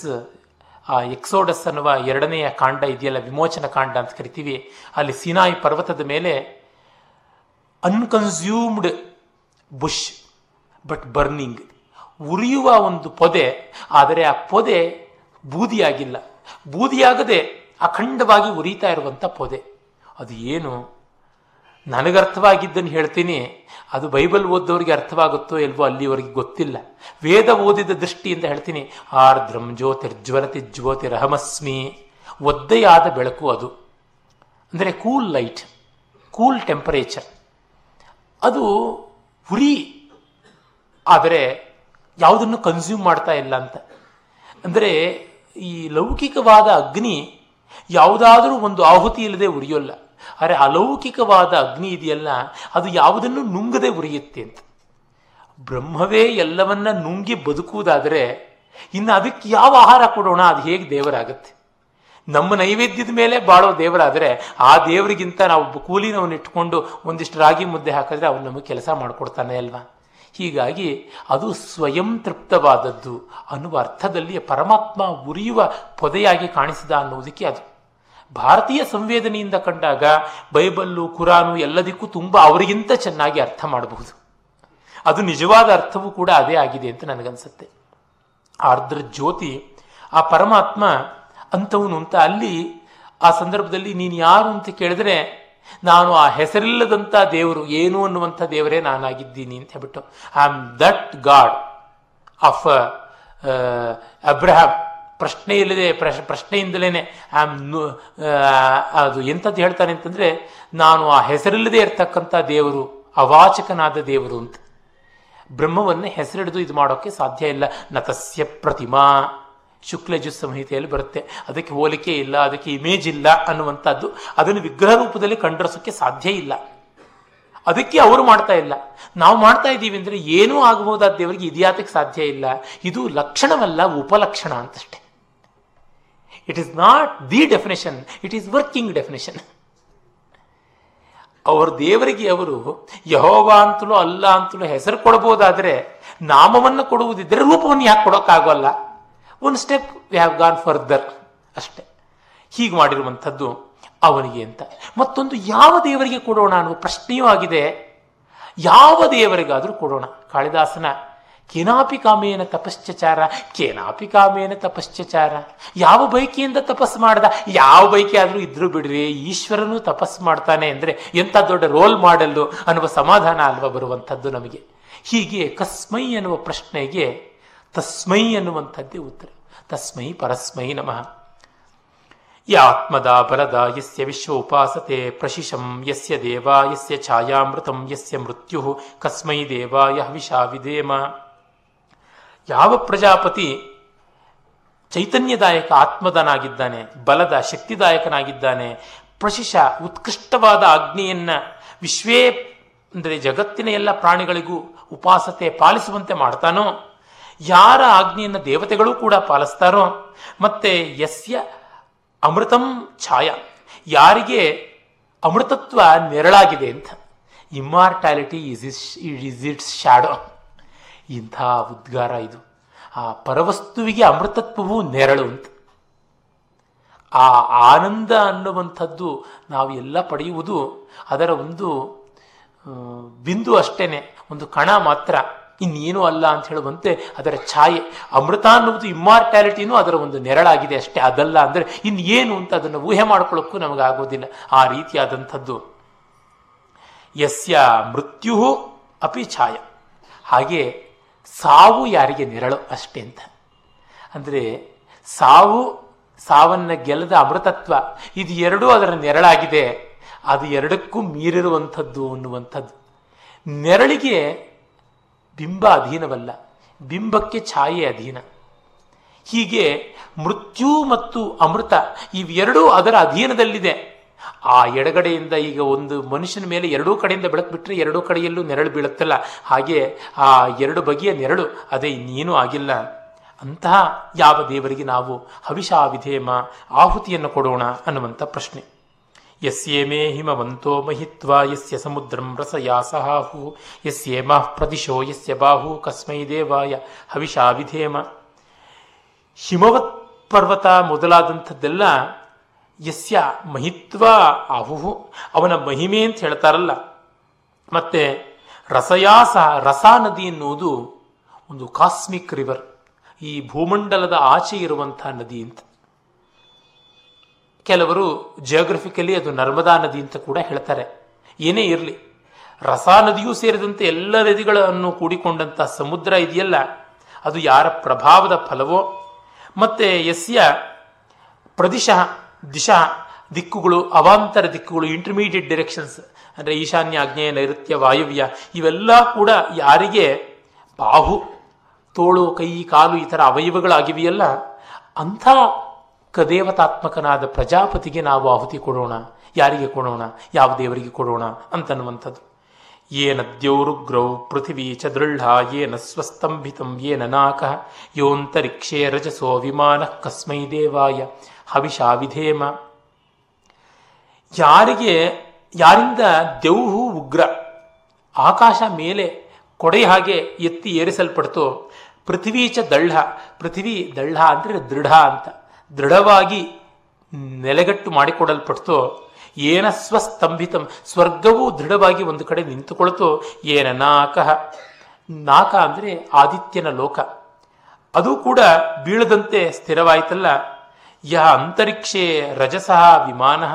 ಆ ಎಕ್ಸೋಡಸ್ ಅನ್ನುವ 2ನೇ ಕಾಂಡ ಇದೆಯಲ್ಲ, ವಿಮೋಚನ ಕಾಂಡ ಅಂತ ಕರಿತೀವಿ, ಅಲ್ಲಿ ಸಿನಾಯಿ ಪರ್ವತದ ಮೇಲೆ ಅನ್ಕನ್ಸ್ಯೂಮ್ಡ್ ಬುಷ್ ಬಟ್ ಬರ್ನಿಂಗ್, ಉರಿಯುವ ಒಂದು ಪೊದೆ, ಆದರೆ ಆ ಪೊದೆ ಬೂದಿಯಾಗಿಲ್ಲ, ಬೂದಿಯಾಗದೆ ಅಖಂಡವಾಗಿ ಉರಿತಾ ಇರುವಂಥ ಪೊದೆ. ಅದು ಏನು? ನನಗರ್ಥವಾಗಿದ್ದನ್ನು ಹೇಳ್ತೀನಿ, ಅದು ಬೈಬಲ್ ಓದೋರಿಗೆ ಅರ್ಥವಾಗುತ್ತೋ ಇಲ್ವೋ ಅಲ್ಲಿವರೆಗೆ ಗೊತ್ತಿಲ್ಲ. ವೇದ ಓದಿದ ದೃಷ್ಟಿಯಿಂದ ಹೇಳ್ತೀನಿ, ಆರ್ದ್ರಂ ಜ್ಯೋತಿರ್ಜ್ವಲತಿ ಜ್ಯೋತಿರಹಮಸ್ಮಿ, ಒದ್ದೆಯಾದ ಬೆಳಕು ಅದು, ಅಂದರೆ ಕೂಲ್ ಲೈಟ್, ಕೂಲ್ ಟೆಂಪರೇಚರ್. ಅದು ಉರಿ, ಆದರೆ ಯಾವುದನ್ನು ಕನ್ಸ್ಯೂಮ್ ಮಾಡ್ತಾ ಇಲ್ಲ ಅಂತ. ಅಂದರೆ ಈ ಲೌಕಿಕವಾದ ಅಗ್ನಿ ಯಾವುದಾದರೂ ಒಂದು ಆಹುತಿ ಇಲ್ಲದೆ ಉರಿಯೋಲ್ಲ, ಆದರೆ ಅಲೌಕಿಕವಾದ ಅಗ್ನಿ ಇದೆಯಲ್ಲ ಅದು ಯಾವುದನ್ನು ನುಂಗದೆ ಉರಿಯುತ್ತೆ ಅಂತ. ಬ್ರಹ್ಮವೇ ಎಲ್ಲವನ್ನ ನುಂಗಿ ಬದುಕುವುದಾದರೆ ಇನ್ನು ಅದಕ್ಕೆ ಯಾವ ಆಹಾರ ಕೊಡೋಣ? ಅದು ಹೇಗೆ ದೇವರಾಗತ್ತೆ? ನಮ್ಮ ನೈವೇದ್ಯದ ಮೇಲೆ ಬಾಳೋ ದೇವರಾದರೆ ಆ ದೇವರಿಗಿಂತ ನಾವು ಕೂಲಿನವನ್ನ ಇಟ್ಕೊಂಡು ಒಂದಿಷ್ಟು ರಾಗಿ ಮುದ್ದೆ ಹಾಕಿದ್ರೆ ಅವನು ನಮಗೆ ಕೆಲಸ ಮಾಡಿಕೊಡ್ತಾನೆ ಅಲ್ವಾ? ಹೀಗಾಗಿ ಅದು ಸ್ವಯಂ ತೃಪ್ತವಾದದ್ದು ಅನ್ನುವ ಅರ್ಥದಲ್ಲಿ ಪರಮಾತ್ಮ ಉರಿಯುವ ಪೊದೆಯಾಗಿ ಕಾಣಿಸಿದ ಅನ್ನುವುದಕ್ಕೆ ಅದು. ಭಾರತೀಯ ಸಂವೇದನೆಯಿಂದ ಕಂಡಾಗ ಬೈಬಲ್ಲು ಕುರಾನು ಎಲ್ಲದಕ್ಕೂ ತುಂಬ ಅವರಿಗಿಂತ ಚೆನ್ನಾಗಿ ಅರ್ಥ ಮಾಡಬಹುದು. ಅದು ನಿಜವಾದ ಅರ್ಥವೂ ಕೂಡ ಅದೇ ಆಗಿದೆ ಅಂತ ನನಗನ್ಸುತ್ತೆ. ಆರ್ದ್ರ ಜ್ಯೋತಿ ಆ ಪರಮಾತ್ಮ ಅಂಥವನು ಅಂತ ಅಲ್ಲಿ ಆ ಸಂದರ್ಭದಲ್ಲಿ ನೀನು ಯಾರು ಅಂತ ಕೇಳಿದ್ರೆ ನಾನು ಆ ಹೆಸರಿಲ್ಲದಂಥ ದೇವರು, ಏನು ಅನ್ನುವಂಥ ದೇವರೇ ನಾನಾಗಿದ್ದೀನಿ ಅಂತ ಹೇಳ್ಬಿಟ್ಟು, I am that God of Abraham. ಪ್ರಶ್ನೆ ಇಲ್ಲದೆ ಪ್ರಶ್ನೆಯಿಂದಲೇ ಐ ಆಮ್, ಅದು ಎಂಥದ್ದು ಹೇಳ್ತಾನೆ ಅಂತಂದರೆ ನಾನು ಆ ಹೆಸರಿಲ್ಲದೆ ಇರ್ತಕ್ಕಂಥ ದೇವರು, ಅವಾಚಕನಾದ ದೇವರು ಅಂತ. ಬ್ರಹ್ಮವನ್ನು ಹೆಸರಿಡಿದು ಇದು ಮಾಡೋಕ್ಕೆ ಸಾಧ್ಯ ಇಲ್ಲ. ನತಸ್ಯ ಪ್ರತಿಮಾ, ಶುಕ್ಲಜು ಸಂಹಿತೆಯಲ್ಲಿ ಬರುತ್ತೆ. ಅದಕ್ಕೆ ಹೋಲಿಕೆ ಇಲ್ಲ, ಅದಕ್ಕೆ ಇಮೇಜ್ ಇಲ್ಲ ಅನ್ನುವಂಥದ್ದು. ಅದನ್ನು ವಿಗ್ರಹ ರೂಪದಲ್ಲಿ ಕಂಡರಿಸೋಕ್ಕೆ ಸಾಧ್ಯ ಇಲ್ಲ. ಅದಕ್ಕೆ ಅವರು ಮಾಡ್ತಾ ಇಲ್ಲ, ನಾವು ಮಾಡ್ತಾ ಇದ್ದೀವಿ. ಅಂದರೆ ಏನೂ ಆಗಬಹುದಾದ ದೇವರಿಗೆ ಇದ್ಯಾತಕ್ಕೆ ಸಾಧ್ಯ ಇಲ್ಲ. ಇದು ಲಕ್ಷಣವಲ್ಲ, ಉಪಲಕ್ಷಣ ಅಂತಷ್ಟೆ. It is not the definition, it is working definition. ಅವರು ದೇವರಿಗೆ ಅವರು ಯಹೋವಾ ಅಂತಲೋ ಅಲ್ಲ ಅಂತಲೋ ಹೆಸರು ಕೊಡಬಹುದಾದರೆ, ನಾಮವನ್ನು ಕೊಡುವುದಿದ್ದರೆ ರೂಪವನ್ನು ಯಾಕೆ ಕೊಡೋಕ್ಕಾಗೋಲ್ಲ? ಒಂದು step we have gone further ಅಷ್ಟೆ. ಹೀಗೆ ಮಾಡಿರುವಂಥದ್ದು ಅವನಿಗೆ ಅಂತ. ಮತ್ತೊಂದು, ಯಾವ ದೇವರಿಗೆ ಕೊಡೋಣ ಅನ್ನುವ ಪ್ರಶ್ನೆಯೂ ಆಗಿದೆ. ಯಾವ ದೇವರಿಗಾದರೂ ಕೊಡೋಣ. ಕಾಳಿದಾಸನ ಕೇನಾಪಿ ಕಾಮೇನ ತಪಶ್ಚಚಾರ, ಕೇನಾಪಿ ಕಾಮೇನ ತಪಶ್ಚಚಾರ, ಯಾವ ಬೈಕೆಯಿಂದ ತಪಸ್ಸು ಮಾಡ್ದ? ಯಾವ ಬೈಕೆ ಆದರೂ ಇದ್ರೂ ಬಿಡ್ರಿ, ಈಶ್ವರನು ತಪಸ್ಸು ಮಾಡ್ತಾನೆ ಅಂದರೆ ಎಂಥ ದೊಡ್ಡ ರೋಲ್ ಮಾಡೆಲ್ಲು ಅನ್ನುವ ಸಮಾಧಾನ ಅಲ್ವಾ ಬರುವಂಥದ್ದು ನಮಗೆ. ಹೀಗೆ ಕಸ್ಮೈ ಅನ್ನುವ ಪ್ರಶ್ನೆಗೆ ತಸ್ಮೈ ಅನ್ನುವಂಥದ್ದೇ ಉತ್ತರ. ತಸ್ಮೈ ಪರಸ್ಮೈ ನಮಃ. ಯಾತ್ಮದಾ ಬಲದ ಯಸ್ಯ ವಿಶ್ವೋಪಾಸತೆ ಪ್ರಶಿಶಂ ಯಸ್ಯ ದೇವಾ ಯಸ್ಯ ಛಾಯಾಮೃತಂ ಯಸ್ಯ ಮೃತ್ಯು ಕಸ್ಮೈ ದೇವಾಯ ಹವಿಷಾ ವಿಧೇಮ. ಯಾವ ಪ್ರಜಾಪತಿ ಚೈತನ್ಯದಾಯಕ ಆತ್ಮದನಾಗಿದ್ದಾನೆ, ಬಲದ ಶಕ್ತಿದಾಯಕನಾಗಿದ್ದಾನೆ, ಪ್ರಶಿಶ ಉತ್ಕೃಷ್ಟವಾದ ಆಜ್ಞೆಯನ್ನು ವಿಶ್ವೇ ಅಂದರೆ ಜಗತ್ತಿನ ಎಲ್ಲ ಪ್ರಾಣಿಗಳಿಗೂ ಉಪಾಸತೆ ಪಾಲಿಸುವಂತೆ ಮಾಡ್ತಾನೋ, ಯಾರ ಆಜ್ಞೆಯನ್ನು ದೇವತೆಗಳು ಕೂಡ ಪಾಲಿಸ್ತಾರೋ, ಮತ್ತೆ ಯಸ್ಯ ಅಮೃತಂ ಛಾಯಾ, ಯಾರಿಗೆ ಅಮೃತತ್ವ ನೆರಳಾಗಿದೆ ಅಂತ. Immortality is its shadow. ಇಂಥ ಉದ್ಗಾರ ಇದು. ಆ ಪರವಸ್ತುವಿಗೆ ಅಮೃತತ್ವವು ನೆರಳು ಅಂತ. ಆ ಆನಂದ ಅನ್ನುವಂಥದ್ದು ನಾವು ಎಲ್ಲ ಪಡೆಯುವುದು ಅದರ ಒಂದು ಬಿಂದು ಅಷ್ಟೇನೆ, ಒಂದು ಕಣ ಮಾತ್ರ, ಇನ್ನೇನೂ ಅಲ್ಲ ಅಂತ ಹೇಳುವಂತೆ ಅದರ ಛಾಯೆ. ಅಮೃತ ಅನ್ನುವುದು ಇಮ್ಮಾರ್ಟಾಲಿಟಿನೂ ಅದರ ಒಂದು ನೆರಳಾಗಿದೆ ಅಷ್ಟೇ. ಅದಲ್ಲ ಅಂದರೆ ಇನ್ನೇನು ಅಂತ ಅದನ್ನು ಊಹೆ ಮಾಡ್ಕೊಳ್ಳೋಕ್ಕೂ ನಮಗಾಗೋದಿಲ್ಲ. ಆ ರೀತಿಯಾದಂಥದ್ದು ಯಸ್ಯ ಮೃತ್ಯು ಅಪಿ ಛಾಯ, ಹಾಗೆ ಸಾವು ಯಾರಿಗೆ ನೆರಳು ಅಷ್ಟೇ ಅಂತ. ಅಂದರೆ ಸಾವನ್ನು ಗೆಲ್ಲದ ಅಮೃತತ್ವ, ಇದು ಎರಡೂ ಅದರ ನೆರಳಾಗಿದೆ. ಅದು ಎರಡಕ್ಕೂ ಮೀರಿರುವಂಥದ್ದು ಅನ್ನುವಂಥದ್ದು. ನೆರಳಿಗೆ ಬಿಂಬ ಅಧೀನವಲ್ಲ, ಬಿಂಬಕ್ಕೆ ಛಾಯೆ ಅಧೀನ. ಹೀಗೆ ಮೃತ್ಯು ಮತ್ತು ಅಮೃತ ಇವೆರಡೂ ಅದರ ಅಧೀನದಲ್ಲಿದೆ. ಆ ಎಡಗಡೆಯಿಂದ ಈಗ ಒಂದು ಮನುಷ್ಯನ ಮೇಲೆ ಎರಡೂ ಕಡೆಯಿಂದ ಬೆಳಕು ಬಿಟ್ಟರೆ ಎರಡೂ ಕಡೆಯಲ್ಲೂ ನೆರಳು ಬೀಳುತ್ತಲ್ಲ, ಹಾಗೆ ಆ ಎರಡು ಬಗೆಯ ನೆರಳು, ಅದೇ ಇನ್ನೇನೂ ಆಗಿಲ್ಲ. ಅಂತಹ ಯಾವ ದೇವರಿಗೆ ನಾವು ಹವಿಷಾ ವಿಧೇಮ, ಆಹುತಿಯನ್ನು ಕೊಡೋಣ ಅನ್ನುವಂಥ ಪ್ರಶ್ನೆ. ಯಸ್ಯೇಮೇ ಹಿಮವಂತೋ ಮಹಿತ್ವಾ ಯಸ್ಯ ಸಮುದ್ರಂ ರಸಯಾಸಹಾಹು ಯಸ್ಯೇಮಃ ಪ್ರದಿಶೋ ಯಸ್ಯ ಬಾಹು ಕಸ್ಮೈ ದೇವಾಯ ಹವಿಷಾ ವಿಧೇಮ. ಹಿಮವತ್ ಪರ್ವತ ಮೊದಲಾದಂಥದ್ದೆಲ್ಲ ಯಸ್ಯ ಮಹಿತ್ವಾ ಆಹುಹು, ಅವನ ಮಹಿಮೆ ಅಂತ ಹೇಳ್ತಾರಲ್ಲ. ಮತ್ತು ರಸಯಾಸ, ರಸಾ ನದಿ ಎನ್ನುವುದು ಒಂದು ಕಾಸ್ಮಿಕ್ ರಿವರ್, ಈ ಭೂಮಂಡಲದ ಆಚೆ ಇರುವಂಥ ನದಿ ಅಂತ. ಕೆಲವರು ಜಿಯೋಗ್ರಫಿಕಲಿ ಅದು ನರ್ಮದಾ ನದಿ ಅಂತ ಕೂಡ ಹೇಳ್ತಾರೆ. ಏನೇ ಇರಲಿ, ರಸಾ ನದಿಯೂ ಸೇರಿದಂತೆ ಎಲ್ಲ ನದಿಗಳನ್ನು ಕೂಡಿಕೊಂಡಂಥ ಸಮುದ್ರ ಇದೆಯಲ್ಲ, ಅದು ಯಾರ ಪ್ರಭಾವದ ಫಲವೋ. ಮತ್ತು ಯಸ್ಯ ಪ್ರದಿಶಃ, ದಿಶಾ, ದಿಕ್ಕುಗಳು, ಅವಾಂತರ ದಿಕ್ಕುಗಳು, ಇಂಟರ್ಮೀಡಿಯೇಟ್ ಡಿರೆಕ್ಷನ್ಸ್, ಅಂದರೆ ಈಶಾನ್ಯ, ಆಗ್ನೇಯ, ನೈಋತ್ಯ, ವಾಯವ್ಯ, ಇವೆಲ್ಲ ಕೂಡ ಯಾರಿಗೆ ಬಾಹು, ತೋಳು, ಕೈ, ಕಾಲು ಈ ಥರ ಅವಯವಗಳಾಗಿವೆಯಲ್ಲ, ಅಂಥ ಕದೇವತಾತ್ಮಕನಾದ ಪ್ರಜಾಪತಿಗೆ ನಾವು ಆಹುತಿ ಕೊಡೋಣ. ಯಾರಿಗೆ ಕೊಡೋಣ? ಯಾವ ದೇವರಿಗೆ ಕೊಡೋಣ ಅಂತನ್ನುವಂಥದ್ದು. ಯೇನ ದ್ಯೌರುಗ್ರೌ ಪೃಥಿವೀ ಚ ದೃಢಾ ಯೇನ ಸ್ವಸ್ತಂಭಿತಂ ಯೇನ ನಾಕಃ ಯೋಂತರಿಕ್ಷೇ ರಜಸೋ ವಿಮಾನಃ ಕಸ್ಮೈ ದೇವಾಯ ಹವಿಷ ವಿಧೇಮ. ಯಾರಿಂದ ದೆವ್ಹು ಉಗ್ರ ಆಕಾಶ ಮೇಲೆ ಕೊಡೆ ಹಾಗೆ ಎತ್ತಿ ಏರಿಸಲ್ಪಡ್ತೋ ಪೃಥ್ವೀಚ ದಳ್ಳ, ಪೃಥ್ವಿ ದಳ್ಳ ಅಂದರೆ ದೃಢ ಅಂತ, ದೃಢವಾಗಿ ನೆಲೆಗಟ್ಟು ಮಾಡಿಕೊಡಲ್ಪಡ್ತೋ. ಏನ ಸ್ವಸ್ತಂಭಿತಂ, ಸ್ವರ್ಗವೂ ದೃಢವಾಗಿ ಒಂದು ಕಡೆ ನಿಂತುಕೊಳ್ತು. ಏನ ನಾಕಃ, ನಾಕ ಅಂದರೆ ಆದಿತ್ಯನ ಲೋಕ, ಅದು ಕೂಡ ಬೀಳದಂತೆ ಸ್ಥಿರವಾಯಿತಲ್ಲ. ಯಹ ಅಂತರಿಕ್ಷೇ ರಜಸಃ ವಿಮಾನಃ,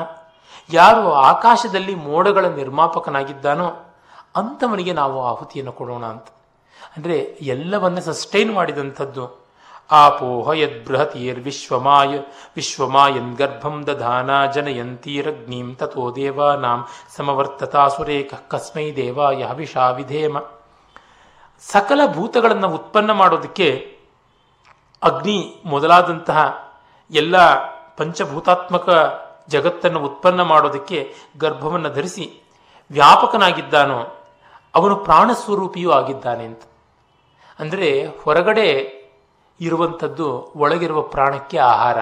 ಯಾರು ಆಕಾಶದಲ್ಲಿ ಮೋಡಗಳ ನಿರ್ಮಾಪಕನಾಗಿದ್ದಾನೋ ಅಂಥವನಿಗೆ ನಾವು ಆಹುತಿಯನ್ನು ಕೊಡೋಣ ಅಂತ. ಅಂದರೆ ಎಲ್ಲವನ್ನ ಸಸ್ಟೈನ್ ಮಾಡಿದಂಥದ್ದು. ಆಪೋಹ ಯದ್ ಬೃಹತೀರ್ ವಿಶ್ವಮಾಯ ವಿಶ್ವಮಾಯನ್ ಗರ್ಭಂ ದಧಾನ ಜನಯಂತೀರಗ್ನಿಂ ತಥೋ ದೇವಾನಾಂ ಸಮವರ್ತತಾಸುರೇಕಃ ಕಸ್ಮೈ ದೇವಾಯ ಹವಿಷಾ ವಿಧೇಮ. ಸಕಲ ಭೂತಗಳನ್ನು ಉತ್ಪನ್ನ ಮಾಡೋದಕ್ಕೆ ಅಗ್ನಿ ಮೊದಲಾದಂತಹ ಎಲ್ಲ ಪಂಚಭೂತಾತ್ಮಕ ಜಗತ್ತನ್ನು ಉತ್ಪನ್ನ ಮಾಡೋದಕ್ಕೆ ಗರ್ಭವನ್ನು ಧರಿಸಿ ವ್ಯಾಪಕನಾಗಿದ್ದಾನೋ ಅವನು ಪ್ರಾಣಸ್ವರೂಪಿಯೂ ಆಗಿದ್ದಾನೆ ಅಂತ. ಅಂದರೆ ಹೊರಗಡೆ ಇರುವಂಥದ್ದು ಒಳಗಿರುವ ಪ್ರಾಣಕ್ಕೆ ಆಹಾರ,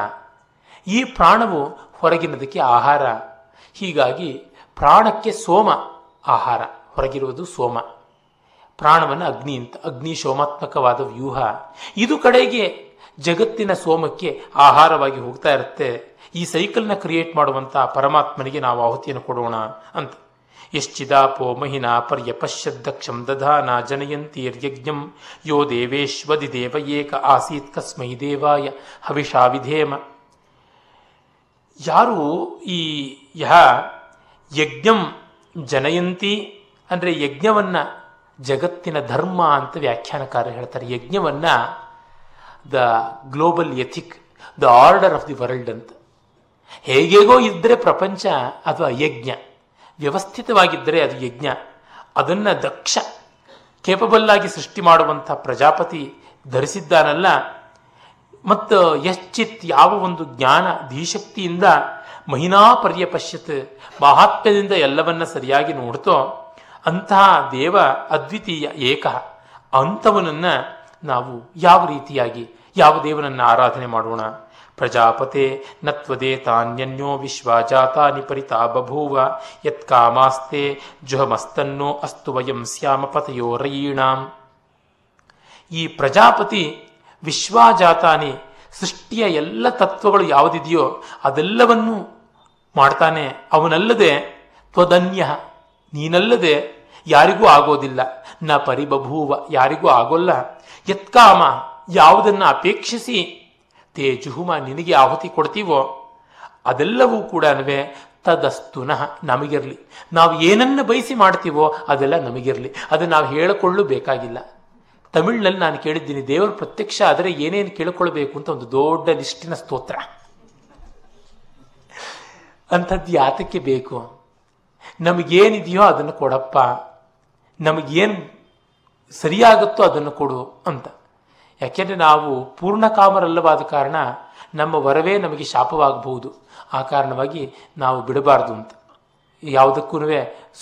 ಈ ಪ್ರಾಣವು ಹೊರಗಿನದಕ್ಕೆ ಆಹಾರ. ಹೀಗಾಗಿ ಪ್ರಾಣಕ್ಕೆ ಸೋಮ ಆಹಾರ, ಹೊರಗಿರುವುದು ಸೋಮ, ಪ್ರಾಣವನ್ನು ಅಗ್ನಿ ಅಂತ, ಅಗ್ನಿ ಸೋಮಾತ್ಮಕವಾದ ವ್ಯೂಹ. ಇದು ಕಡೆಗೆ ಜಗತ್ತಿನ ಸೋಮಕ್ಕೆ ಆಹಾರವಾಗಿ ಹೋಗ್ತಾ ಇರುತ್ತೆ. ಈ ಸೈಕಲ್ನ ಕ್ರಿಯೇಟ್ ಮಾಡುವಂಥ ಪರಮಾತ್ಮನಿಗೆ ನಾವು ಆಹುತಿಯನ್ನು ಕೊಡೋಣ ಅಂತ. ಯಶ್ಚಿದಾಪೋ ಮಹಿನಾ ಪರ್ಯಪಶ್ಯದಕ್ಷಂ ದಧಾನ ಜನಯಂತೀರ್ಯಜ್ಞಂ ಯೋ ದೇವೇಶ್ವದಿ ದೇವ ಏಕ ಆಸೀತ್ ಕಸ್ಮೈ ದೇವಾಯ ಹವಿಷಾ ವಿಧೇಮ. ಯಾರು ಈ ಯಜ್ಞಂ ಜನಯಂತಿ ಅಂದರೆ ಯಜ್ಞವನ್ನು ಜಗತ್ತಿನ ಧರ್ಮ ಅಂತ ವ್ಯಾಖ್ಯಾನಕಾರರು ಹೇಳ್ತಾರೆ. ಯಜ್ಞವನ್ನು the global ethic, the order of the world ಅಂತ. ಹೇಗೇಗೋ ಇದ್ದರೆ ಪ್ರಪಂಚ ಅದು ಅಯಜ್ಞ, ವ್ಯವಸ್ಥಿತವಾಗಿದ್ದರೆ ಅದು ಯಜ್ಞ. ಅದನ್ನು ದಕ್ಷ ಕೇಪಬಲ್ ಆಗಿ ಸೃಷ್ಟಿ ಮಾಡುವಂಥ ಪ್ರಜಾಪತಿ ಧರಿಸಿದ್ದಾನಲ್ಲ. ಮತ್ತು ಯಶ್ಚಿತ್ ಯಾವ ಒಂದು ಜ್ಞಾನ ಧೀಶಕ್ತಿಯಿಂದ ಮಹಿನಾ ಪರ್ಯಪಶ್ಯತ್ ಮಹಾತ್ಮ್ಯದಿಂದ ಎಲ್ಲವನ್ನ ಸರಿಯಾಗಿ ನೋಡ್ತೋ ಅಂತಹ ದೇವ ಅದ್ವಿತೀಯ ಏಕ ಅಂಥವನನ್ನು ನಾವು ಯಾವ ರೀತಿಯಾಗಿ ಯಾವ ದೇವನನ್ನು ಆರಾಧನೆ ಮಾಡೋಣ. ಪ್ರಜಾಪತೆ ನತ್ವದೇತಾನ್ಯನ್ಯೋ ವಿಶ್ವಜಾತಾನಿ ಪರಿತಾ ಬಭೂವ ಯತ್ಕಾಮಾಸ್ತೆ ಜುಹಮಸ್ತನ್ನೋ ಅಸ್ತು ವಯಂ ಸ್ಯಾಮಪತಯೋ ರಯೀಣಾಂ. ಈ ಪ್ರಜಾಪತಿ ವಿಶ್ವಜಾತಾನಿ, ಸೃಷ್ಟಿಯ ಎಲ್ಲ ತತ್ವಗಳು ಯಾವುದಿದೆಯೋ ಅದೆಲ್ಲವನ್ನೂ ಮಾಡ್ತಾನೆ. ಅವನಲ್ಲದೆ ತ್ವದನ್ಯ, ನೀನಲ್ಲದೆ ಯಾರಿಗೂ ಆಗೋದಿಲ್ಲ. ನ ಪರಿಬಭೂವ, ಯಾರಿಗೂ ಆಗೋಲ್ಲ. ಯತ್ಕಾಮ, ಯಾವುದನ್ನು ಅಪೇಕ್ಷಿಸಿ ತೇ ಜುಹುಮ, ನಿನಗೆ ಆಹುತಿ ಕೊಡ್ತೀವೋ ಅದೆಲ್ಲವೂ ಕೂಡ ತದಸ್ತುನಃ, ನಮಗಿರಲಿ. ನಾವು ಏನನ್ನು ಬಯಸಿ ಮಾಡ್ತೀವೋ ಅದೆಲ್ಲ ನಮಗಿರಲಿ, ಅದು ನಾವು ಹೇಳಿಕೊಳ್ಳೂ ಬೇಕಾಗಿಲ್ಲ. ತಮಿಳಿನಲ್ಲಿ ನಾನು ಕೇಳಿದ್ದೀನಿ, ದೇವರು ಪ್ರತ್ಯಕ್ಷ ಆದರೆ ಏನೇನು ಕೇಳಿಕೊಳ್ಬೇಕು ಅಂತ ಒಂದು ದೊಡ್ಡ ಲಿಸ್ಟಿನ ಸ್ತೋತ್ರ. ಅಂಥದ್ದು ಯಾತಕ್ಕೆ ಬೇಕು? ನಮಗೇನಿದೆಯೋ ಅದನ್ನು ಕೊಡಪ್ಪ, ನಮಗೇನು ಸರಿಯಾಗುತ್ತೋ ಅದನ್ನು ಕೊಡು ಅಂತ. ಯಾಕೆಂದರೆ ನಾವು ಪೂರ್ಣಕಾಮರಲ್ಲವಾದ ಕಾರಣ ನಮ್ಮ ವರವೇ ನಮಗೆ ಶಾಪವಾಗಬಹುದು. ಆ ಕಾರಣವಾಗಿ ನಾವು ಬಿಡಬಾರ್ದು ಅಂತ, ಯಾವುದಕ್ಕೂ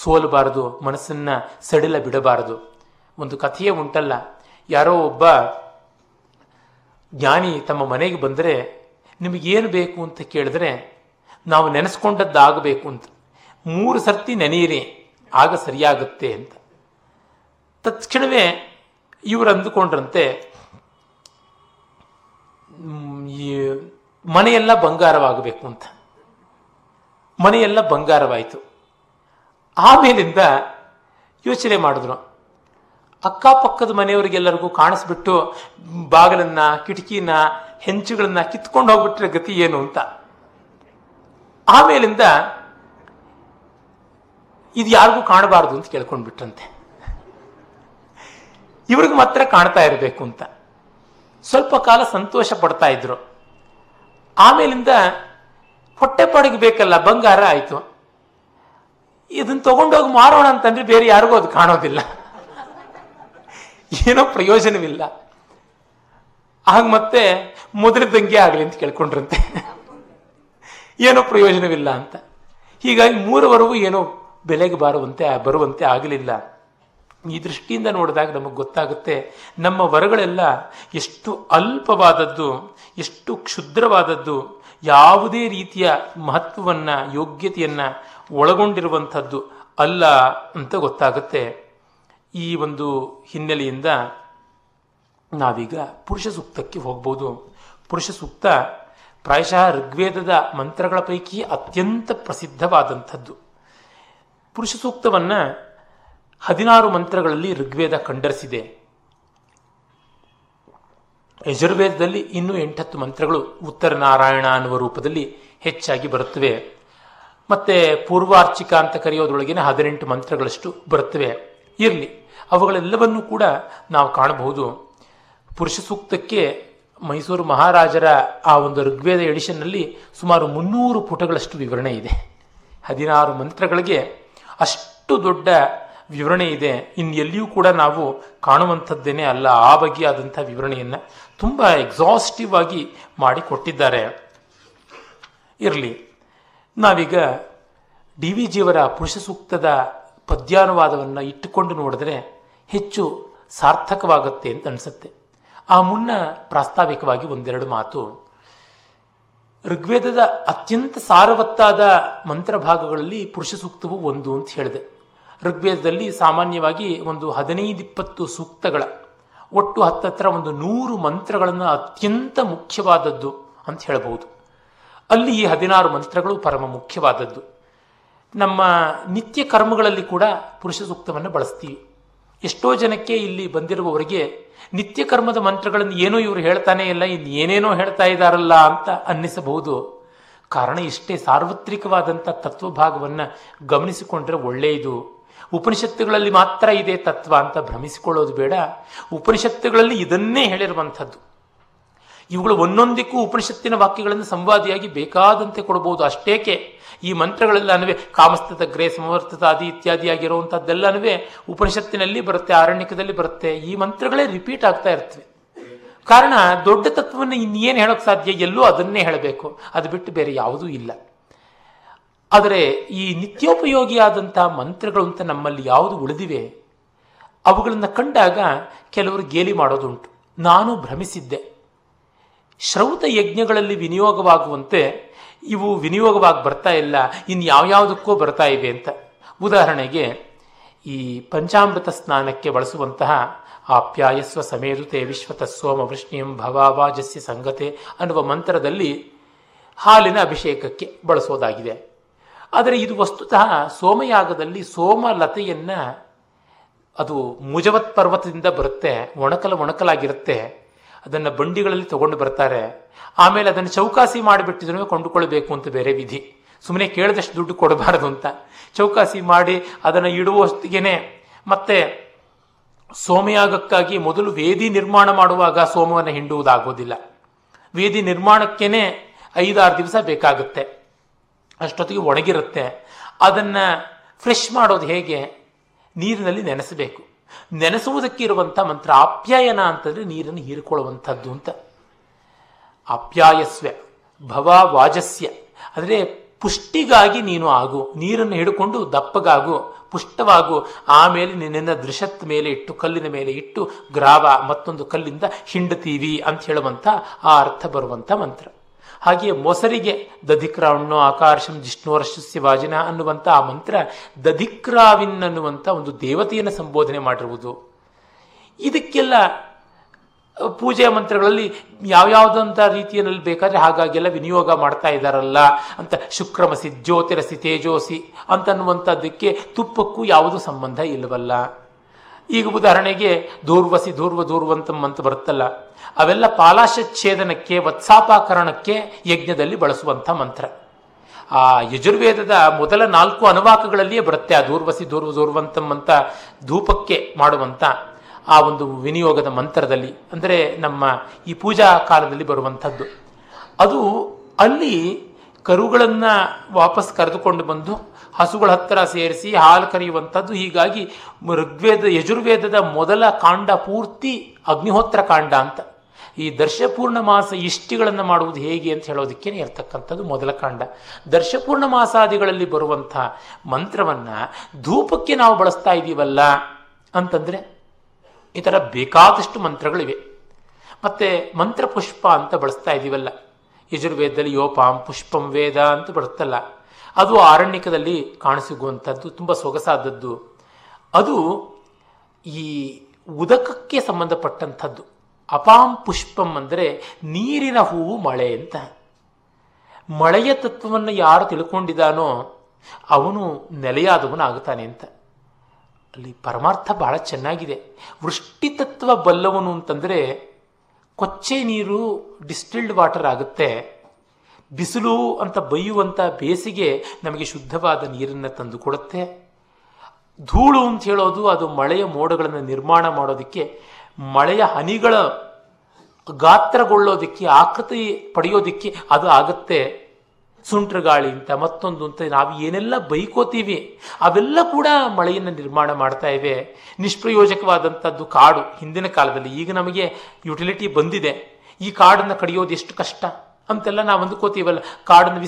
ಸೋಲಬಾರದು, ಮನಸ್ಸನ್ನು ಸಡಿಲ ಬಿಡಬಾರದು. ಒಂದು ಕಥೆಯೇ ಉಂಟಲ್ಲ, ಯಾರೋ ಒಬ್ಬ ಜ್ಞಾನಿ ತಮ್ಮ ಮನೆಗೆ ಬಂದರೆ ನಿಮಗೇನು ಬೇಕು ಅಂತ ಕೇಳಿದ್ರೆ ನಾವು ನೆನೆಸ್ಕೊಂಡದ್ದಾಗಬೇಕು ಅಂತ, 3 ಸರ್ತಿ ನೆನೆಯಿರಿ ಆಗ ಸರಿಯಾಗುತ್ತೆ ಅಂತ. ತತ್ಕ್ಷಣವೇ ಇವರು ಅಂದುಕೊಂಡ್ರಂತೆ ಮನೆಯೆಲ್ಲ ಬಂಗಾರವಾಗಬೇಕು ಅಂತ. ಮನೆಯೆಲ್ಲ ಬಂಗಾರವಾಯಿತು. ಆಮೇಲಿಂದ ಯೋಚನೆ ಮಾಡಿದ್ರು, ಅಕ್ಕಪಕ್ಕದ ಮನೆಯವರಿಗೆಲ್ಲರಿಗೂ ಕಾಣಿಸ್ಬಿಟ್ಟು ಬಾಗಿಲನ್ನ, ಕಿಟಕಿನ, ಹೆಂಚುಗಳನ್ನ ಕಿತ್ಕೊಂಡು ಹೋಗ್ಬಿಟ್ರೆ ಗತಿ ಏನು ಅಂತ. ಆಮೇಲಿಂದ ಇದು ಯಾರಿಗೂ ಕಾಣಬಾರ್ದು ಅಂತ ಕೇಳ್ಕೊಂಡ್ಬಿಟ್ರಂತೆ. ಇವ್ರಿಗೆ ಮಾತ್ರ ಕಾಣ್ತಾ ಇರಬೇಕು ಅಂತ ಸ್ವಲ್ಪ ಕಾಲ ಸಂತೋಷ ಪಡ್ತಾ ಇದ್ರು. ಆಮೇಲಿಂದ ಹೊಟ್ಟೆ ಪಾಡಿಗೆ ಬೇಕಲ್ಲ, ಬಂಗಾರ ಆಯಿತು, ಇದನ್ನ ತಗೊಂಡೋಗಿ ಮಾರೋಣ ಅಂತಂದ್ರೆ ಬೇರೆ ಯಾರಿಗೂ ಅದು ಕಾಣೋದಿಲ್ಲ, ಏನೋ ಪ್ರಯೋಜನವಿಲ್ಲ, ಆಗ ಮತ್ತೆ ಮೊದಲದಂಗೆ ಆಗಲಿ ಅಂತ ಕೇಳ್ಕೊಂಡ್ರಂತೆ, ಏನೋ ಪ್ರಯೋಜನವಿಲ್ಲ ಅಂತ. ಹೀಗಾಗಿ 3ವರೆಗೂ ಏನೋ ಬೆಲೆಗೆ ಬರುವಂತೆ ಆಗಲಿಲ್ಲ. ಈ ದೃಷ್ಟಿಯಿಂದ ನೋಡಿದಾಗ ನಮಗೆ ಗೊತ್ತಾಗುತ್ತೆ ನಮ್ಮ ವರಗಳೆಲ್ಲ ಎಷ್ಟು ಅಲ್ಪವಾದದ್ದು, ಎಷ್ಟು ಕ್ಷುದ್ರವಾದದ್ದು, ಯಾವುದೇ ರೀತಿಯ ಮಹತ್ವವನ್ನು ಯೋಗ್ಯತೆಯನ್ನು ಒಳಗೊಂಡಿರುವಂಥದ್ದು ಅಲ್ಲ ಅಂತ ಗೊತ್ತಾಗುತ್ತೆ. ಈ ಒಂದು ಹಿನ್ನೆಲೆಯಿಂದ ನಾವೀಗ ಪುರುಷ ಸೂಕ್ತಕ್ಕೆ ಹೋಗ್ಬೋದು. ಪುರುಷ ಸೂಕ್ತ ಪ್ರಾಯಶಃ ಋಗ್ವೇದದ ಮಂತ್ರಗಳ ಪೈಕಿ ಅತ್ಯಂತ ಪ್ರಸಿದ್ಧವಾದಂಥದ್ದು. ಪುರುಷ ಸೂಕ್ತವನ್ನು 16 ಮಂತ್ರಗಳಲ್ಲಿ ಋಗ್ವೇದ ಕಂಡರಿಸಿದೆ. ಯಜುರ್ವೇದದಲ್ಲಿ ಇನ್ನೂ 8-10 ಮಂತ್ರಗಳು ಉತ್ತರ ನಾರಾಯಣ ಅನ್ನುವ ರೂಪದಲ್ಲಿ ಹೆಚ್ಚಾಗಿ ಬರುತ್ತವೆ. ಮತ್ತು ಪೂರ್ವಾರ್ಚಿಕ ಅಂತ ಕರೆಯೋದ್ರೊಳಗಿನ 18 ಮಂತ್ರಗಳಷ್ಟು ಬರುತ್ತವೆ. ಇರಲಿ, ಅವುಗಳೆಲ್ಲವನ್ನೂ ಕೂಡ ನಾವು ಕಾಣಬಹುದು. ಪುರುಷ ಸೂಕ್ತಕ್ಕೆ ಮೈಸೂರು ಮಹಾರಾಜರ ಆ ಒಂದು ಋಗ್ವೇದ ಎಡಿಷನ್ನಲ್ಲಿ ಸುಮಾರು 300 ಪುಟಗಳಷ್ಟು ವಿವರಣೆ ಇದೆ. 16 ಮಂತ್ರಗಳಿಗೆ ಅಷ್ಟು ದೊಡ್ಡ ವಿವರಣೆ ಇದೆ. ಇನ್ನೆಲ್ಲಿಯೂ ಕೂಡ ನಾವು ಕಾಣುವಂಥದ್ದೇನೇ ಅಲ್ಲ. ಆ ಬಗ್ಗೆ ಆದಂಥ ವಿವರಣೆಯನ್ನು ತುಂಬ ಎಕ್ಸಾಸ್ಟಿವ್ ಆಗಿ ಮಾಡಿಕೊಟ್ಟಿದ್ದಾರೆ. ಇರಲಿ, ನಾವೀಗ ಡಿ ವಿ ಜಿಯವರ ಪುರುಷ ಸೂಕ್ತದ ಪದ್ಯಾನುವಾದವನ್ನು ಇಟ್ಟುಕೊಂಡು ನೋಡಿದ್ರೆ ಹೆಚ್ಚು ಸಾರ್ಥಕವಾಗುತ್ತೆ ಅಂತ ಅನಿಸುತ್ತೆ. ಆ ಮುನ್ನ ಪ್ರಾಸ್ತಾವಿಕವಾಗಿ ಒಂದೆರಡು ಮಾತು. ಋಗ್ವೇದದ ಅತ್ಯಂತ ಸಾರವತ್ತಾದ ಮಂತ್ರ ಭಾಗಗಳಲ್ಲಿ ಪುರುಷ ಸೂಕ್ತವು ಒಂದು ಅಂತ ಹೇಳಿದೆ. ಋಗ್ವೇದದಲ್ಲಿ ಸಾಮಾನ್ಯವಾಗಿ ಒಂದು 15-20 ಸೂಕ್ತಗಳ ಒಟ್ಟು 10 ಒಂದು 100 ಮಂತ್ರಗಳನ್ನು ಅತ್ಯಂತ ಮುಖ್ಯವಾದದ್ದು ಅಂತ ಹೇಳಬಹುದು. ಅಲ್ಲಿ ಈ 16 ಮಂತ್ರಗಳು ಪರಮ ಮುಖ್ಯವಾದದ್ದು. ನಮ್ಮ ನಿತ್ಯ ಕರ್ಮಗಳಲ್ಲಿ ಕೂಡ ಪುರುಷ ಸೂಕ್ತವನ್ನು ಬಳಸ್ತೀವಿ. ಎಷ್ಟೋ ಜನಕ್ಕೆ ಇಲ್ಲಿ ಬಂದಿರುವವರಿಗೆ ನಿತ್ಯ ಕರ್ಮದ ಮಂತ್ರಗಳನ್ನು ಏನೋ ಇವರು ಹೇಳ್ತಾನೆ ಇಲ್ಲ, ಇನ್ನೇನೇನೋ ಹೇಳ್ತಾ ಇದ್ದಾರಲ್ಲ ಅಂತ ಅನ್ನಿಸಬಹುದು. ಕಾರಣ ಇಷ್ಟೇ, ಸಾರ್ವತ್ರಿಕವಾದಂಥ ತತ್ವಭಾಗವನ್ನು ಗಮನಿಸಿಕೊಂಡ್ರೆ ಒಳ್ಳೆಯದು. ಉಪನಿಷತ್ತುಗಳಲ್ಲಿ ಮಾತ್ರ ಇದೆ ತತ್ವ ಅಂತ ಭ್ರಮಿಸಿಕೊಳ್ಳೋದು ಬೇಡ. ಉಪನಿಷತ್ತುಗಳಲ್ಲಿ ಇದನ್ನೇ ಹೇಳಿರುವಂಥದ್ದು. ಇವುಗಳು ಒಂದೊಂದಕ್ಕೂ ಉಪನಿಷತ್ತಿನ ವಾಕ್ಯಗಳನ್ನು ಸಂವಾದಿಯಾಗಿ ಬೇಕಾದಂತೆ ಕೊಡಬಹುದು. ಅಷ್ಟೇಕೆ ಈ ಮಂತ್ರಗಳೆಲ್ಲನೂ ಕಾಮಸ್ತದ ಗ್ರೇ ಸಮವರ್ತದ ಆದಿ ಇತ್ಯಾದಿಯಾಗಿರುವಂಥದ್ದೆಲ್ಲನೂ ಉಪನಿಷತ್ತಿನಲ್ಲಿ ಬರುತ್ತೆ, ಆರಣ್ಯಕದಲ್ಲಿ ಬರುತ್ತೆ. ಈ ಮಂತ್ರಗಳೇ ರಿಪೀಟ್ ಆಗ್ತಾ ಇರ್ತವೆ. ಕಾರಣ ದೊಡ್ಡ ತತ್ವವನ್ನು ಇನ್ನೇನು ಹೇಳೋಕ್ಕೆ ಸಾಧ್ಯ? ಎಲ್ಲೂ ಅದನ್ನೇ ಹೇಳಬೇಕು, ಅದು ಬಿಟ್ಟು ಬೇರೆ ಯಾವುದೂ ಇಲ್ಲ. ಆದರೆ ಈ ನಿತ್ಯೋಪಯೋಗಿಯಾದಂಥ ಮಂತ್ರಗಳು ಅಂತ ನಮ್ಮಲ್ಲಿ ಯಾವುದು ಉಳಿದಿವೆ ಅವುಗಳನ್ನು ಕಂಡಾಗ ಕೆಲವರು ಗೇಲಿ ಮಾಡೋದುಂಟು. ನಾನು ಭ್ರಮಿಸಿದ್ದೆ, ಶ್ರೌತ ಯಜ್ಞಗಳಲ್ಲಿ ವಿನಿಯೋಗವಾಗುವಂತೆ ಇವು ವಿನಿಯೋಗವಾಗಿ ಬರ್ತಾ ಇಲ್ಲ, ಇನ್ನು ಯಾವ್ಯಾವುದಕ್ಕೋ ಬರ್ತಾ ಇವೆ ಅಂತ. ಉದಾಹರಣೆಗೆ ಈ ಪಂಚಾಮೃತ ಸ್ನಾನಕ್ಕೆ ಬಳಸುವಂತಹ ಆಪ್ಯಾಯಸ್ವ ಸಮೇದುತೆ ವಿಶ್ವತಸ್ವಮ ವೃಷ್ಣಿಯಂ ಭವಾವಾಜಸ್ಯ ಸಂಗತೆ ಅನ್ನುವ ಮಂತ್ರದಲ್ಲಿ ಹಾಲಿನ ಅಭಿಷೇಕಕ್ಕೆ ಬಳಸೋದಾಗಿದೆ. ಆದರೆ ಇದು ವಸ್ತುತಃ ಸೋಮಯಾಗದಲ್ಲಿ ಸೋಮಲತೆಯನ್ನು, ಅದು ಮುಜವತ್ ಪರ್ವತದಿಂದ ಬರುತ್ತೆ, ಒಣಕಲಾಗಿರುತ್ತೆ. ಅದನ್ನು ಬಂಡಿಗಳಲ್ಲಿ ತಗೊಂಡು ಬರ್ತಾರೆ. ಆಮೇಲೆ ಅದನ್ನು ಚೌಕಾಸಿ ಮಾಡಿಬಿಟ್ಟಿದ್ರು ಕೊಂಡುಕೊಳ್ಬೇಕು ಅಂತ ಬೇರೆ ವಿಧಿ. ಸುಮ್ಮನೆ ಕೇಳಿದಷ್ಟು ದುಡ್ಡು ಕೊಡಬಾರದು ಅಂತ ಚೌಕಾಸಿ ಮಾಡಿ ಅದನ್ನು ಇಡುವಷ್ಟೇನೆ. ಮತ್ತೆ ಸೋಮಯಾಗಕ್ಕಾಗಿ ಮೊದಲು ವೇದಿ ನಿರ್ಮಾಣ ಮಾಡುವಾಗ ಸೋಮವನ್ನು ಹಿಂಡುವುದಾಗೋದಿಲ್ಲ. ವೇದಿ ನಿರ್ಮಾಣಕ್ಕೇನೆ 5-6 ದಿವಸ ಬೇಕಾಗುತ್ತೆ, ಅಷ್ಟೊತ್ತಿಗೆ ಒಣಗಿರುತ್ತೆ. ಅದನ್ನು ಫ್ರೆಶ್ ಮಾಡೋದು ಹೇಗೆ? ನೀರಿನಲ್ಲಿ ನೆನೆಸಬೇಕು. ನೆನೆಸುವುದಕ್ಕಿರುವಂಥ ಮಂತ್ರ ಆಪ್ಯಾಯನ ಅಂತಂದರೆ ನೀರನ್ನು ಹೀರಿಕೊಳ್ಳುವಂಥದ್ದು ಅಂತ. ಆಪ್ಯಾಯಸ್ವ ಭವಾವಾಜಸ್ಯ ಅಂದರೆ ಪುಷ್ಟಿಗಾಗಿ ನೀನು ಆಗು, ನೀರನ್ನು ಹಿಡ್ಕೊಂಡು ದಪ್ಪಗಾಗು, ಪುಷ್ಟವಾಗು, ಆಮೇಲೆ ನಿನ್ನ ದೃಶತ್ ಮೇಲೆ ಇಟ್ಟು, ಕಲ್ಲಿನ ಮೇಲೆ ಇಟ್ಟು ಗ್ರಾವ ಮತ್ತೊಂದು ಕಲ್ಲಿಂದ ಹಿಂಡತೀವಿ ಅಂತ ಹೇಳುವಂಥ ಆ ಅರ್ಥ ಬರುವಂಥ ಮಂತ್ರ. ಹಾಗೆಯೇ ಮೊಸರಿಗೆ ದಧಿಕ್ರಾವಣ್ಣು ಆಕಾರ್ಷಂ ಜಿಷ್ಣುರಶಸ್ಯ ವಾಜಿನ ಅನ್ನುವಂಥ ಆ ಮಂತ್ರ ದಧಿಕ್ರಾವಿನ್ ಅನ್ನುವಂಥ ಒಂದು ದೇವತೆಯನ್ನು ಸಂಬೋಧನೆ ಮಾಡಿರುವುದು. ಇದಕ್ಕೆಲ್ಲ ಪೂಜೆಯ ಮಂತ್ರಗಳಲ್ಲಿ ಯಾವ್ಯಾವುದಂಥ ರೀತಿಯಲ್ಲಿ ಬೇಕಾದರೆ ಹಾಗಾಗೆಲ್ಲ ವಿನಿಯೋಗ ಮಾಡ್ತಾ ಇದ್ದಾರಲ್ಲ ಅಂತ. ಶುಕ್ರಮಸಿ ಜ್ಯೋತಿರಸಿ ತೇಜೋಸಿ ಅಂತನ್ನುವಂಥದ್ದಕ್ಕೆ ತುಪ್ಪಕ್ಕೂ ಯಾವುದೂ ಸಂಬಂಧ ಇಲ್ಲವಲ್ಲ. ಈಗ ಉದಾಹರಣೆಗೆ ದೂರ್ವಸಿ ದೂರ್ವಂ ಅಂತ ಬರುತ್ತಲ್ಲ, ಅವೆಲ್ಲ ಪಾಲಾಶಚ್ಛೇದನಕ್ಕೆ ವತ್ಸಾಪಾಕರಣಕ್ಕೆ ಯಜ್ಞದಲ್ಲಿ ಬಳಸುವಂಥ ಮಂತ್ರ. ಆ ಯಜುರ್ವೇದದ ಮೊದಲ 4 ಅನುವಾಕಗಳಲ್ಲಿಯೇ ಬರುತ್ತೆ ಆ ದೂರ್ವಸಿ ದೂರ್ವಂ ಅಂತ ಧೂಪಕ್ಕೆ ಮಾಡುವಂಥ ಆ ಒಂದು ವಿನಿಯೋಗದ ಮಂತ್ರದಲ್ಲಿ, ಅಂದರೆ ನಮ್ಮ ಈ ಪೂಜಾ ಕಾಲದಲ್ಲಿ ಬರುವಂಥದ್ದು. ಅದು ಅಲ್ಲಿ ಕರುಗಳನ್ನು ವಾಪಸ್ ಕರೆದುಕೊಂಡು ಬಂದು ಹಸುಗಳ ಹತ್ತಿರ ಸೇರಿಸಿ ಹಾಲು ಕರೆಯುವಂಥದ್ದು. ಹೀಗಾಗಿ ಯಜುರ್ವೇದದ ಮೊದಲ ಕಾಂಡ ಪೂರ್ತಿ ಅಗ್ನಿಹೋತ್ರ ಕಾಂಡ ಅಂತ. ಈ ದರ್ಶಪೂರ್ಣ ಮಾಸ ಇಷ್ಟಿಗಳನ್ನು ಮಾಡುವುದು ಹೇಗೆ ಅಂತ ಹೇಳೋದಕ್ಕೆ ಇರ್ತಕ್ಕಂಥದ್ದು ಮೊದಲ ಕಾಂಡ. ದರ್ಶಪೂರ್ಣ ಮಾಸಾದಿಗಳಲ್ಲಿ ಬರುವಂಥ ಮಂತ್ರವನ್ನು ಧೂಪಕ್ಕೆ ನಾವು ಬಳಸ್ತಾ ಇದ್ದೀವಲ್ಲ ಅಂತಂದರೆ ಈ ಥರ ಬೇಕಾದಷ್ಟು ಮಂತ್ರಗಳಿವೆ. ಮತ್ತು ಮಂತ್ರಪುಷ್ಪ ಅಂತ ಬಳಸ್ತಾ ಇದ್ದೀವಲ್ಲ, ಯಜುರ್ವೇದದಲ್ಲಿ ಯೋಪಾಂ ಪುಷ್ಪಂ ವೇದ ಅಂತ ಬರುತ್ತಲ್ಲ, ಅದು ಆರಣ್ಯಕದಲ್ಲಿ ಕಾಣಸಿಗುವಂಥದ್ದು, ತುಂಬ ಸೊಗಸಾದದ್ದು. ಅದು ಈ ಉದಕಕ್ಕೆ ಸಂಬಂಧಪಟ್ಟಂಥದ್ದು. ಅಪಾಂ ಪುಷ್ಪಂ ಅಂದರೆ ನೀರಿನ ಹೂವು ಮಳೆ ಅಂತ. ಮಳೆಯ ತತ್ವವನ್ನು ಯಾರು ತಿಳ್ಕೊಂಡಿದ್ದಾನೋ ಅವನು ನೆಲೆಯಾದವನಾಗುತ್ತಾನೆ ಅಂತ. ಅಲ್ಲಿ ಪರಮಾರ್ಥ ಬಹಳ ಚೆನ್ನಾಗಿದೆ. ವೃಷ್ಟಿತತ್ವ ಬಲ್ಲವನು ಅಂತಂದರೆ ಕೊಚ್ಚೆ ನೀರು ಡಿಸ್ಟಿಲ್ಡ್ ವಾಟರ್ ಆಗುತ್ತೆ, ಬಿಸಿಲು ಅಂತ ಬೈಯುವಂಥ ಬೇಸಿಗೆ ನಮಗೆ ಶುದ್ಧವಾದ ನೀರನ್ನು ತಂದು ಕೊಡುತ್ತೆ, ಧೂಳು ಅಂತ ಹೇಳೋದು ಅದು ಮಳೆಯ ಮೋಡಗಳನ್ನು ನಿರ್ಮಾಣ ಮಾಡೋದಕ್ಕೆ, ಮಳೆಯ ಹನಿಗಳ ಗಾತ್ರಗೊಳ್ಳೋದಕ್ಕೆ, ಆಕೃತಿ ಪಡೆಯೋದಕ್ಕೆ ಅದು ಆಗುತ್ತೆ, ಸುಂಟ್ರಗಾಳಿ ಅಂತ ಮತ್ತೊಂದು ಅಂತ ನಾವು ಏನೆಲ್ಲ ಬೈಕೋತೀವಿ ಅವೆಲ್ಲ ಕೂಡ ಮಳೆಯನ್ನು ನಿರ್ಮಾಣ ಮಾಡ್ತಾ ಇವೆ. ನಿಷ್ಪ್ರಯೋಜಕವಾದಂಥದ್ದು ಕಾಡು ಹಿಂದಿನ ಕಾಲದಲ್ಲಿ, ಈಗ ನಮಗೆ ಯುಟಿಲಿಟಿ ಬಂದಿದೆ, ಈ ಕಾಡನ್ನು ಕಡಿಯೋದು ಎಷ್ಟು ಕಷ್ಟ ಅಂತೆಲ್ಲ ನಾವು ಅಂದ್ಕೋತೀವಲ್ಲ. ಕಾಡನ್ನು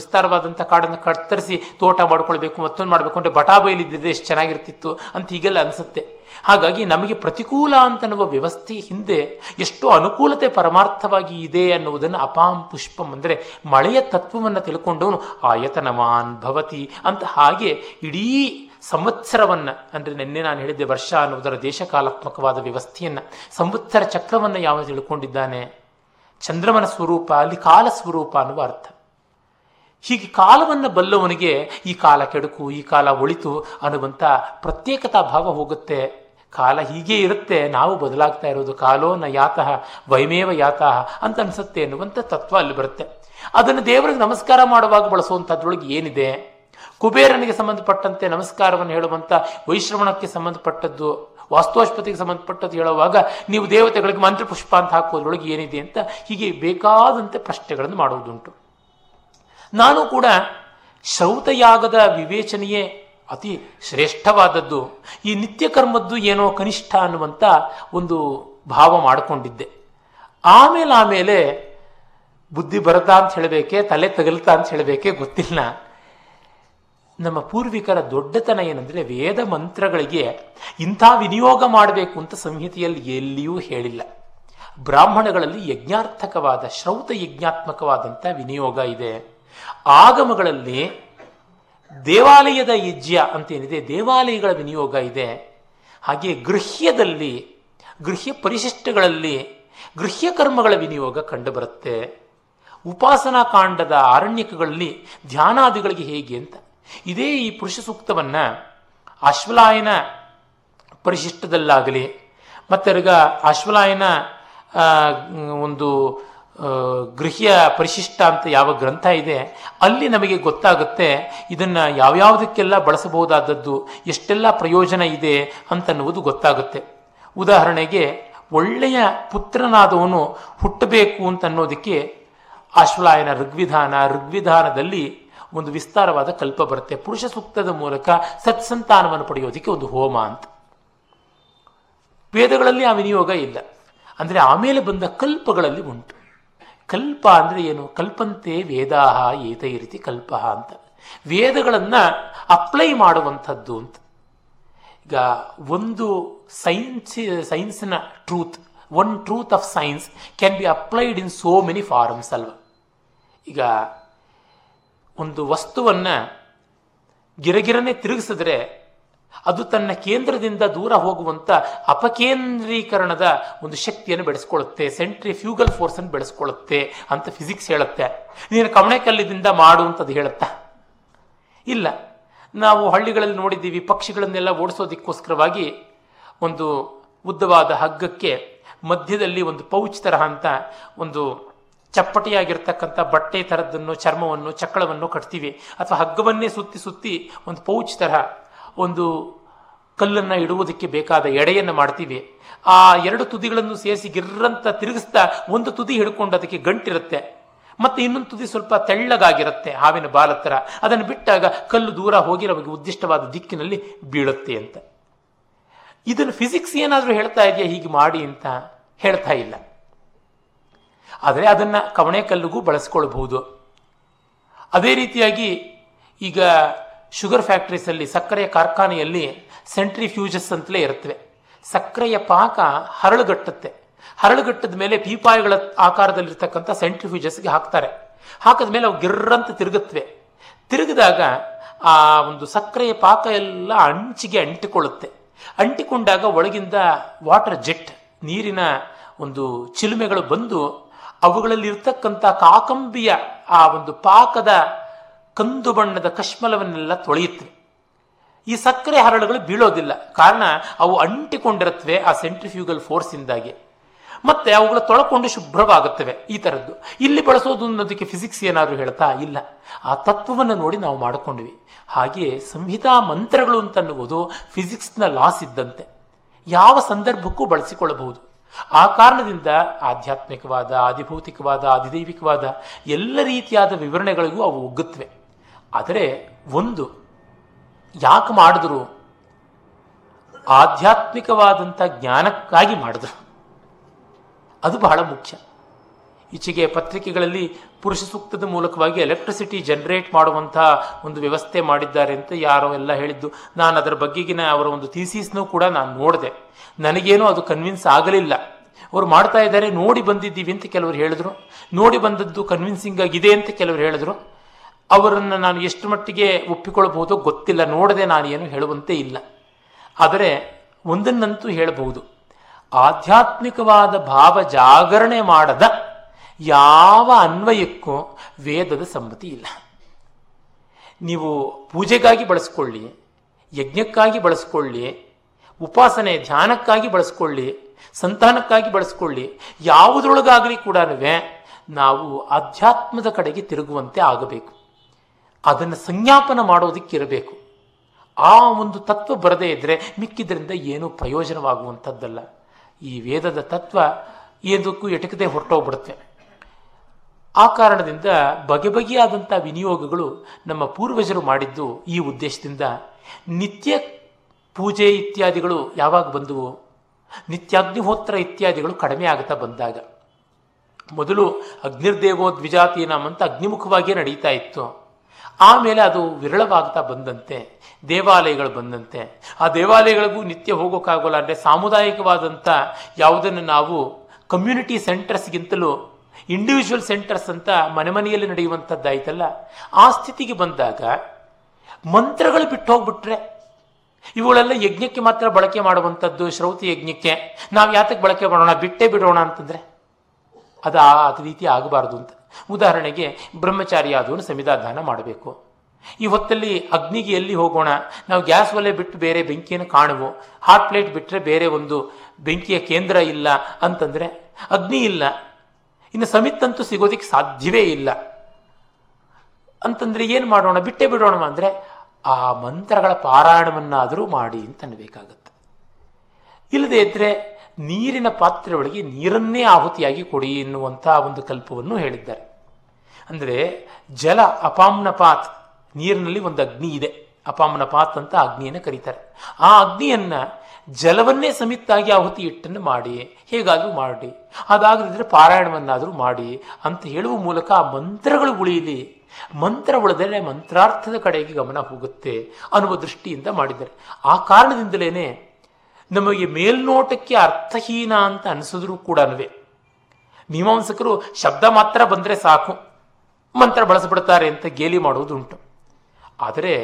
ವಿಸ್ತಾರವಾದಂಥ ಕಾಡನ್ನು ಕತ್ತರಿಸಿ ತೋಟ ಮಾಡ್ಕೊಳ್ಬೇಕು, ಮತ್ತೊಂದು ಮಾಡಬೇಕು ಅಂದರೆ ಬಟಾ ಬೈಲಿದ್ದಿದೆ ಎಷ್ಟು ಚೆನ್ನಾಗಿರ್ತಿತ್ತು ಅಂತ ಹೀಗೆಲ್ಲ ಅನಿಸುತ್ತೆ. ಹಾಗಾಗಿ ನಮಗೆ ಪ್ರತಿಕೂಲ ಅಂತನ್ನುವ ವ್ಯವಸ್ಥೆ ಹಿಂದೆ ಎಷ್ಟು ಅನುಕೂಲತೆ ಪರಮಾರ್ಥವಾಗಿ ಇದೆ ಅನ್ನುವುದನ್ನು ಅಪಾಂ ಪುಷ್ಪಂ ಅಂದರೆ ಮಳೆಯ ತತ್ವವನ್ನು ತಿಳ್ಕೊಂಡವನು ಆಯತನವಾನ್ ಭವತಿ ಅಂತ. ಹಾಗೆ ಇಡೀ ಸಂವತ್ಸರವನ್ನು ಅಂದರೆ ನಿನ್ನೆ ನಾನು ಹೇಳಿದ್ದೆ ವರ್ಷ ಅನ್ನುವುದರ ದೇಶಕಾಲಾತ್ಮಕವಾದ ವ್ಯವಸ್ಥೆಯನ್ನು, ಸಂವತ್ಸರ ಚಕ್ರವನ್ನು ಯಾವನು ತಿಳ್ಕೊಂಡಿದ್ದಾನೆ, ಚಂದ್ರಮನ ಸ್ವರೂಪ ಅಲ್ಲಿ ಕಾಲ ಸ್ವರೂಪ ಅನ್ನುವ ಅರ್ಥ. ಹೀಗೆ ಕಾಲವನ್ನು ಬಲ್ಲವನಿಗೆ ಈ ಕಾಲ ಕೆಡುಕು, ಈ ಕಾಲ ಒಳಿತು ಅನ್ನುವಂಥ ಪ್ರತ್ಯೇಕತಾ ಭಾವ ಹೋಗುತ್ತೆ. ಕಾಲ ಹೀಗೆ ಇರುತ್ತೆ, ನಾವು ಬದಲಾಗ್ತಾ ಇರೋದು, ಕಾಲೋ ನ ಯಾತಃ ವೈಮೇವ ಯಾತಃ ಅಂತ ಅನಿಸುತ್ತೆ ಎನ್ನುವಂಥ ತತ್ವ ಅಲ್ಲಿ ಬರುತ್ತೆ. ಅದನ್ನು ದೇವರಿಗೆ ನಮಸ್ಕಾರ ಮಾಡುವಾಗ ಬಳಸುವಂಥದ್ರೊಳಗೆ ಏನಿದೆ, ಕುಬೇರನಿಗೆ ಸಂಬಂಧಪಟ್ಟಂತೆ ನಮಸ್ಕಾರವನ್ನು ಹೇಳುವಂಥ, ವೈಶ್ರವಣಕ್ಕೆ ಸಂಬಂಧಪಟ್ಟದ್ದು, ವಾಸ್ತುವಸ್ಪತಿಗೆ ಸಂಬಂಧಪಟ್ಟದ್ದು ಹೇಳುವಾಗ ನೀವು ದೇವತೆಗಳಿಗೆ ಮಂತ್ರಪುಷ್ಪ ಅಂತ ಹಾಕೋದ್ರೊಳಗೆ ಏನಿದೆ ಅಂತ ಹೀಗೆ ಬೇಕಾದಂತೆ ಪ್ರಶ್ನೆಗಳನ್ನು ಮಾಡುವುದುಂಟು. ನಾನು ಕೂಡ ಶ್ರೌತಯಾಗದ ವಿವೇಚನೆಯೇ ಅತಿ ಶ್ರೇಷ್ಠವಾದದ್ದು, ಈ ನಿತ್ಯಕರ್ಮದ್ದು ಏನೋ ಕನಿಷ್ಠ ಅನ್ನುವಂಥ ಒಂದು ಭಾವ ಮಾಡಿಕೊಂಡಿದ್ದೆ. ಆಮೇಲೆ ಬುದ್ಧಿ ಬರತಾ ಅಂತ ಹೇಳಬೇಕೆ, ತಲೆ ತಗಲ್ತಾ ಅಂತ ಹೇಳಬೇಕೆ ಗೊತ್ತಿಲ್ಲ. ನಮ್ಮ ಪೂರ್ವಿಕರ ದೊಡ್ಡತನ ಏನಂದರೆ ವೇದ ಮಂತ್ರಗಳಿಗೆ ಇಂಥ ವಿನಿಯೋಗ ಮಾಡಬೇಕು ಅಂತ ಸಂಹಿತೆಯಲ್ಲಿ ಎಲ್ಲಿಯೂ ಹೇಳಿಲ್ಲ. ಬ್ರಾಹ್ಮಣಗಳಲ್ಲಿ ಯಜ್ಞಾರ್ಥಕವಾದ ಶ್ರೌತ ಯಜ್ಞಾತ್ಮಕವಾದಂಥ ವಿನಿಯೋಗ ಇದೆ. ಆಗಮಗಳಲ್ಲಿ ದೇವಾಲಯದ ಯಜ್ಞ ಅಂತೇನಿದೆ, ದೇವಾಲಯಗಳ ವಿನಿಯೋಗ ಇದೆ. ಹಾಗೆ ಗೃಹ್ಯದಲ್ಲಿ, ಗೃಹ್ಯ ಪರಿಶಿಷ್ಟಗಳಲ್ಲಿ ಗೃಹ್ಯ ಕರ್ಮಗಳ ವಿನಿಯೋಗ ಕಂಡುಬರುತ್ತೆ. ಉಪಾಸನಾ ಕಾಂಡದ ಆರಣ್ಯಕಗಳಲ್ಲಿ ಧ್ಯಾನಾದಿಗಳಿಗೆ ಹೇಗೆ ಅಂತ ಇದೇ. ಈ ಪುರುಷ ಸೂಕ್ತವನ್ನು ಅಶ್ವಲಾಯನ ಪರಿಶಿಷ್ಟದಲ್ಲಾಗಲಿ, ಮತ್ತೆರ್ಗ ಅಶ್ವಲಾಯನ ಒಂದು ಗೃಹ್ಯ ಪರಿಶಿಷ್ಟ ಅಂತ ಯಾವ ಗ್ರಂಥ ಇದೆ ಅಲ್ಲಿ ನಮಗೆ ಗೊತ್ತಾಗುತ್ತೆ ಇದನ್ನು ಯಾವ್ಯಾವುದಕ್ಕೆಲ್ಲ ಬಳಸಬಹುದಾದದ್ದು, ಎಷ್ಟೆಲ್ಲ ಪ್ರಯೋಜನ ಇದೆ ಅಂತನ್ನುವುದು ಗೊತ್ತಾಗುತ್ತೆ. ಉದಾಹರಣೆಗೆ ಒಳ್ಳೆಯ ಪುತ್ರನಾದವನು ಹುಟ್ಟಬೇಕು ಅಂತನ್ನೋದಕ್ಕೆ ಅಶ್ವಲಾಯನ ಋಗ್ವಿಧಾನದಲ್ಲಿ ಒಂದು ವಿಸ್ತಾರವಾದ ಕಲ್ಪ ಬರುತ್ತೆ. ಪುರುಷ ಸೂಕ್ತದ ಮೂಲಕ ಸತ್ಸಂತಾನವನ್ನು ಪಡೆಯೋದಕ್ಕೆ ಒಂದು ಹೋಮ ಅಂತ. ವೇದಗಳಲ್ಲಿ ಆ ವಿನಿಯೋಗ ಇಲ್ಲ. ಅಂದರೆ ಆಮೇಲೆ ಬಂದ ಕಲ್ಪಗಳಲ್ಲಿ ಉಂಟು. ಕಲ್ಪ ಅಂದರೆ ಏನು? ಕಲ್ಪಂತೆ ವೇದಾಹ ಏತೈ ರೀತಿ ಕಲ್ಪ ಅಂತ, ವೇದಗಳನ್ನು ಅಪ್ಲೈ ಮಾಡುವಂಥದ್ದು ಅಂತ. ಈಗ ಒಂದು ಸೈನ್ಸ್ನ truth, one truth of science can be applied in so many forms ಅಲ್ವಾ. ಈಗ ಒಂದು ವಸ್ತುವನ್ನು ಗಿರಗಿರನೆ ತಿರುಗಿಸಿದ್ರೆ ಅದು ತನ್ನ ಕೇಂದ್ರದಿಂದ ದೂರ ಹೋಗುವಂಥ ಅಪಕೇಂದ್ರೀಕರಣದ ಒಂದು ಶಕ್ತಿಯನ್ನು ಬೆಳೆಸ್ಕೊಳ್ಳುತ್ತೆ, ಸೆಂಟ್ರಿಫ್ಯೂಗಲ್ ಫೋರ್ಸನ್ನು ಬೆಳೆಸ್ಕೊಳ್ಳುತ್ತೆ ಅಂತ ಫಿಸಿಕ್ಸ್ ಹೇಳುತ್ತೆ. ನೀನು ಕವಣೆಕಲ್ಲಿನಿಂದ ಮಾಡು ಅಂತದು ಹೇಳುತ್ತಾ? ಇಲ್ಲ. ನಾವು ಹಳ್ಳಿಗಳಲ್ಲಿ ನೋಡಿದ್ದೀವಿ, ಪಕ್ಷಿಗಳನ್ನೆಲ್ಲ ಓಡಿಸೋದಕ್ಕೋಸ್ಕರವಾಗಿ ಒಂದು ಉದ್ದವಾದ ಹಗ್ಗಕ್ಕೆ ಮಧ್ಯದಲ್ಲಿ ಒಂದು ಪೌಚ್ ತರಹ ಅಂತ ಒಂದು ಚಪ್ಪಟೆಯಾಗಿರ್ತಕ್ಕಂಥ ಬಟ್ಟೆ ಥರದ್ದನ್ನು, ಚರ್ಮವನ್ನು, ಚಕ್ಕಳವನ್ನು ಕಟ್ತೀವಿ. ಅಥವಾ ಹಗ್ಗವನ್ನೇ ಸುತ್ತಿ ಸುತ್ತಿ ಒಂದು ಪೌಚ್ ತರಹ ಒಂದು ಕಲ್ಲನ್ನು ಇಡುವುದಕ್ಕೆ ಬೇಕಾದ ಎಡೆಯನ್ನು ಮಾಡ್ತೀವಿ. ಆ ಎರಡು ತುದಿಗಳನ್ನು ಸೇರಿಸಿ ಗಿರ್ರಂತ ತಿರುಗಿಸ್ತಾ ಒಂದು ತುದಿ ಹಿಡ್ಕೊಂಡು ಅದಕ್ಕೆ ಗಂಟಿರುತ್ತೆ, ಮತ್ತು ಇನ್ನೊಂದು ತುದಿ ಸ್ವಲ್ಪ ತೆಳ್ಳಗಾಗಿರುತ್ತೆ ಹಾವಿನ ಬಾಲ ಥರ. ಅದನ್ನು ಬಿಟ್ಟಾಗ ಕಲ್ಲು ದೂರ ಹೋಗಿ ನಮಗೆ ಉದ್ದಿಷ್ಟವಾದ ದಿಕ್ಕಿನಲ್ಲಿ ಬೀಳುತ್ತೆ ಅಂತ. ಇದನ್ನು ಫಿಸಿಕ್ಸ್ ಏನಾದರೂ ಹೇಳ್ತಾ ಇದೆಯಾ ಹೀಗೆ ಮಾಡಿ ಅಂತ? ಹೇಳ್ತಾ ಇಲ್ಲ. ಆದರೆ ಅದನ್ನು ಕವಣೆಕಲ್ಲಿಗೂ ಬಳಸ್ಕೊಳ್ಬಹುದು. ಅದೇ ರೀತಿಯಾಗಿ ಈಗ ಶುಗರ್ ಫ್ಯಾಕ್ಟ್ರೀಸಲ್ಲಿ, ಸಕ್ಕರೆಯ ಕಾರ್ಖಾನೆಯಲ್ಲಿ ಸೆಂಟ್ರಿಫ್ಯೂಜಸ್ ಅಂತಲೇ ಇರ್ತವೆ. ಸಕ್ಕರೆಯ ಪಾಕ ಹರಳುಗಟ್ಟುತ್ತೆ, ಹರಳುಗಟ್ಟದ ಮೇಲೆ ಪೀಪಾಯಿಗಳ ಆಕಾರದಲ್ಲಿರ್ತಕ್ಕಂಥ ಸೆಂಟ್ರಿಫ್ಯೂಜಸ್ಗೆ ಹಾಕ್ತಾರೆ. ಹಾಕಿದ ಮೇಲೆ ಅವು ಗಿರ್ರಂತ ತಿರುಗುತ್ತವೆ. ತಿರುಗಿದಾಗ ಆ ಒಂದು ಸಕ್ಕರೆಯ ಪಾಕ ಎಲ್ಲ ಅಂಚಿಗೆ ಅಂಟಿಕೊಳ್ಳುತ್ತೆ. ಅಂಟಿಕೊಂಡಾಗ ಒಳಗಿಂದ ವಾಟರ್ ಜೆಟ್, ನೀರಿನ ಒಂದು ಚಿಲುಮೆಗಳು ಬಂದು ಅವುಗಳಲ್ಲಿರ್ತಕ್ಕಂಥ ಕಾಕಂಬಿಯ ಆ ಒಂದು ಪಾಕದ ಕಂದು ಬಣ್ಣದ ಕಶ್ಮಲವನ್ನೆಲ್ಲ ತೊಳೆಯುತ್ತವೆ. ಈ ಸಕ್ಕರೆ ಹರಳುಗಳು ಬೀಳೋದಿಲ್ಲ, ಕಾರಣ ಅವು ಅಂಟಿಕೊಂಡಿರುತ್ತವೆ ಆ ಸೆಂಟ್ರಿಫ್ಯೂಗಲ್ ಫೋರ್ಸಿಂದಾಗಿ. ಮತ್ತೆ ಅವುಗಳ ತೊಳಕೊಂಡು ಶುಭ್ರವಾಗುತ್ತವೆ. ಈ ಥರದ್ದು ಇಲ್ಲಿ ಬಳಸೋದು ಅನ್ನೋದಕ್ಕೆ ಫಿಸಿಕ್ಸ್ ಏನಾದರೂ ಹೇಳ್ತಾ ಇಲ್ಲ. ಆ ತತ್ವವನ್ನು ನೋಡಿ ನಾವು ಮಾಡಿಕೊಂಡ್ವಿ. ಹಾಗೆಯೇ ಸಂಹಿತಾ ಮಂತ್ರಗಳು ಅಂತನ್ನುವುದು ಫಿಸಿಕ್ಸ್ನ ಲಾಸ್ ಇದ್ದಂತೆ, ಯಾವ ಸಂದರ್ಭಕ್ಕೂ ಬಳಸಿಕೊಳ್ಳಬಹುದು. ಆ ಕಾರಣದಿಂದ ಆಧ್ಯಾತ್ಮಿಕವಾದ, ಆದಿಭೌತಿಕವಾದ, ಆದಿದೈವಿಕವಾದ ಎಲ್ಲ ರೀತಿಯಾದ ವಿವರಣೆಗಳಿಗೂ ಅವು ಒಗ್ಗುತ್ತವೆ. ಆದರೆ ಒಂದು ಯಾಕೆ ಮಾಡಿದ್ರು? ಆಧ್ಯಾತ್ಮಿಕವಾದಂಥ ಜ್ಞಾನಕ್ಕಾಗಿ ಮಾಡಿದ್ರು. ಅದು ಬಹಳ ಮುಖ್ಯ. ಈಚೆಗೆ ಪತ್ರಿಕೆಗಳಲ್ಲಿ ಪುರುಷ ಸೂಕ್ತದ ಮೂಲಕವಾಗಿ ಎಲೆಕ್ಟ್ರಿಸಿಟಿ ಜನರೇಟ್ ಮಾಡುವಂಥ ಒಂದು ವ್ಯವಸ್ಥೆ ಮಾಡಿದ್ದಾರೆ ಅಂತ ಯಾರೋ ಎಲ್ಲ ಹೇಳಿದ್ದು. ನಾನು ಅದರ ಬಗ್ಗೆಗಿನ ಅವರ ಒಂದು ಥೀಸೀಸ್ನೂ ಕೂಡ ನಾನು ನೋಡಿದೆ. ನನಗೇನೋ ಅದು ಕನ್ವಿನ್ಸ್ ಆಗಲಿಲ್ಲ. ಅವರು ಮಾಡ್ತಾ ಇದ್ದಾರೆ, ನೋಡಿ ಬಂದಿದ್ದೀವಿ ಅಂತ ಕೆಲವರು ಹೇಳಿದ್ರು, ನೋಡಿ ಬಂದದ್ದು ಕನ್ವಿನ್ಸಿಂಗ್ ಆಗಿದೆ ಅಂತ ಕೆಲವರು ಹೇಳಿದ್ರು. ಅವರನ್ನು ನಾನು ಎಷ್ಟು ಮಟ್ಟಿಗೆ ಒಪ್ಪಿಕೊಳ್ಳಬಹುದೋ ಗೊತ್ತಿಲ್ಲ, ನೋಡದೆ ನಾನೇನು ಹೇಳುವಂತೆ ಇಲ್ಲ. ಆದರೆ ಒಂದನ್ನಂತೂ ಹೇಳಬಹುದು, ಆಧ್ಯಾತ್ಮಿಕವಾದ ಭಾವ ಜಾಗರಣೆ ಮಾಡದ ಯಾವ ಅನ್ವಯಕ್ಕೂ ವೇದದ ಸಮ್ಮತಿ ಇಲ್ಲ. ನೀವು ಪೂಜೆಗಾಗಿ ಬಳಸಿಕೊಳ್ಳಿ, ಯಜ್ಞಕ್ಕಾಗಿ ಬಳಸಿಕೊಳ್ಳಿ, ಉಪಾಸನೆ ಧ್ಯಾನಕ್ಕಾಗಿ ಬಳಸಿಕೊಳ್ಳಿ, ಸಂತಾನಕ್ಕಾಗಿ ಬಳಸಿಕೊಳ್ಳಿ, ಯಾವುದರೊಳಗಾಗಲಿ ಕೂಡ ನಾವು ಆಧ್ಯಾತ್ಮದ ಕಡೆಗೆ ತಿರುಗುವಂತೆ ಆಗಬೇಕು. ಅದನ್ನು ಸಂಜ್ಞಾಪನ ಮಾಡೋದಕ್ಕಿರಬೇಕು. ಆ ಒಂದು ತತ್ವ ಬರದೇ ಇದ್ದರೆ ಮಿಕ್ಕಿದ್ರಿಂದ ಏನೂ ಪ್ರಯೋಜನವಾಗುವಂಥದ್ದಲ್ಲ. ಈ ವೇದದ ತತ್ವ ಏನಕ್ಕೂ ಎಟಕದೆ ಹೊರಟೋಗ್ಬಿಡುತ್ತೆ. ಆ ಕಾರಣದಿಂದ ಬಗೆ ಬಗೆಯಾದಂಥ ವಿನಿಯೋಗಗಳು ನಮ್ಮ ಪೂರ್ವಜರು ಮಾಡಿದ್ದು ಈ ಉದ್ದೇಶದಿಂದ. ನಿತ್ಯ ಪೂಜೆ ಇತ್ಯಾದಿಗಳು ಯಾವಾಗ ಬಂದುವು? ನಿತ್ಯಾಗ್ನಿಹೋತ್ರ ಇತ್ಯಾದಿಗಳು ಕಡಿಮೆ ಆಗ್ತಾ ಬಂದಾಗ. ಮೊದಲು ಅಗ್ನಿರ್ದೇವೋ ದ್ವಿಜಾತೀನಾಮ್ ಅಂತ ಅಗ್ನಿಮುಖವಾಗಿಯೇ ನಡೀತಾ ಇತ್ತು. ಆಮೇಲೆ ಅದು ವಿರಳವಾಗ್ತಾ ಬಂದಂತೆ ದೇವಾಲಯಗಳು ಬಂದಂತೆ, ಆ ದೇವಾಲಯಗಳಿಗೂ ನಿತ್ಯ ಹೋಗೋಕ್ಕಾಗೋಲ್ಲ. ಅಂದರೆ ಸಾಮುದಾಯಿಕವಾದಂಥ ಯಾವುದನ್ನು ನಾವು ಕಮ್ಯುನಿಟಿ ಸೆಂಟರ್ಸ್ಗಿಂತಲೂ ಇಂಡಿವಿಜುವಲ್ ಸೆಂಟರ್ಸ್ ಅಂತ ಮನೆ ಮನೆಯಲ್ಲಿ ನಡೆಯುವಂಥದ್ದಾಯ್ತಲ್ಲ, ಆ ಸ್ಥಿತಿಗೆ ಬಂದಾಗ ಮಂತ್ರಗಳು ಬಿಟ್ಟು ಹೋಗ್ಬಿಟ್ರೆ. ಇವುಗಳೆಲ್ಲ ಯಜ್ಞಕ್ಕೆ ಮಾತ್ರ ಬಳಕೆ ಮಾಡುವಂಥದ್ದು. ಶ್ರೌತಿ ಯಜ್ಞಕ್ಕೆ ನಾವು ಯಾತಕ್ಕೆ ಬಳಕೆ ಮಾಡೋಣ, ಬಿಟ್ಟೇ ಬಿಡೋಣ ಅಂತಂದರೆ ಅದು ಆ ರೀತಿ ಆಗಬಾರ್ದು ಅಂತ. ಉದಾಹರಣೆಗೆ ಬ್ರಹ್ಮಚಾರಿ ಆದವರು ಸಮಿಧಾನ ಮಾಡಬೇಕು. ಈ ಹೊತ್ತಲ್ಲಿ ಅಗ್ನಿಗೆ ಎಲ್ಲಿ ಹೋಗೋಣ? ನಾವು ಗ್ಯಾಸ್ ಒಲೆ ಬಿಟ್ಟು ಬೇರೆ ಬೆಂಕಿಯನ್ನು ಕಾಣುವು, ಹಾಟ್ ಪ್ಲೇಟ್ ಬಿಟ್ಟರೆ ಬೇರೆ ಒಂದು ಬೆಂಕಿಯ ಕೇಂದ್ರ ಇಲ್ಲ ಅಂತಂದರೆ ಅಗ್ನಿ ಇಲ್ಲ, ಇನ್ನು ಸಮಿತ್ತಂತೂ ಸಿಗೋದಕ್ಕೆ ಸಾಧ್ಯವೇ ಇಲ್ಲ ಅಂತಂದರೆ ಏನು ಮಾಡೋಣ, ಬಿಟ್ಟೇ ಬಿಡೋಣ ಅಂದರೆ ಆ ಮಂತ್ರಗಳ ಪಾರಾಯಣವನ್ನಾದರೂ ಮಾಡಿ ಅಂತ ಅನ್ನಬೇಕಾಗತ್ತೆ. ಇಲ್ಲದೇ ಇದ್ದರೆ ನೀರಿನ ಪಾತ್ರೆ ಒಳಗೆ ನೀರನ್ನೇ ಆಹುತಿಯಾಗಿ ಕೊಡಿ ಎನ್ನುವಂಥ ಒಂದು ಕಲ್ಪವನ್ನು ಹೇಳಿದ್ದಾರೆ. ಅಂದರೆ ಜಲ ಅಪಾಮ್ನಪಾತ್, ನೀರಿನಲ್ಲಿ ಒಂದು ಅಗ್ನಿ ಇದೆ, ಅಪಾಮ್ನಪಾತ್ ಅಂತ ಅಗ್ನಿಯನ್ನು ಕರೀತಾರೆ. ಆ ಅಗ್ನಿಯನ್ನು ಜಲವನ್ನೇ ಸಮಿತ್ತಾಗಿ ಆಹುತಿ ಇಟ್ಟನ್ನು ಮಾಡಿ, ಹೇಗಾದರೂ ಮಾಡಿ, ಅದಾಗದಿದ್ದರೆ ಪಾರಾಯಣವನ್ನಾದರೂ ಮಾಡಿ ಅಂತ ಹೇಳುವ ಮೂಲಕ ಆ ಮಂತ್ರಗಳು ಉಳಿಯಲಿ, ಮಂತ್ರ ಉಳಿದರೆ ಮಂತ್ರಾರ್ಥದ ಕಡೆಗೆ ಗಮನ ಹೋಗುತ್ತೆ ಅನ್ನುವ ದೃಷ್ಟಿಯಿಂದ ಮಾಡಿದ್ದಾರೆ. ಆ ಕಾರಣದಿಂದಲೇ ನಮಗೆ ಮೇಲ್ನೋಟಕ್ಕೆ ಅರ್ಥಹೀನ ಅಂತ ಅನಿಸಿದ್ರೂ ಕೂಡ ಮೀಮಾಂಸಕರು ಶಬ್ದ ಮಾತ್ರ ಬಂದರೆ ಸಾಕು ಮಂತ್ರ ಬಳಸಿಬಿಡ್ತಾರೆ ಅಂತ ಗೇಲಿ ಮಾಡುವುದುಂಟು. ಆದರೆ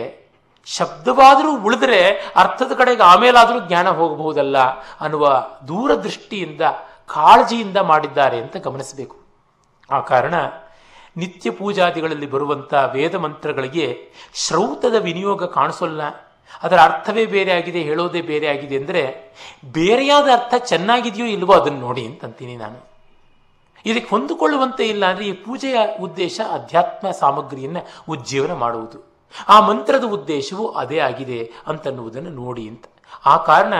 ಶಬ್ದವಾದರೂ ಉಳಿದರೆ ಅರ್ಥದ ಕಡೆಗೆ ಆಮೇಲಾದರೂ ಜ್ಞಾನ ಹೋಗಬಹುದಲ್ಲ ಅನ್ನುವ ದೂರದೃಷ್ಟಿಯಿಂದ, ಕಾಳಜಿಯಿಂದ ಮಾಡಿದ್ದಾರೆ ಅಂತ ಗಮನಿಸಬೇಕು. ಆ ಕಾರಣ ನಿತ್ಯ ಪೂಜಾದಿಗಳಲ್ಲಿ ಬರುವಂಥ ವೇದ ಮಂತ್ರಗಳಿಗೆ ಶ್ರೌತದ ವಿನಿಯೋಗ ಕಾಣಿಸೋಲ್ಲ. ಅದರ ಅರ್ಥವೇ ಬೇರೆ ಆಗಿದೆ, ಹೇಳೋದೇ ಬೇರೆ ಆಗಿದೆ. ಅಂದರೆ ಬೇರೆಯಾದ ಅರ್ಥ ಚೆನ್ನಾಗಿದೆಯೋ ಇಲ್ವೋ ಅದನ್ನು ನೋಡಿ ಅಂತಂತೀನಿ ನಾನು. ಇದಕ್ಕೆ ಹೊಂದಿಕೊಳ್ಳುವಂತೆ ಇಲ್ಲ ಅಂದರೆ ಈ ಪೂಜೆಯ ಉದ್ದೇಶ ಅಧ್ಯಾತ್ಮ ಸಾಮಗ್ರಿಯನ್ನು ಉಜ್ಜೀವನ ಮಾಡುವುದು, ಆ ಮಂತ್ರದ ಉದ್ದೇಶವೂ ಅದೇ ಆಗಿದೆ ಅಂತನ್ನುವುದನ್ನು ನೋಡಿ ಅಂತ. ಆ ಕಾರಣ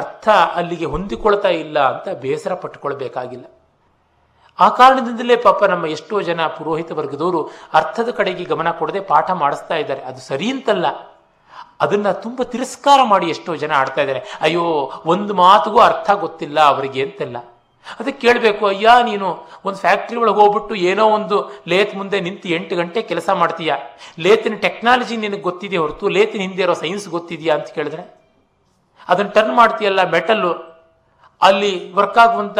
ಅರ್ಥ ಅಲ್ಲಿಗೆ ಹೊಂದಿಕೊಳ್ತಾ ಇಲ್ಲ ಅಂತ ಬೇಸರ ಪಟ್ಟುಕೊಳ್ಬೇಕಾಗಿಲ್ಲ. ಆ ಕಾರಣದಿಂದಲೇ ಪಾಪ ನಮ್ಮ ಎಷ್ಟೋ ಜನ ಪುರೋಹಿತ ವರ್ಗದವರು ಅರ್ಥದ ಕಡೆಗೆ ಗಮನ ಕೊಡದೆ ಪಾಠ ಮಾಡಿಸ್ತಾ ಇದ್ದಾರೆ. ಅದು ಸರಿ ಅಂತಲ್ಲ, ಅದನ್ನು ತುಂಬ ತಿರಸ್ಕಾರ ಮಾಡಿ ಎಷ್ಟೋ ಜನ ಆಡ್ತಾ ಇದ್ದಾರೆ. ಅಯ್ಯೋ, ಒಂದು ಮಾತಿಗೂ ಅರ್ಥ ಗೊತ್ತಿಲ್ಲ ಅವರಿಗೆ ಅಂತೆಲ್ಲ. ಅದಕ್ಕೆ ಕೇಳಬೇಕು, ಅಯ್ಯ ನೀನು ಒಂದು ಫ್ಯಾಕ್ಟ್ರಿ ಒಳಗೆ ಹೋಗ್ಬಿಟ್ಟು ಏನೋ ಒಂದು ಲೇತ್ ಮುಂದೆ ನಿಂತು 8 ಗಂಟೆ ಕೆಲಸ ಮಾಡ್ತೀಯ, ಲೇತಿನ ಟೆಕ್ನಾಲಜಿ ನಿನಗೆ ಗೊತ್ತಿದೆಯಾ ಹೊರತು ಲೇತಿನ ಹಿಂದೆ ಇರೋ ಸೈನ್ಸ್ ಗೊತ್ತಿದೆಯಾ ಅಂತ ಕೇಳಿದ್ರೆ, ಅದನ್ನು ಟರ್ನ್ ಮಾಡ್ತೀಯಲ್ಲ ಮೆಟಲ್ಲು, ಅಲ್ಲಿ ವರ್ಕ್ ಆಗುವಂಥ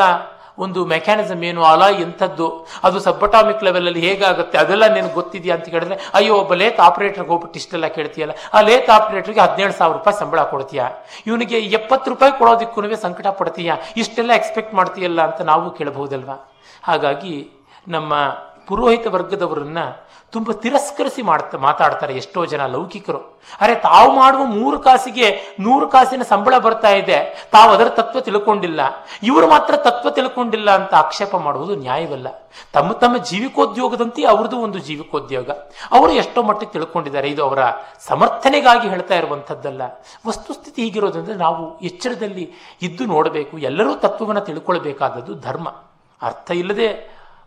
ಒಂದು ಮೆಕ್ಯಾನಿಸಮ್ ಏನು, ಅಲ ಎಂಥದ್ದು, ಅದು ಸಬ್ಬಟಾಮಿಕ್ ಲೆವೆಲಲ್ಲಿ ಹೇಗಾಗುತ್ತೆ ಅದೆಲ್ಲ ನಿನಗೆ ಗೊತ್ತಿದೆಯಾ ಅಂತ ಕೇಳಿದ್ರೆ, ಅಯ್ಯೋ ಒಬ್ಬ ಲೇತ್ ಆಪರೇಟರ್ಗೆ ಹೋಗ್ಬಿಟ್ಟು ಇಷ್ಟೆಲ್ಲ ಕೇಳ್ತೀಯಲ್ಲ, ಆ ಲೇತ್ ಆಪರೇಟರ್ಗೆ 17,000 ರೂಪಾಯಿ ಸಂಬಳ ಕೊಡ್ತೀಯಾ, ಇವನಿಗೆ 70 ರೂಪಾಯಿ ಕೊಡೋದಕ್ಕೂ ಸಂಕಟ ಪಡ್ತೀಯಾ, ಇಷ್ಟೆಲ್ಲ ಎಕ್ಸ್ಪೆಕ್ಟ್ ಮಾಡ್ತೀಯಲ್ಲ ಅಂತ ನಾವು ಕೇಳಬಹುದಲ್ವಾ. ಹಾಗಾಗಿ ನಮ್ಮ ಪುರೋಹಿತ ವರ್ಗದವರನ್ನ ತುಂಬ ತಿರಸ್ಕರಿಸಿ ಮಾತಾಡ್ತಾರೆ ಎಷ್ಟೋ ಜನ ಲೌಕಿಕರು. ಅರೆ, ತಾವು ಮಾಡುವ 3 ಕಾಸಿಗೆ 100 ಕಾಸಿನ ಸಂಬಳ ಬರ್ತಾ ಇದೆ, ತಾವು ಅದರ ತತ್ವ ತಿಳ್ಕೊಂಡಿಲ್ಲ, ಇವರು ಮಾತ್ರ ತತ್ವ ತಿಳ್ಕೊಂಡಿಲ್ಲ ಅಂತ ಆಕ್ಷೇಪ ಮಾಡುವುದು ನ್ಯಾಯವಲ್ಲ. ತಮ್ಮ ತಮ್ಮ ಜೀವಿಕೋದ್ಯೋಗದಂತೆ ಅವ್ರದ್ದು ಒಂದು ಜೀವಿಕೋದ್ಯೋಗ, ಅವರು ಎಷ್ಟೋ ಮಟ್ಟಿಗೆ ತಿಳ್ಕೊಂಡಿದ್ದಾರೆ, ಇದು ಅವರ ಸಮರ್ಥನೆಗಾಗಿ ಹೇಳ್ತಾ ಇರುವಂಥದ್ದಲ್ಲ. ವಸ್ತುಸ್ಥಿತಿ ಹೀಗಿರೋದ್ರಿಂದ ನಾವು ಎಚ್ಚರದಲ್ಲಿ ಇದ್ದು ನೋಡಬೇಕು. ಎಲ್ಲರೂ ತತ್ವವನ್ನು ತಿಳ್ಕೊಳ್ಬೇಕಾದದ್ದು ಧರ್ಮ. ಅರ್ಥ ಇಲ್ಲದೆ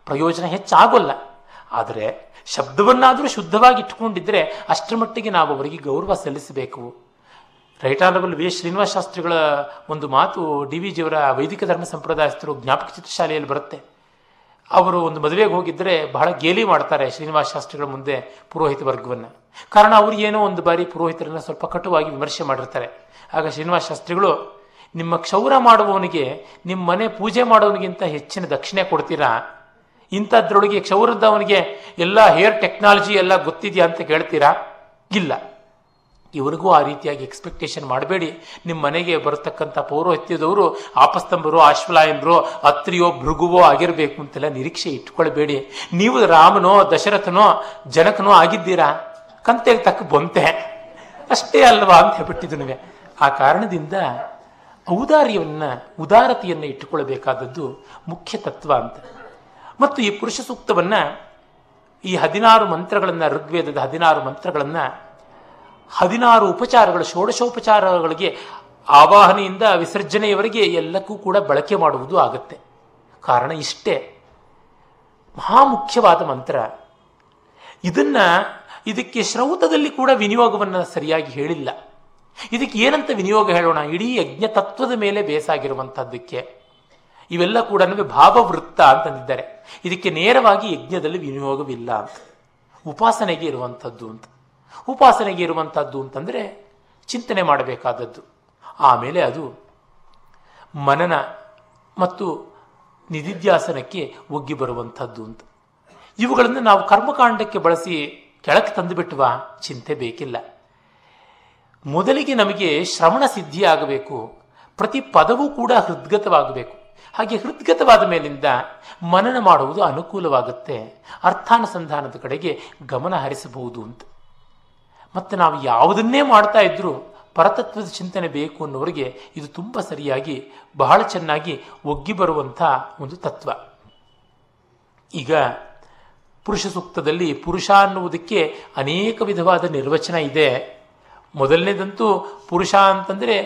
ಪ್ರಯೋಜನ ಹೆಚ್ಚಾಗೋಲ್ಲ. ಆದರೆ ಶಬ್ದವನ್ನಾದರೂ ಶುದ್ಧವಾಗಿ ಇಟ್ಕೊಂಡಿದ್ರೆ ಅಷ್ಟರ ಮಟ್ಟಿಗೆ ನಾವು ಅವರಿಗೆ ಗೌರವ ಸಲ್ಲಿಸಬೇಕು. ರೈಟ್ ಆನರಬಲ್ ವಿ ಶ್ರೀನಿವಾಸ ಶಾಸ್ತ್ರಿಗಳ ಒಂದು ಮಾತು ಡಿ ವಿ ಜಿಯವರ ವೈದಿಕ ಧರ್ಮ ಸಂಪ್ರದಾಯಸ್ಥರು ಜ್ಞಾಪಕ ಚಿತ್ರಶಾಲೆಯಲ್ಲಿ ಬರುತ್ತೆ. ಅವರು ಒಂದು ಮದುವೆಗೆ ಹೋಗಿದ್ದರೆ ಬಹಳ ಗೇಲಿ ಮಾಡ್ತಾರೆ ಶ್ರೀನಿವಾಸ ಶಾಸ್ತ್ರಿಗಳ ಮುಂದೆ ಪುರೋಹಿತ ವರ್ಗವನ್ನು. ಕಾರಣ ಅವರು ಏನೋ ಒಂದು ಬಾರಿ ಪುರೋಹಿತರನ್ನು ಸ್ವಲ್ಪ ಕಟುವಾಗಿ ವಿಮರ್ಶೆ ಮಾಡಿರ್ತಾರೆ. ಆಗ ಶ್ರೀನಿವಾಸ ಶಾಸ್ತ್ರಿಗಳು, ನಿಮ್ಮ ಕ್ಷೌರ ಮಾಡುವವನಿಗೆ ನಿಮ್ಮ ಮನೆ ಪೂಜೆ ಮಾಡೋನಿಗಿಂತ ಹೆಚ್ಚಿನ ದಕ್ಷಿಣೆ ಕೊಡ್ತೀರಾ, ಇಂಥದ್ರೊಳಗೆ ಕ್ಷೌರದವನಿಗೆ ಎಲ್ಲ ಹೇರ್ ಟೆಕ್ನಾಲಜಿ ಎಲ್ಲ ಗೊತ್ತಿದೆಯಾ ಅಂತ ಕೇಳ್ತೀರಾ, ಇಲ್ಲ, ಇವರಿಗೂ ಆ ರೀತಿಯಾಗಿ ಎಕ್ಸ್ಪೆಕ್ಟೇಷನ್ ಮಾಡಬೇಡಿ, ನಿಮ್ಮ ಮನೆಗೆ ಬರತಕ್ಕಂಥ ಪೌರೋಹಿತ್ಯದವರು ಆಪಸ್ತಂಭರು, ಆಶ್ವಲಾಯನರು, ಅತ್ರಿಯೋ, ಭೃಗುವೋ ಆಗಿರಬೇಕು ಅಂತೆಲ್ಲ ನಿರೀಕ್ಷೆ ಇಟ್ಕೊಳ್ಬೇಡಿ. ನೀವು ರಾಮನೋ ದಶರಥನೋ ಜನಕನೋ ಆಗಿದ್ದೀರಾ, ಕಂತೆಗೆ ತಕ್ಕ ಬಂತೆ ಅಷ್ಟೇ ಅಲ್ವಾ ಅಂತ ಹೇಳ್ಬಿಟ್ಟಿದ್ನುವೆ. ಆ ಕಾರಣದಿಂದ ಉದಾರತೆಯನ್ನು ಇಟ್ಟುಕೊಳ್ಬೇಕಾದದ್ದು ಮುಖ್ಯ ತತ್ವ ಅಂತ. ಮತ್ತು ಈ ಪುರುಷ ಸೂಕ್ತವನ್ನು, ಈ 16 ಮಂತ್ರಗಳನ್ನು, ಋಗ್ವೇದದ 16 ಮಂತ್ರಗಳನ್ನು, 16 ಉಪಚಾರಗಳು, ಷೋಡಶೋಪಚಾರಗಳಿಗೆ ಆವಾಹನೆಯಿಂದ ವಿಸರ್ಜನೆಯವರೆಗೆ ಎಲ್ಲಕ್ಕೂ ಕೂಡ ಬಳಕೆ ಮಾಡುವುದು ಆಗುತ್ತೆ. ಕಾರಣ ಇಷ್ಟೇ, ಮಹಾ ಮುಖ್ಯವಾದ ಮಂತ್ರ. ಇದಕ್ಕೆ ಶ್ರೌತದಲ್ಲಿ ಕೂಡ ವಿನಿಯೋಗವನ್ನು ಸರಿಯಾಗಿ ಹೇಳಿಲ್ಲ. ಇದಕ್ಕೆ ಏನಂತ ವಿನಿಯೋಗ ಹೇಳೋಣ? ಇಡೀ ಯಜ್ಞ ತತ್ವದ ಮೇಲೆ ಬೇಸಾಗಿರುವಂಥದ್ದಕ್ಕೆ ಇವೆಲ್ಲ ಕೂಡ ಭಾವವೃತ್ತ ಅಂತಂದಿದ್ದಾರೆ. ಇದಕ್ಕೆ ನೇರವಾಗಿ ಯಜ್ಞದಲ್ಲಿ ವಿನಿಯೋಗವಿಲ್ಲ ಅಂತ. ಉಪಾಸನೆಗೆ ಇರುವಂಥದ್ದು ಅಂತ, ಉಪಾಸನೆಗೆ ಇರುವಂಥದ್ದು ಅಂತಂದರೆ ಚಿಂತನೆ ಮಾಡಬೇಕಾದದ್ದು, ಆಮೇಲೆ ಅದು ಮನನ ಮತ್ತು ನಿಧಿಧ್ಯಾಸನಕ್ಕೆ ಒಗ್ಗಿ ಬರುವಂಥದ್ದು ಅಂತ. ಇವುಗಳನ್ನು ನಾವು ಕರ್ಮಕಾಂಡಕ್ಕೆ ಬಳಸಿ ಕೆಳಕ್ಕೆ ತಂದುಬಿಟ್ವಾ, ಚಿಂತೆ ಬೇಕಿಲ್ಲ. ಮೊದಲಿಗೆ ನಮಗೆ ಶ್ರವಣ ಸಿದ್ಧಿಯಾಗಬೇಕು, ಪ್ರತಿ ಪದವೂ ಕೂಡ ಹೃದ್ಗತವಾಗಬೇಕು. ಹಾಗೆ ಹೃದ್ಗತವಾದ ಮೇಲಿಂದ ಮನನ ಮಾಡುವುದು ಅನುಕೂಲವಾಗುತ್ತೆ, ಅರ್ಥಾನುಸಂಧಾನದ ಕಡೆಗೆ ಗಮನ ಹರಿಸಬಹುದು ಅಂತ. ಮತ್ತು ನಾವು ಯಾವುದನ್ನೇ ಮಾಡ್ತಾ ಇದ್ರೂ ಪರತತ್ವದ ಚಿಂತನೆ ಬೇಕು ಅನ್ನೋರಿಗೆ ಇದು ತುಂಬ ಸರಿಯಾಗಿ ಬಹಳ ಚೆನ್ನಾಗಿ ಒಗ್ಗಿ ಬರುವಂಥ ಒಂದು ತತ್ವ. ಈಗ ಪುರುಷ ಸೂಕ್ತದಲ್ಲಿ ಪುರುಷ ಅನ್ನುವುದಕ್ಕೆ ಅನೇಕ ವಿಧವಾದ ನಿರ್ವಚನ ಇದೆ. ಮೊದಲನೇದಂತೂ ಪುರುಷ ಅಂತಂದರೆ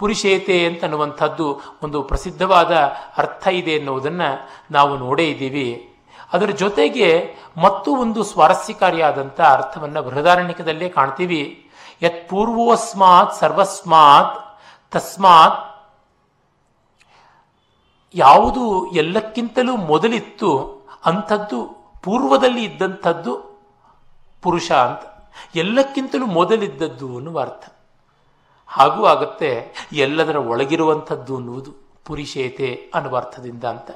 ಪುರುಷೇತೆ ಅಂತನ್ನುವಂಥದ್ದು ಒಂದು ಪ್ರಸಿದ್ಧವಾದ ಅರ್ಥ ಇದೆ ಎನ್ನುವುದನ್ನು ನಾವು ನೋಡೇ ಇದ್ದೀವಿ. ಅದರ ಜೊತೆಗೆ ಮತ್ತು ಒಂದು ಸ್ವಾರಸ್ಯಕಾರಿಯಾದಂಥ ಅರ್ಥವನ್ನು ಬೃಹದಾರಣ್ಯಕದಲ್ಲೇ ಕಾಣ್ತೀವಿ. ಯತ್ ಪೂರ್ವೋಸ್ಮಾತ್ ಸರ್ವಸ್ಮಾತ್ ತಸ್ಮಾತ್, ಯಾವುದು ಎಲ್ಲಕ್ಕಿಂತಲೂ ಮೊದಲಿತ್ತು ಅಂಥದ್ದು ಪೂರ್ವದಲ್ಲಿ ಇದ್ದಂಥದ್ದು ಪುರುಷ ಅಂತ, ಎಲ್ಲಕ್ಕಿಂತಲೂ ಮೊದಲಿದ್ದದ್ದು ಅನ್ನುವ ಅರ್ಥ. ಹಾಗೂ ಆಗುತ್ತೆ ಎಲ್ಲದರ ಒಳಗಿರುವಂಥದ್ದು ಅನ್ನುವುದು ಪುರುಷೇತೆ ಅನ್ನುವ ಅರ್ಥದಿಂದ ಅಂತ.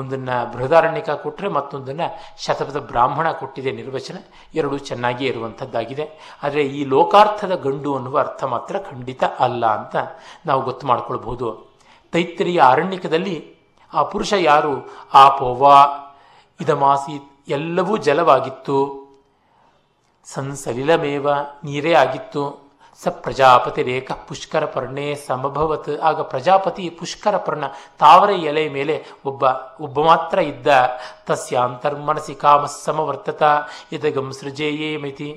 ಒಂದನ್ನು ಬೃಹದಾರಣ್ಯಕ ಕೊಟ್ಟರೆ ಮತ್ತೊಂದನ್ನು ಶತಪಥ ಬ್ರಾಹ್ಮಣ ಕೊಟ್ಟಿದೆ ನಿರ್ವಚನ. ಎರಡೂ ಚೆನ್ನಾಗಿಯೇ ಇರುವಂಥದ್ದಾಗಿದೆ. ಆದರೆ ಈ ಲೋಕಾರ್ಥದ ಗಂಡು ಅನ್ನುವ ಅರ್ಥ ಮಾತ್ರ ಖಂಡಿತ ಅಲ್ಲ ಅಂತ ನಾವು ಗೊತ್ತು ಮಾಡಿಕೊಳ್ಬಹುದು. ತೈತ್ರಿಯ ಆರಣ್ಯಕದಲ್ಲಿ ಆ ಪುರುಷ ಯಾರು, ಆಪೋವಾ ಇದಮಾಸಿ, ಎಲ್ಲವೂ ಜಲವಾಗಿತ್ತು, ಸಂಸಲಿಲಮೇವ ನೀರೇ ಆಗಿತ್ತು, ಸ ಪ್ರಜಾಪತಿ ರೇಖ ಪುಷ್ಕರ ಪರ್ಣೆ ಸಮಭವತ್, ಆಗ ಪ್ರಜಾಪತಿ ಪುಷ್ಕರ ಪರ್ಣ ತಾವರೆ ಎಲೆ ಮೇಲೆ ಒಬ್ಬ ಮಾತ್ರ ಇದ್ದ. ತಸ್ಯಾಂತರ್ಮನಸಿ ಕಾಮಸ್ಸಮವರ್ತತ ಇದಗಂ ಸೃಜೇಯೇ ಮಿತಿ,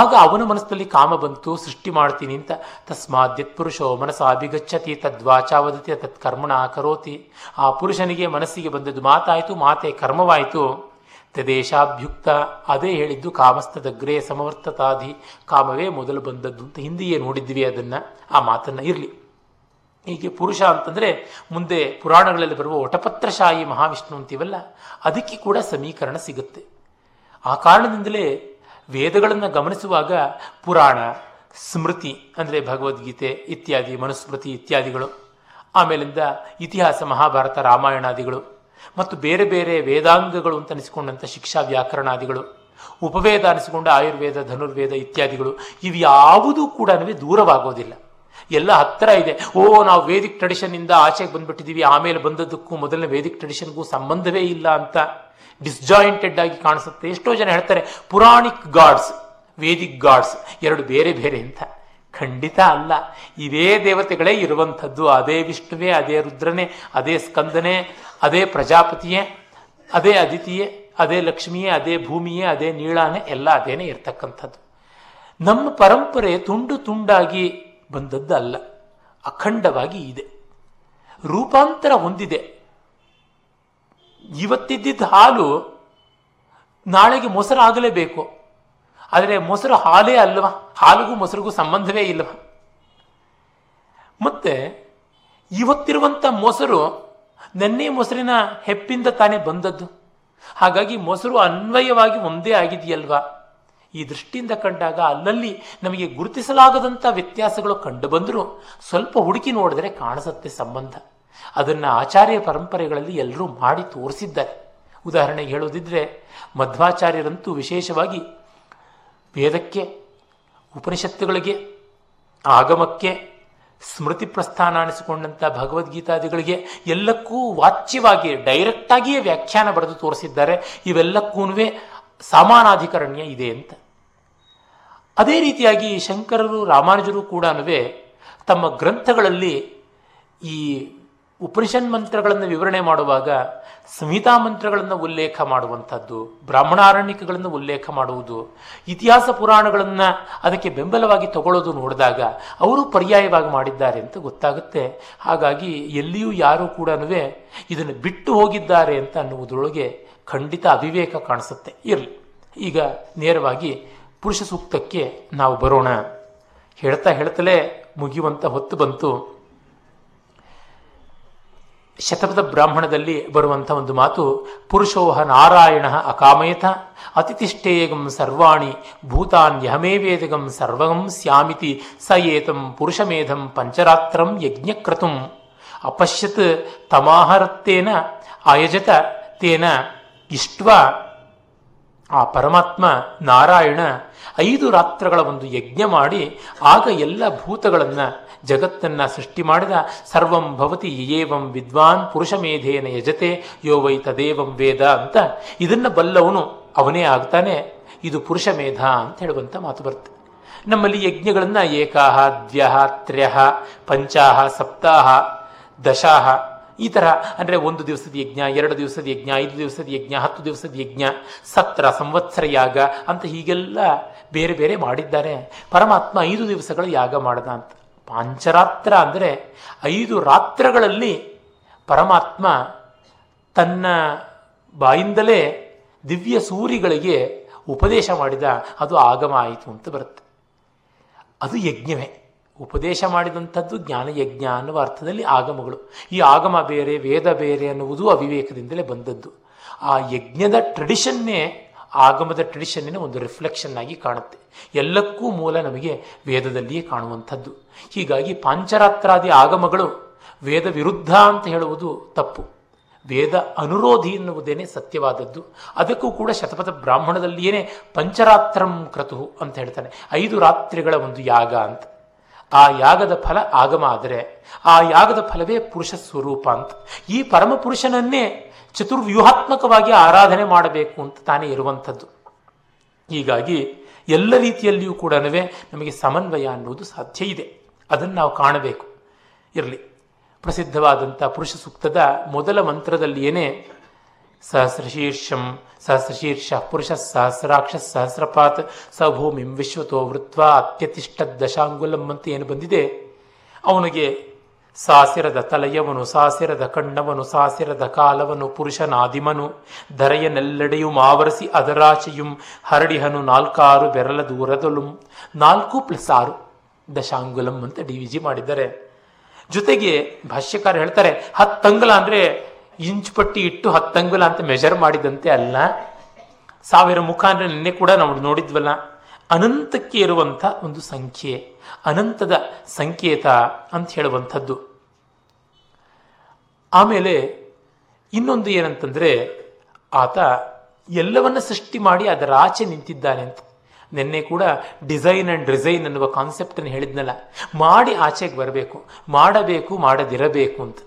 ಆಗ ಅವನ ಮನಸ್ಸಲ್ಲಿ ಕಾಮ ಬಂತು, ಸೃಷ್ಟಿ ಮಾಡ್ತೀನಿ ಅಂತ. ತಸ್ಮಾದ್ಯತ್ ಪುರುಷೋ ಮನಸಾಭಿಗಚ್ಚತಿ ತದ್ವಾಚಾ ವದತಿ ತತ್ಕರ್ಮಣ ಕರೋತಿ, ಆ ಪುರುಷನಿಗೆ ಮನಸ್ಸಿಗೆ ಬಂದದ್ದು ಮಾತಾಯಿತು, ಮಾತೆ ಕರ್ಮವಾಯಿತು. ತದೇಶಾಭ್ಯುಕ್ತ, ಅದೇ ಹೇಳಿದ್ದು ಕಾಮಸ್ತದಗ್ರೇ ಸಮವರ್ತತಾಧಿ, ಕಾಮವೇ ಮೊದಲು ಬಂದದ್ದು ಅಂತ ಹಿಂದೆಯೇ ನೋಡಿದ್ವಿ ಅದನ್ನು, ಆ ಮಾತನ್ನು. ಇರಲಿ, ಹೀಗೆ ಪುರುಷ ಅಂತಂದರೆ ಮುಂದೆ ಪುರಾಣಗಳಲ್ಲಿ ಬರುವ ವಟಪತ್ರಶಾಹಿ ಮಹಾವಿಷ್ಣು ಅಂತೀವಲ್ಲ, ಅದಕ್ಕೆ ಕೂಡ ಸಮೀಕರಣ ಸಿಗುತ್ತೆ. ಆ ಕಾರಣದಿಂದಲೇ ವೇದಗಳನ್ನು ಗಮನಿಸುವಾಗ ಪುರಾಣ, ಸ್ಮೃತಿ ಅಂದರೆ ಭಗವದ್ಗೀತೆ ಇತ್ಯಾದಿ, ಮನುಸ್ಮೃತಿ ಇತ್ಯಾದಿಗಳು, ಆಮೇಲಿಂದ ಇತಿಹಾಸ, ಮಹಾಭಾರತ, ರಾಮಾಯಣಾದಿಗಳು ಮತ್ತು ಬೇರೆ ಬೇರೆ ವೇದಾಂಗಗಳು ಅಂತ ಅನಿಸಿಕೊಂಡಂಥ ಶಿಕ್ಷಾ ವ್ಯಾಕರಣಾದಿಗಳು, ಉಪವೇದ ಅನಿಸಿಕೊಂಡ ಆಯುರ್ವೇದ, ಧನುರ್ವೇದ ಇತ್ಯಾದಿಗಳು, ಇವು ಯಾವುದೂ ಕೂಡ ದೂರವಾಗೋದಿಲ್ಲ, ಎಲ್ಲ ಹತ್ತಿರ ಇದೆ. ನಾವು ವೇದಿಕ್ ಟ್ರೆಡಿಷನ್ನಿಂದ ಆಚೆಗೆ ಬಂದುಬಿಟ್ಟಿದ್ದೀವಿ, ಆಮೇಲೆ ಬಂದದ್ದಕ್ಕೂ ಮೊದಲನೇ ವೇದಿಕ್ ಟ್ರೆಡಿಷನ್ಗೂ ಸಂಬಂಧವೇ ಇಲ್ಲ ಅಂತ ಡಿಸ್ಜಾಯಿಂಟೆಡ್ ಆಗಿ ಕಾಣಿಸುತ್ತೆ. ಎಷ್ಟೋ ಜನ ಹೇಳ್ತಾರೆ ಪುರಾಣಿಕ್ ಗಾಡ್ಸ್, ವೇದಿಕ್ ಗಾಡ್ಸ್ ಎರಡು ಬೇರೆ ಬೇರೆ ಅಂತ. ಖಂಡಿತ ಅಲ್ಲ, ಇವೇ ದೇವತೆಗಳೇ ಇರುವಂಥದ್ದು, ಅದೇ ವಿಷ್ಣುವೇ, ಅದೇ ರುದ್ರನೇ, ಅದೇ ಸ್ಕಂದನೇ, ಅದೇ ಪ್ರಜಾಪತಿಯೇ, ಅದೇ ಅದಿತಿಯೇ, ಅದೇ ಲಕ್ಷ್ಮಿಯೇ, ಅದೇ ಭೂಮಿಯೇ, ಅದೇ ನೀಳಾನೇ, ಎಲ್ಲ ಅದೇನೇ ಇರ್ತಕ್ಕಂಥದ್ದು. ನಮ್ಮ ಪರಂಪರೆ ತುಂಡು ತುಂಡಾಗಿ ಬಂದದ್ದಲ್ಲ, ಅಖಂಡವಾಗಿ ಇದೆ. ರೂಪಾಂತರ ಹೊಂದಿದೆ. ಇವತ್ತಿದ್ದ ಹಾಲು ನಾಳೆಗೆ ಮೊಸರಾಗಲೇಬೇಕು, ಆದರೆ ಮೊಸರು ಹಾಲೇ ಅಲ್ವಾ, ಹಾಲಿಗೂ ಮೊಸರಿಗೂ ಸಂಬಂಧವೇ ಇಲ್ವ. ಮತ್ತೆ ಇವತ್ತಿರುವಂಥ ಮೊಸರು ನೆನ್ನೆ ಮೊಸರಿನ ಹೆಪ್ಪಿಂದ ತಾನೇ ಬಂದದ್ದು, ಹಾಗಾಗಿ ಮೊಸರು ಅನ್ವಯವಾಗಿ ಒಂದೇ ಆಗಿದೆಯಲ್ವಾ. ಈ ದೃಷ್ಟಿಯಿಂದ ಕಂಡಾಗ ಅಲ್ಲಲ್ಲಿ ನಮಗೆ ಗುರುತಿಸಲಾಗದಂಥ ವ್ಯತ್ಯಾಸಗಳು ಕಂಡುಬಂದರೂ ಸ್ವಲ್ಪ ಹುಡುಕಿ ನೋಡಿದ್ರೆ ಕಾಣಿಸುತ್ತೆ ಸಂಬಂಧ. ಅದನ್ನು ಆಚಾರ್ಯ ಪರಂಪರೆಗಳಲ್ಲಿ ಎಲ್ಲರೂ ಮಾಡಿ ತೋರಿಸಿದ್ದಾರೆ. ಉದಾಹರಣೆಗೆ ಹೇಳೋದಿದ್ರೆ, ಮಧ್ವಾಚಾರ್ಯರಂತೂ ವಿಶೇಷವಾಗಿ ವೇದಕ್ಕೆ, ಉಪನಿಷತ್ತುಗಳಿಗೆ, ಆಗಮಕ್ಕೆ, ಸ್ಮೃತಿ ಪ್ರಸ್ಥಾನ ಅನಿಸಿಕೊಂಡಂಥ ಭಗವದ್ಗೀತಾದಿಗಳಿಗೆ ಎಲ್ಲಕ್ಕೂ ವಾಚ್ಯವಾಗಿ ಡೈರೆಕ್ಟಾಗಿಯೇ ವ್ಯಾಖ್ಯಾನ ಬರೆದು ತೋರಿಸಿದ್ದಾರೆ. ಇವೆಲ್ಲಕ್ಕೂ ಸಮಾನಾಧಿಕರಣ್ಯ ಇದೆ ಅಂತ. ಅದೇ ರೀತಿಯಾಗಿ ಶಂಕರರು, ರಾಮಾನುಜರು ಕೂಡ ತಮ್ಮ ಗ್ರಂಥಗಳಲ್ಲಿ ಈ ಉಪನಿಷನ್ ಮಂತ್ರಗಳನ್ನು ವಿವರಣೆ ಮಾಡುವಾಗ ಸಂಹಿತಾ ಮಂತ್ರಗಳನ್ನು ಉಲ್ಲೇಖ ಮಾಡುವಂಥದ್ದು, ಬ್ರಾಹ್ಮಣಾರಣ್ಯಕಗಳನ್ನು ಉಲ್ಲೇಖ ಮಾಡುವುದು, ಇತಿಹಾಸ ಪುರಾಣಗಳನ್ನು ಅದಕ್ಕೆ ಬೆಂಬಲವಾಗಿ ತಗೊಳ್ಳೋದು ನೋಡಿದಾಗ ಅವರು ಪರ್ಯಾಯವಾಗಿ ಮಾಡಿದ್ದಾರೆ ಅಂತ ಗೊತ್ತಾಗುತ್ತೆ. ಹಾಗಾಗಿ ಎಲ್ಲಿಯೂ ಯಾರೂ ಕೂಡ ಇದನ್ನು ಬಿಟ್ಟು ಹೋಗಿದ್ದಾರೆ ಅಂತ ಅನ್ನುವುದರೊಳಗೆ ಖಂಡಿತ ಅವಿವೇಕ ಕಾಣಿಸುತ್ತೆ. ಇರಲಿ, ಈಗ ನೇರವಾಗಿ ಪುರುಷ ಸೂಕ್ತಕ್ಕೆ ನಾವು ಬರೋಣ. ಹೇಳ್ತಾ ಹೇಳ್ತಲೇ ಮುಗಿಯುವಂಥ ಹೊತ್ತು ಬಂತು. ಶತಪಥ ಬ್ರಾಹ್ಮಣದಲ್ಲಿ ಬರುವಂಥ ಒಂದು ಮಾತು, ಪುರುಷೋಹ ನಾರಾಯಣ ಅಕಾಮಯತ ಅತಿಷ್ಠೇಯಗಂ ಸರ್ವಾಣಿ ಭೂತಾನ್ಯಹಮೇವೇದಗಂ ಸರ್ವಂ ಸ್ಯಾಮಿತಿ ಸ ಏತಂ ಪುರುಷಮೇಧಂ ಪಂಚರಾತ್ರಂ ಯಜ್ಞಕ್ರತು ಅಪಶ್ಯತ್ ತಮಾಹರತ್ತೇನ ಆಯಜತ ತೇನ ಇಷ್ಟ್ವ. ಆ ಪರಮಾತ್ಮ ನಾರಾಯಣ 5 ರಾತ್ರಗಳ ಒಂದು ಯಜ್ಞ ಮಾಡಿ ಆಗ ಎಲ್ಲ ಭೂತಗಳನ್ನು, ಜಗತ್ತನ್ನು ಸೃಷ್ಟಿ ಮಾಡಿದ. ಸರ್ವಂ ಭವತಿ ಏವಂ ವಿದ್ವಾನ್ ಪುರುಷಮೇಧೇನ ಯಜತೆ ಯೋ ವೈ ತದೇವಂ ವೇದ ಅಂತ. ಇದನ್ನು ಬಲ್ಲವನು ಅವನೇ ಆಗ್ತಾನೆ, ಇದು ಪುರುಷಮೇಧ ಅಂತ ಹೇಳುವಂಥ ಮಾತು ಬರುತ್ತೆ. ನಮ್ಮಲ್ಲಿ ಯಜ್ಞಗಳನ್ನು ಏಕಾಹ, ದ್ವ್ಯಹ, ತ್ರಯಃ, ಪಂಚಾಹ, ಸಪ್ತಾಹ, ದಶಾಹ, ಈ ಥರ ಅಂದರೆ 1 ದಿವಸದ ಯಜ್ಞ, 2 ದಿವಸದ ಯಜ್ಞ, 5 ದಿವಸದ ಯಜ್ಞ, 10 ದಿವಸದ ಯಜ್ಞ, ಸತ್ರ, ಸಂವತ್ಸರ ಯಾಗ ಅಂತ ಹೀಗೆಲ್ಲ ಬೇರೆ ಬೇರೆ ಮಾಡಿದ್ದಾರೆ. ಪರಮಾತ್ಮ 5 ದಿವಸಗಳು ಯಾಗ ಮಾಡ್ದ ಅಂತ. ಪಾಂಚರಾತ್ರ ಅಂದರೆ 5 ರಾತ್ರಗಳಲ್ಲಿ ಪರಮಾತ್ಮ ತನ್ನ ಬಾಯಿಂದಲೇ ದಿವ್ಯ ಸೂರಿಗಳಿಗೆ ಉಪದೇಶ ಮಾಡಿದ, ಅದು ಆಗಮ ಆಯಿತು ಅಂತ ಬರುತ್ತೆ. ಅದು ಯಜ್ಞವೇ, ಉಪದೇಶ ಮಾಡಿದಂಥದ್ದು ಜ್ಞಾನಯಜ್ಞ ಅನ್ನುವ ಅರ್ಥದಲ್ಲಿ ಆಗಮಗಳು. ಈ ಆಗಮ ಬೇರೆ, ವೇದ ಬೇರೆ ಅನ್ನುವುದು ಅವಿವೇಕದಿಂದಲೇ ಬಂದದ್ದು. ಆ ಯಜ್ಞದ ಟ್ರೆಡಿಷನ್ನೇ ಆಗಮದ ಟ್ರೆಡಿಷನ್ನಿನ ಒಂದು ರಿಫ್ಲೆಕ್ಷನ್ ಆಗಿ ಕಾಣುತ್ತೆ. ಎಲ್ಲಕ್ಕೂ ಮೂಲ ನಮಗೆ ವೇದದಲ್ಲಿಯೇ ಕಾಣುವಂಥದ್ದು. ಹೀಗಾಗಿ ಪಾಂಚರಾತ್ರಾದಿ ಆಗಮಗಳು ವೇದ ವಿರುದ್ಧ ಅಂತ ಹೇಳುವುದು ತಪ್ಪು, ವೇದ ಅನುರೋಧಿ ಎನ್ನುವುದೇನೆ ಸತ್ಯವಾದದ್ದು. ಅದಕ್ಕೂ ಕೂಡ ಶತಪಥ ಬ್ರಾಹ್ಮಣದಲ್ಲಿಯೇ ಪಂಚರಾತ್ರಂ ಕ್ರತು ಅಂತ ಹೇಳ್ತಾನೆ, 5 ರಾತ್ರಿಗಳ ಒಂದು ಯಾಗ ಅಂತ. ಆ ಯಾಗದ ಫಲ ಆಗಮ ಆದರೆ ಆ ಯಾಗದ ಫಲವೇ ಪುರುಷ ಸ್ವರೂಪ ಅಂತ. ಈ ಪರಮಪುರುಷನನ್ನೇ ಚತುರ್ವ್ಯೂಹಾತ್ಮಕವಾಗಿ ಆರಾಧನೆ ಮಾಡಬೇಕು ಅಂತ ತಾನೇ ಇರುವಂಥದ್ದು. ಹೀಗಾಗಿ ಎಲ್ಲ ರೀತಿಯಲ್ಲಿಯೂ ಕೂಡ ನಮಗೆ ಸಮನ್ವಯ ಅನ್ನುವುದು ಸಾಧ್ಯ ಇದೆ, ಅದನ್ನು ನಾವು ಕಾಣಬೇಕು. ಇರಲಿ, ಪ್ರಸಿದ್ಧವಾದಂಥ ಪುರುಷ ಸೂಕ್ತದ ಮೊದಲ ಮಂತ್ರದಲ್ಲಿಯೇ ಸಹಸ್ರಶೀರ್ಷಂ ಸಹಸ್ರಶೀರ್ಷ ಪುರುಷ ಸಹಸ್ರಾಕ್ಷ ಸಹಸ್ರಪಾತ್ ಸ ಭೂಮಿಂ ವಿಶ್ವತೋ ವೃತ್ವ ಅತ್ಯತಿಷ್ಠದಶಾಂಗುಲಂ ಅಂತ ಏನು ಬಂದಿದೆ, ಅವನಿಗೆ ಸಾಸಿರದ ತಲೆಯವನು, ಸಾಸಿರದ ಕಣ್ಣವನು, ಸಾಸಿರದ ಕಾಲವನು, ಪುರುಷನಾದಿಮನು, ಧರೆಯನೆಲ್ಲೆಡೆಯೂ ಆವರಿಸಿ ಅದರಾಚೆಯು ಹರಡಿಹನು, 4 ಬೆರಲ ದೂರದಲು 4+6 ದಶಾಂಗುಲಂ ಅಂತ ಡಿವಿಜಿ ಮಾಡಿದ್ದಾರೆ. ಜೊತೆಗೆ ಭಾಷ್ಯಕಾರ ಹೇಳ್ತಾರೆ, 10 ಅಂಗುಲ ಅಂದರೆ ಇಂಚು ಪಟ್ಟಿ ಇಟ್ಟು 10 ಅಂಗುಲ ಅಂತ ಮೆಜರ್ ಮಾಡಿದಂತೆ ಅಲ್ಲ. 1000 ಮುಖ ಅಂದರೆ ನಿನ್ನೆ ಕೂಡ ನಾವು ನೋಡಿದ್ವಲ್ಲ, ಅನಂತಕ್ಕೆ ಇರುವಂಥ ಒಂದು ಸಂಖ್ಯೆ, ಅನಂತದ ಸಂಕೇತ ಅಂತ ಹೇಳುವಂಥದ್ದು. ಆಮೇಲೆ ಇನ್ನೊಂದು ಏನಂತಂದರೆ ಆತ ಎಲ್ಲವನ್ನ ಸೃಷ್ಟಿ ಮಾಡಿ ಅದರ ಆಚೆ ನಿಂತಿದ್ದಾನೆ ಅಂತ. ನಿನ್ನೆ ಕೂಡ ಡಿಸೈನ್ ಆ್ಯಂಡ್ ರಿಸೈನ್ ಅನ್ನುವ ಕಾನ್ಸೆಪ್ಟನ್ನು ಹೇಳಿದ್ನಲ್ಲ, ಮಾಡಿ ಆಚೆಗೆ ಬರಬೇಕು, ಮಾಡಬೇಕು, ಮಾಡದಿರಬೇಕು ಅಂತ.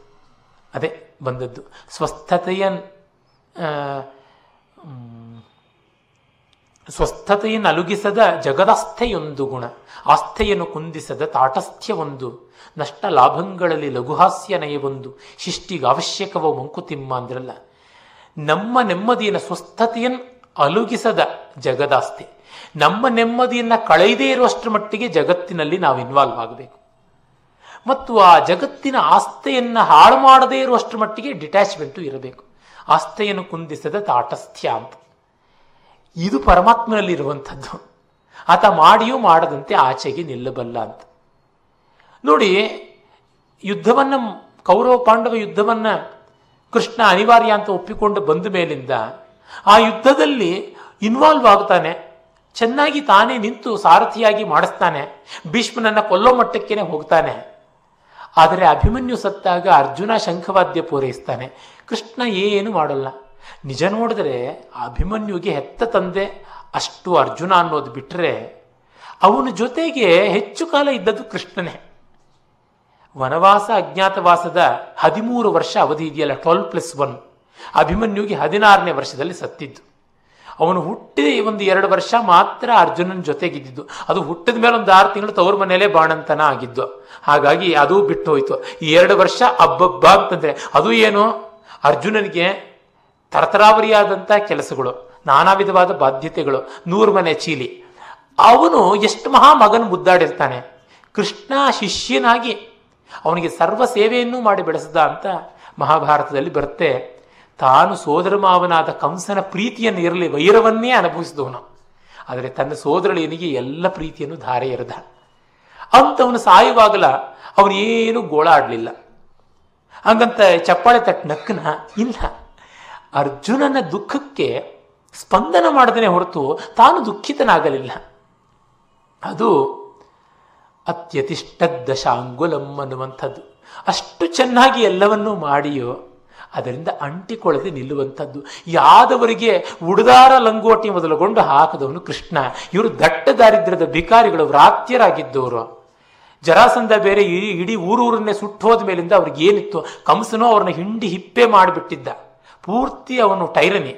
ಅದೇ ಬಂದದ್ದು ಸ್ವಸ್ಥತೆಯನ್ನು ಅಲುಗಿಸದ ಜಗದಾಸ್ಥೆಯೊಂದು ಗುಣ, ಆಸ್ಥೆಯನ್ನು ಕುಂದಿಸದ ತಾಟಸ್ಥ್ಯವೊಂದು, ನಷ್ಟ ಲಾಭಗಳಲ್ಲಿ ಲಘುಹಾಸ್ಯ ನಯವೊಂದು, ಶಿಷ್ಟಿಗೆ ಅವಶ್ಯಕವೋ ಮಂಕುತಿಮ್ಮ ಅಂದ್ರಲ್ಲ. ನಮ್ಮ ನೆಮ್ಮದಿಯನ್ನು ಸ್ವಸ್ಥತೆಯನ್ನು ಅಲುಗಿಸದ ಜಗದಾಸ್ಥೆ, ನಮ್ಮ ನೆಮ್ಮದಿಯನ್ನು ಕಳೆಯದೇ ಇರುವಷ್ಟರ ಮಟ್ಟಿಗೆ ಜಗತ್ತಿನಲ್ಲಿ ನಾವು ಇನ್ವಾಲ್ವ್ ಆಗಬೇಕು, ಮತ್ತು ಆ ಜಗತ್ತಿನ ಆಸ್ಥೆಯನ್ನು ಹಾಳು ಮಾಡದೇ ಇರುವಷ್ಟರ ಮಟ್ಟಿಗೆ ಡಿಟ್ಯಾಚ್ಮೆಂಟು ಇರಬೇಕು. ಆಸ್ಥೆಯನ್ನು ಕುಂದಿಸದ ತಾಟಸ್ಥ್ಯ ಅಂತ ಇದು ಪರಮಾತ್ಮನಲ್ಲಿರುವಂಥದ್ದು. ಆತ ಮಾಡಿಯೂ ಮಾಡದಂತೆ ಆಚೆಗೆ ನಿಲ್ಲಬಲ್ಲ ಅಂತ ನೋಡಿ. ಯುದ್ಧವನ್ನು, ಕೌರವ ಪಾಂಡವ ಯುದ್ಧವನ್ನು ಕೃಷ್ಣ ಅನಿವಾರ್ಯ ಅಂತ ಒಪ್ಪಿಕೊಂಡು ಬಂದ ಮೇಲಿಂದ ಆ ಯುದ್ಧದಲ್ಲಿ ಇನ್ವಾಲ್ವ್ ಆಗ್ತಾನೆ, ಚೆನ್ನಾಗಿ ತಾನೇ ನಿಂತು ಸಾರಥಿಯಾಗಿ ಮಾಡಿಸ್ತಾನೆ, ಭೀಷ್ಮನನ್ನು ಕೊಲ್ಲೋ ಮಟ್ಟಕ್ಕೇನೆ ಹೋಗ್ತಾನೆ. ಆದರೆ ಅಭಿಮನ್ಯು ಸತ್ತಾಗ ಅರ್ಜುನ ಶಂಖವಾದ್ಯ ಪೂರೈಸ್ತಾನೆ, ಕೃಷ್ಣ ಏನು ಮಾಡೋಲ್ಲ. ನಿಜ ನೋಡಿದ್ರೆ ಅಭಿಮನ್ಯುಗೆ ಹೆತ್ತ ತಂದೆ ಅಷ್ಟು ಅರ್ಜುನ ಅನ್ನೋದು ಬಿಟ್ಟರೆ ಅವನ ಜೊತೆಗೆ ಹೆಚ್ಚು ಕಾಲ ಇದ್ದದ್ದು ಕೃಷ್ಣನೇ. ವನವಾಸ ಅಜ್ಞಾತವಾಸದ 13 ವರ್ಷ ಅವಧಿ ಇದೆಯಲ್ಲ, 12+1, ಅಭಿಮನ್ಯುಗೆ 16ನೇ ವರ್ಷದಲ್ಲಿ ಸತ್ತಿದ್ದು. ಅವನು ಹುಟ್ಟಿದ ಒಂದು 2 ವರ್ಷ ಮಾತ್ರ ಅರ್ಜುನನ ಜೊತೆಗಿದ್ದು, ಅದು ಹುಟ್ಟಿದ ಮೇಲೆ ಒಂದು 6 ತಿಂಗಳು ತವ್ರ ಮನೆಯಲ್ಲೇ ಬಾಣಂತನ ಆಗಿದ್ದು, ಹಾಗಾಗಿ ಅದು ಬಿಟ್ಟು ಹೋಯ್ತು. 2 ವರ್ಷ ಅಬ್ಬಬ್ಬ ಅಂತಂದ್ರೆ ಅದು ಏನು, ಅರ್ಜುನನಿಗೆ ತರತರಾವರಿಯಾದಂಥ ಕೆಲಸಗಳು, ನಾನಾ ವಿಧವಾದ ಬಾಧ್ಯತೆಗಳು, 100 ಮನೆ ಚೀಲಿ. ಅವನು ಎಷ್ಟು ಮಹಾ ಮಗನ ಮುದ್ದಾಡಿರ್ತಾನೆ, ಕೃಷ್ಣ ಶಿಷ್ಯನಾಗಿ ಅವನಿಗೆ ಸರ್ವ ಸೇವೆಯನ್ನೂ ಮಾಡಿ ಬೆಳೆಸಿದ ಅಂತ ಮಹಾಭಾರತದಲ್ಲಿ ಬರುತ್ತೆ. ತಾನು ಸೋದರ ಮಾವನಾದ ಕಂಸನ ಪ್ರೀತಿಯನ್ನು ಇರಲಿ, ವೈರವನ್ನೇ ಅನುಭವಿಸಿದವನು, ಆದರೆ ತನ್ನ ಸೋದರಳಿಯನಿಗೆ ಎಲ್ಲ ಪ್ರೀತಿಯನ್ನು ಧಾರೆ ಎರೆದ ಅಂತವನು ಸಾಯುವಾಗಲ ಅವನೇನು ಗೋಳಾಡಲಿಲ್ಲ, ಹಂಗಂತ ಚಪ್ಪಾಳೆ ತಟ್ಟು ನಕ್ಕನ ಇಲ್ಲ. ಅರ್ಜುನನ ದುಃಖಕ್ಕೆ ಸ್ಪಂದನ ಮಾಡದೇ ಹೊರತು ತಾನು ದುಃಖಿತನಾಗಲಿಲ್ಲ. ಅದು ಅತ್ಯತಿಷ್ಟದಶಾಂಗುಲಂ ಅನ್ನುವಂಥದ್ದು. ಅಷ್ಟು ಚೆನ್ನಾಗಿ ಎಲ್ಲವನ್ನೂ ಮಾಡಿಯೋ ಅದರಿಂದ ಅಂಟಿಕೊಳ್ಳದೆ ನಿಲ್ಲುವಂಥದ್ದು. ಯಾದವರಿಗೆ ಉಡದಾರ ಲಂಗೋಟಿ ಮೊದಲುಗೊಂಡು ಹಾಕದವನು ಕೃಷ್ಣ. ಇವರು ದಟ್ಟ ದಾರಿದ್ರ್ಯದ ಭಿಕಾರಿಗಳು, ವ್ರಾತ್ಯರಾಗಿದ್ದವರು. ಜರಾಸಂಧ ಬೇರೆ ಇಡೀ ಊರೂರನ್ನೇ ಸುಟ್ಟು ಹೋದ ಮೇಲಿಂದ ಅವ್ರಿಗೆ ಏನಿತ್ತು, ಕಂಸನೋ ಅವ್ರನ್ನ ಹಿಂಡಿ ಹಿಪ್ಪೆ ಮಾಡಿಬಿಟ್ಟಿದ್ದ, ಪೂರ್ತಿ ಅವನು ಟೈರನಿ.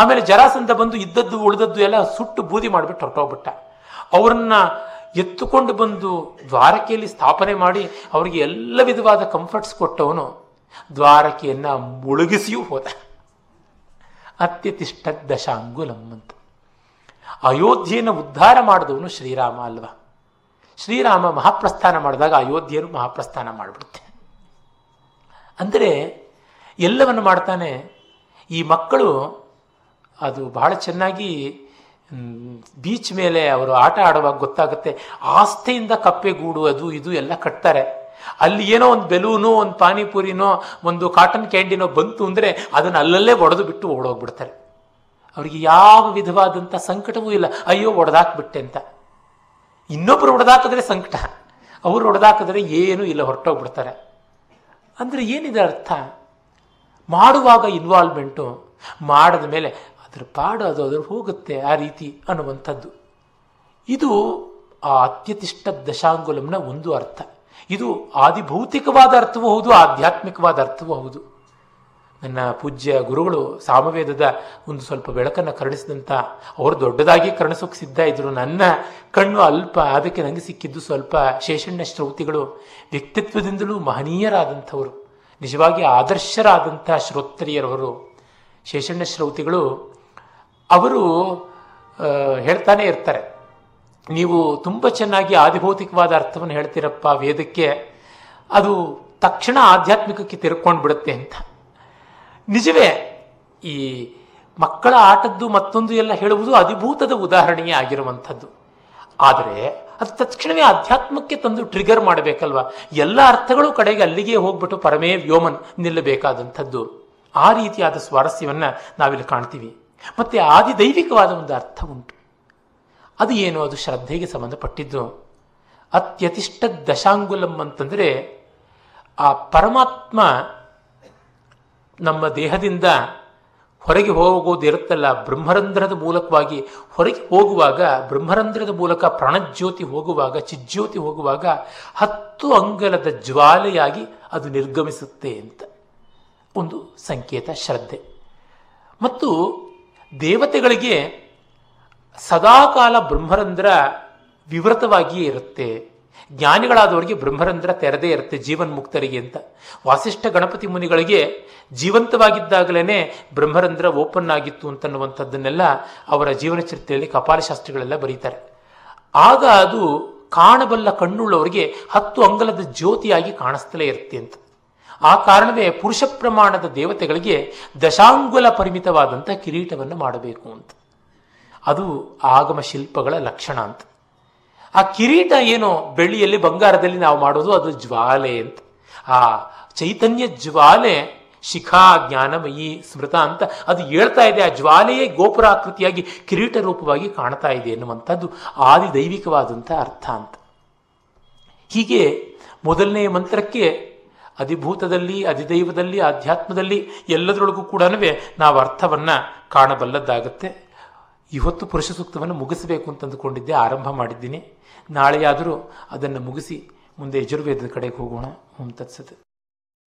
ಆಮೇಲೆ ಜರಾಸಂಧ ಬಂದು ಇದ್ದದ್ದು ಉಳಿದದ್ದು ಎಲ್ಲ ಸುಟ್ಟು ಬೂದಿ ಮಾಡಿಬಿಟ್ಟು ಹೊರಟೋಗ್ಬಿಟ್ಟ. ಅವ್ರನ್ನ ಎತ್ತುಕೊಂಡು ಬಂದು ದ್ವಾರಕೆಯಲ್ಲಿ ಸ್ಥಾಪನೆ ಮಾಡಿ ಅವರಿಗೆ ಎಲ್ಲ ವಿಧವಾದ ಕಂಫರ್ಟ್ಸ್ ಕೊಟ್ಟವನು ದ್ವಾರಕೆಯನ್ನು ಮುಳುಗಿಸಿಯೂ ಹೋದ. ಅತ್ಯತಿಷ್ಠ ದಶಾಂಗುಲಂ ಅಂತ. ಅಯೋಧ್ಯೆಯನ್ನು ಉದ್ಧಾರ ಮಾಡಿದವನು ಶ್ರೀರಾಮ ಅಲ್ವಾ. ಶ್ರೀರಾಮ ಮಹಾಪ್ರಸ್ಥಾನ ಮಾಡಿದಾಗ ಅಯೋಧ್ಯೆಯನ್ನು ಮಹಾಪ್ರಸ್ಥಾನ ಮಾಡಿಬಿಡುತ್ತೆ. ಅಂದರೆ ಎಲ್ಲವನ್ನು ಮಾಡ್ತಾನೆ. ಈ ಮಕ್ಕಳು ಅದು ಬಹಳ ಚೆನ್ನಾಗಿ ಬೀಚ್ ಮೇಲೆ ಅವರು ಆಟ ಆಡುವಾಗ ಗೊತ್ತಾಗುತ್ತೆ. ಆಸ್ತೆಯಿಂದ ಕಪ್ಪೆಗೂಡು ಅದು ಇದು ಎಲ್ಲ ಕಟ್ತಾರೆ. ಅಲ್ಲಿ ಏನೋ ಒಂದು ಬೆಲೂನು, ಒಂದು ಪಾನಿಪುರಿನೋ, ಒಂದು ಕಾಟನ್ ಕ್ಯಾಂಡಿನೋ ಬಂತು ಅಂದರೆ ಅದನ್ನು ಅಲ್ಲಲ್ಲೇ ಒಡೆದು ಬಿಟ್ಟು ಓಡೋಗ್ಬಿಡ್ತಾರೆ. ಅವರಿಗೆ ಯಾವ ವಿಧವಾದಂಥ ಸಂಕಟವೂ ಇಲ್ಲ, ಅಯ್ಯೋ ಒಡೆದಾಕ್ಬಿಟ್ಟೆ ಅಂತ. ಇನ್ನೊಬ್ಬರು ಒಡೆದಾಕಿದ್ರೆ ಸಂಕಟ, ಅವರು ಒಡೆದಾಕಿದ್ರೆ ಏನೂ ಇಲ್ಲ, ಹೊರಟೋಗ್ಬಿಡ್ತಾರೆ. ಅಂದರೆ ಏನಿದೆ ಅರ್ಥ, ಮಾಡುವಾಗ ಇನ್ವಾಲ್ವ್ಮೆಂಟು, ಮಾಡಿದ ಮೇಲೆ ಅದರ ಪಾಡು ಅದು ಅದ್ರ ಹೋಗುತ್ತೆ, ಆ ರೀತಿ ಅನ್ನುವಂಥದ್ದು. ಇದು ಆ ಅತ್ಯತಿಷ್ಠ ದಶಾಂಗುಲಂನ ಒಂದು ಅರ್ಥ. ಇದು ಆದಿಭೌತಿಕವಾದ ಅರ್ಥವೂ ಹೌದು, ಆಧ್ಯಾತ್ಮಿಕವಾದ ಅರ್ಥವೂ ಹೌದು. ನನ್ನ ಪೂಜ್ಯ ಗುರುಗಳು ಸಾಮವೇದದ ಒಂದು ಸ್ವಲ್ಪ ಬೆಳಕನ್ನು ಕರುಣಿಸಿದಂಥ ಅವರು ದೊಡ್ಡದಾಗಿ ಕರುಣಿಸೋಕೆ ಸಿದ್ಧ ಇದ್ದರು. ನನ್ನ ಕಣ್ಣು ಅಲ್ಪ, ಅದಕ್ಕೆ ನನಗೆ ಸಿಕ್ಕಿದ್ದು ಸ್ವಲ್ಪ. ಶೇಷಣ್ಣ ಶ್ರೋತಿಗಳು ವ್ಯಕ್ತಿತ್ವದಿಂದಲೂ ಮಹನೀಯರಾದಂಥವರು, ನಿಜವಾಗಿ ಆದರ್ಶರಾದಂಥ ಶ್ರೋತ್ರಿಯರವರು. ಶೇಷಣ್ಣ ಶ್ರೋತಿಗಳು ಅವರು ಹೇಳ್ತಾನೆ ಇರ್ತಾರೆ, ನೀವು ತುಂಬ ಚೆನ್ನಾಗಿ ಆದಿಭೌತಿಕವಾದ ಅರ್ಥವನ್ನು ಹೇಳ್ತೀರಪ್ಪ ವೇದಕ್ಕೆ, ಅದು ತಕ್ಷಣ ಆಧ್ಯಾತ್ಮಿಕಕ್ಕೆ ತಿರ್ಕೊಂಡು ಬಿಡುತ್ತೆ ಅಂತ. ನಿಜವೇ, ಈ ಮಕ್ಕಳ ಆಟದ್ದು ಮತ್ತೊಂದು ಎಲ್ಲ ಹೇಳುವುದು ಅಧಿಭೂತದ ಉದಾಹರಣೆಯೇ ಆಗಿರುವಂಥದ್ದು. ಆದರೆ ಅದು ತಕ್ಷಣವೇ ಅಧ್ಯಾತ್ಮಕ್ಕೆ ತಂದು ಟ್ರಿಗರ್ ಮಾಡಬೇಕಲ್ವ. ಎಲ್ಲ ಅರ್ಥಗಳು ಕಡೆಗೆ ಅಲ್ಲಿಗೆ ಹೋಗ್ಬಿಟ್ಟು ಪರಮೇ ವ್ಯೋಮನ್ ನಿಲ್ಲಬೇಕಾದಂಥದ್ದು. ಆ ರೀತಿಯಾದ ಸ್ವಾರಸ್ಯವನ್ನು ನಾವಿಲ್ಲಿ ಕಾಣ್ತೀವಿ. ಮತ್ತು ಆದಿದೈವಿಕವಾದ ಒಂದು ಅರ್ಥ ಉಂಟು, ಅದು ಏನು, ಅದು ಶ್ರದ್ಧೆಗೆ ಸಂಬಂಧಪಟ್ಟಿದ್ದು. ಅತ್ಯತಿಷ್ಠ ದಶಾಂಗುಲಂ ಅಂತಂದರೆ ಆ ಪರಮಾತ್ಮ ನಮ್ಮ ದೇಹದಿಂದ ಹೊರಗೆ ಹೋಗೋದಿರುತ್ತಲ್ಲ, ಬ್ರಹ್ಮರಂಧ್ರದ ಮೂಲಕವಾಗಿ ಹೊರಗೆ ಹೋಗುವಾಗ, ಬ್ರಹ್ಮರಂಧ್ರದ ಮೂಲಕ ಪ್ರಾಣಜ್ಯೋತಿ ಹೋಗುವಾಗ, ಚಿಜ್ಜ್ಯೋತಿ ಹೋಗುವಾಗ 10 ಅಂಗಲದ ಜ್ವಾಲೆಯಾಗಿ ಅದು ನಿರ್ಗಮಿಸುತ್ತೆ ಅಂತ ಒಂದು ಸಂಕೇತ ಶ್ರದ್ಧೆ. ಮತ್ತು ದೇವತೆಗಳಿಗೆ ಸದಾಕಾಲ ಬ್ರಹ್ಮರಂಧ್ರ ವಿವೃತವಾಗಿಯೇ ಇರುತ್ತೆ, ಜ್ಞಾನಿಗಳಾದವರಿಗೆ ಬ್ರಹ್ಮರಂಧ್ರ ತೆರೆದೇ ಇರುತ್ತೆ ಜೀವನ್ಮುಕ್ತರಿಗೆ ಅಂತ. ವಾಸಿಷ್ಠ ಗಣಪತಿ ಮುನಿಗಳಿಗೆ ಜೀವಂತವಾಗಿದ್ದಾಗಲೇ ಬ್ರಹ್ಮರಂಧ್ರ ಓಪನ್ ಆಗಿತ್ತು ಅಂತನ್ನುವಂಥದ್ದನ್ನೆಲ್ಲ ಅವರ ಜೀವನ ಚರಿತ್ರೆಯಲ್ಲಿ ಕಪಾಲಶಾಸ್ತ್ರಿಗಳೆಲ್ಲ ಬರೀತಾರೆ. ಆಗ ಅದು ಕಾಣಬಲ್ಲ ಕಣ್ಣುಳ್ಳವರಿಗೆ 10 ಅಂಗಲದ ಜ್ಯೋತಿಯಾಗಿ ಕಾಣಿಸ್ತಲೇ ಇರುತ್ತೆ ಅಂತ. ಆ ಕಾರಣವೇ ಪುರುಷ ಪ್ರಮಾಣದ ದೇವತೆಗಳಿಗೆ 10 ಅಂಗುಲ ಪರಿಮಿತವಾದಂಥ ಕಿರೀಟವನ್ನು ಮಾಡಬೇಕು ಅಂತ. ಅದು ಆಗಮ ಶಿಲ್ಪಗಳ ಲಕ್ಷಣ ಅಂತ. ಆ ಕಿರೀಟ ಏನೋ ಬೆಳ್ಳಿಯಲ್ಲಿ ಬಂಗಾರದಲ್ಲಿ ನಾವು ಮಾಡೋದು, ಅದು ಜ್ವಾಲೆ ಅಂತ. ಆ ಚೈತನ್ಯ ಜ್ವಾಲೆ ಶಿಖಾ ಜ್ಞಾನಮಯಿ ಸ್ಮೃತ ಅಂತ ಅದು ಹೇಳ್ತಾ ಇದೆ. ಆ ಜ್ವಾಲೆಯೇ ಗೋಪುರಾಕೃತಿಯಾಗಿ ಕಿರೀಟ ರೂಪವಾಗಿ ಕಾಣ್ತಾ ಇದೆ ಎನ್ನುವಂಥದ್ದು ಆದಿದೈವಿಕವಾದಂಥ ಅರ್ಥ ಅಂತ. ಹೀಗೆ ಮೊದಲನೆಯ ಮಂತ್ರಕ್ಕೆ ಅಧಿಭೂತದಲ್ಲಿ, ಅಧಿದೈವದಲ್ಲಿ, ಆಧ್ಯಾತ್ಮದಲ್ಲಿ ಎಲ್ಲದರೊಳಗೂ ಕೂಡ ನಾವು ಅರ್ಥವನ್ನು ಕಾಣಬಲ್ಲದ್ದಾಗತ್ತೆ. ಇವತ್ತು ಪುರುಷ ಸೂಕ್ತವನ್ನು ಮುಗಿಸಬೇಕು ಅಂತಂದುಕೊಂಡಿದ್ದೆ, ಆರಂಭ ಮಾಡಿದ್ದೀನಿ. ನಾಳೆಯಾದರೂ ಅದನ್ನು ಮುಗಿಸಿ ಮುಂದೆ ಯಜುರ್ವೇದದ ಕಡೆಗೆ ಹೋಗೋಣ ಅಂತ ಅನ್ಸುತ್ತೆ.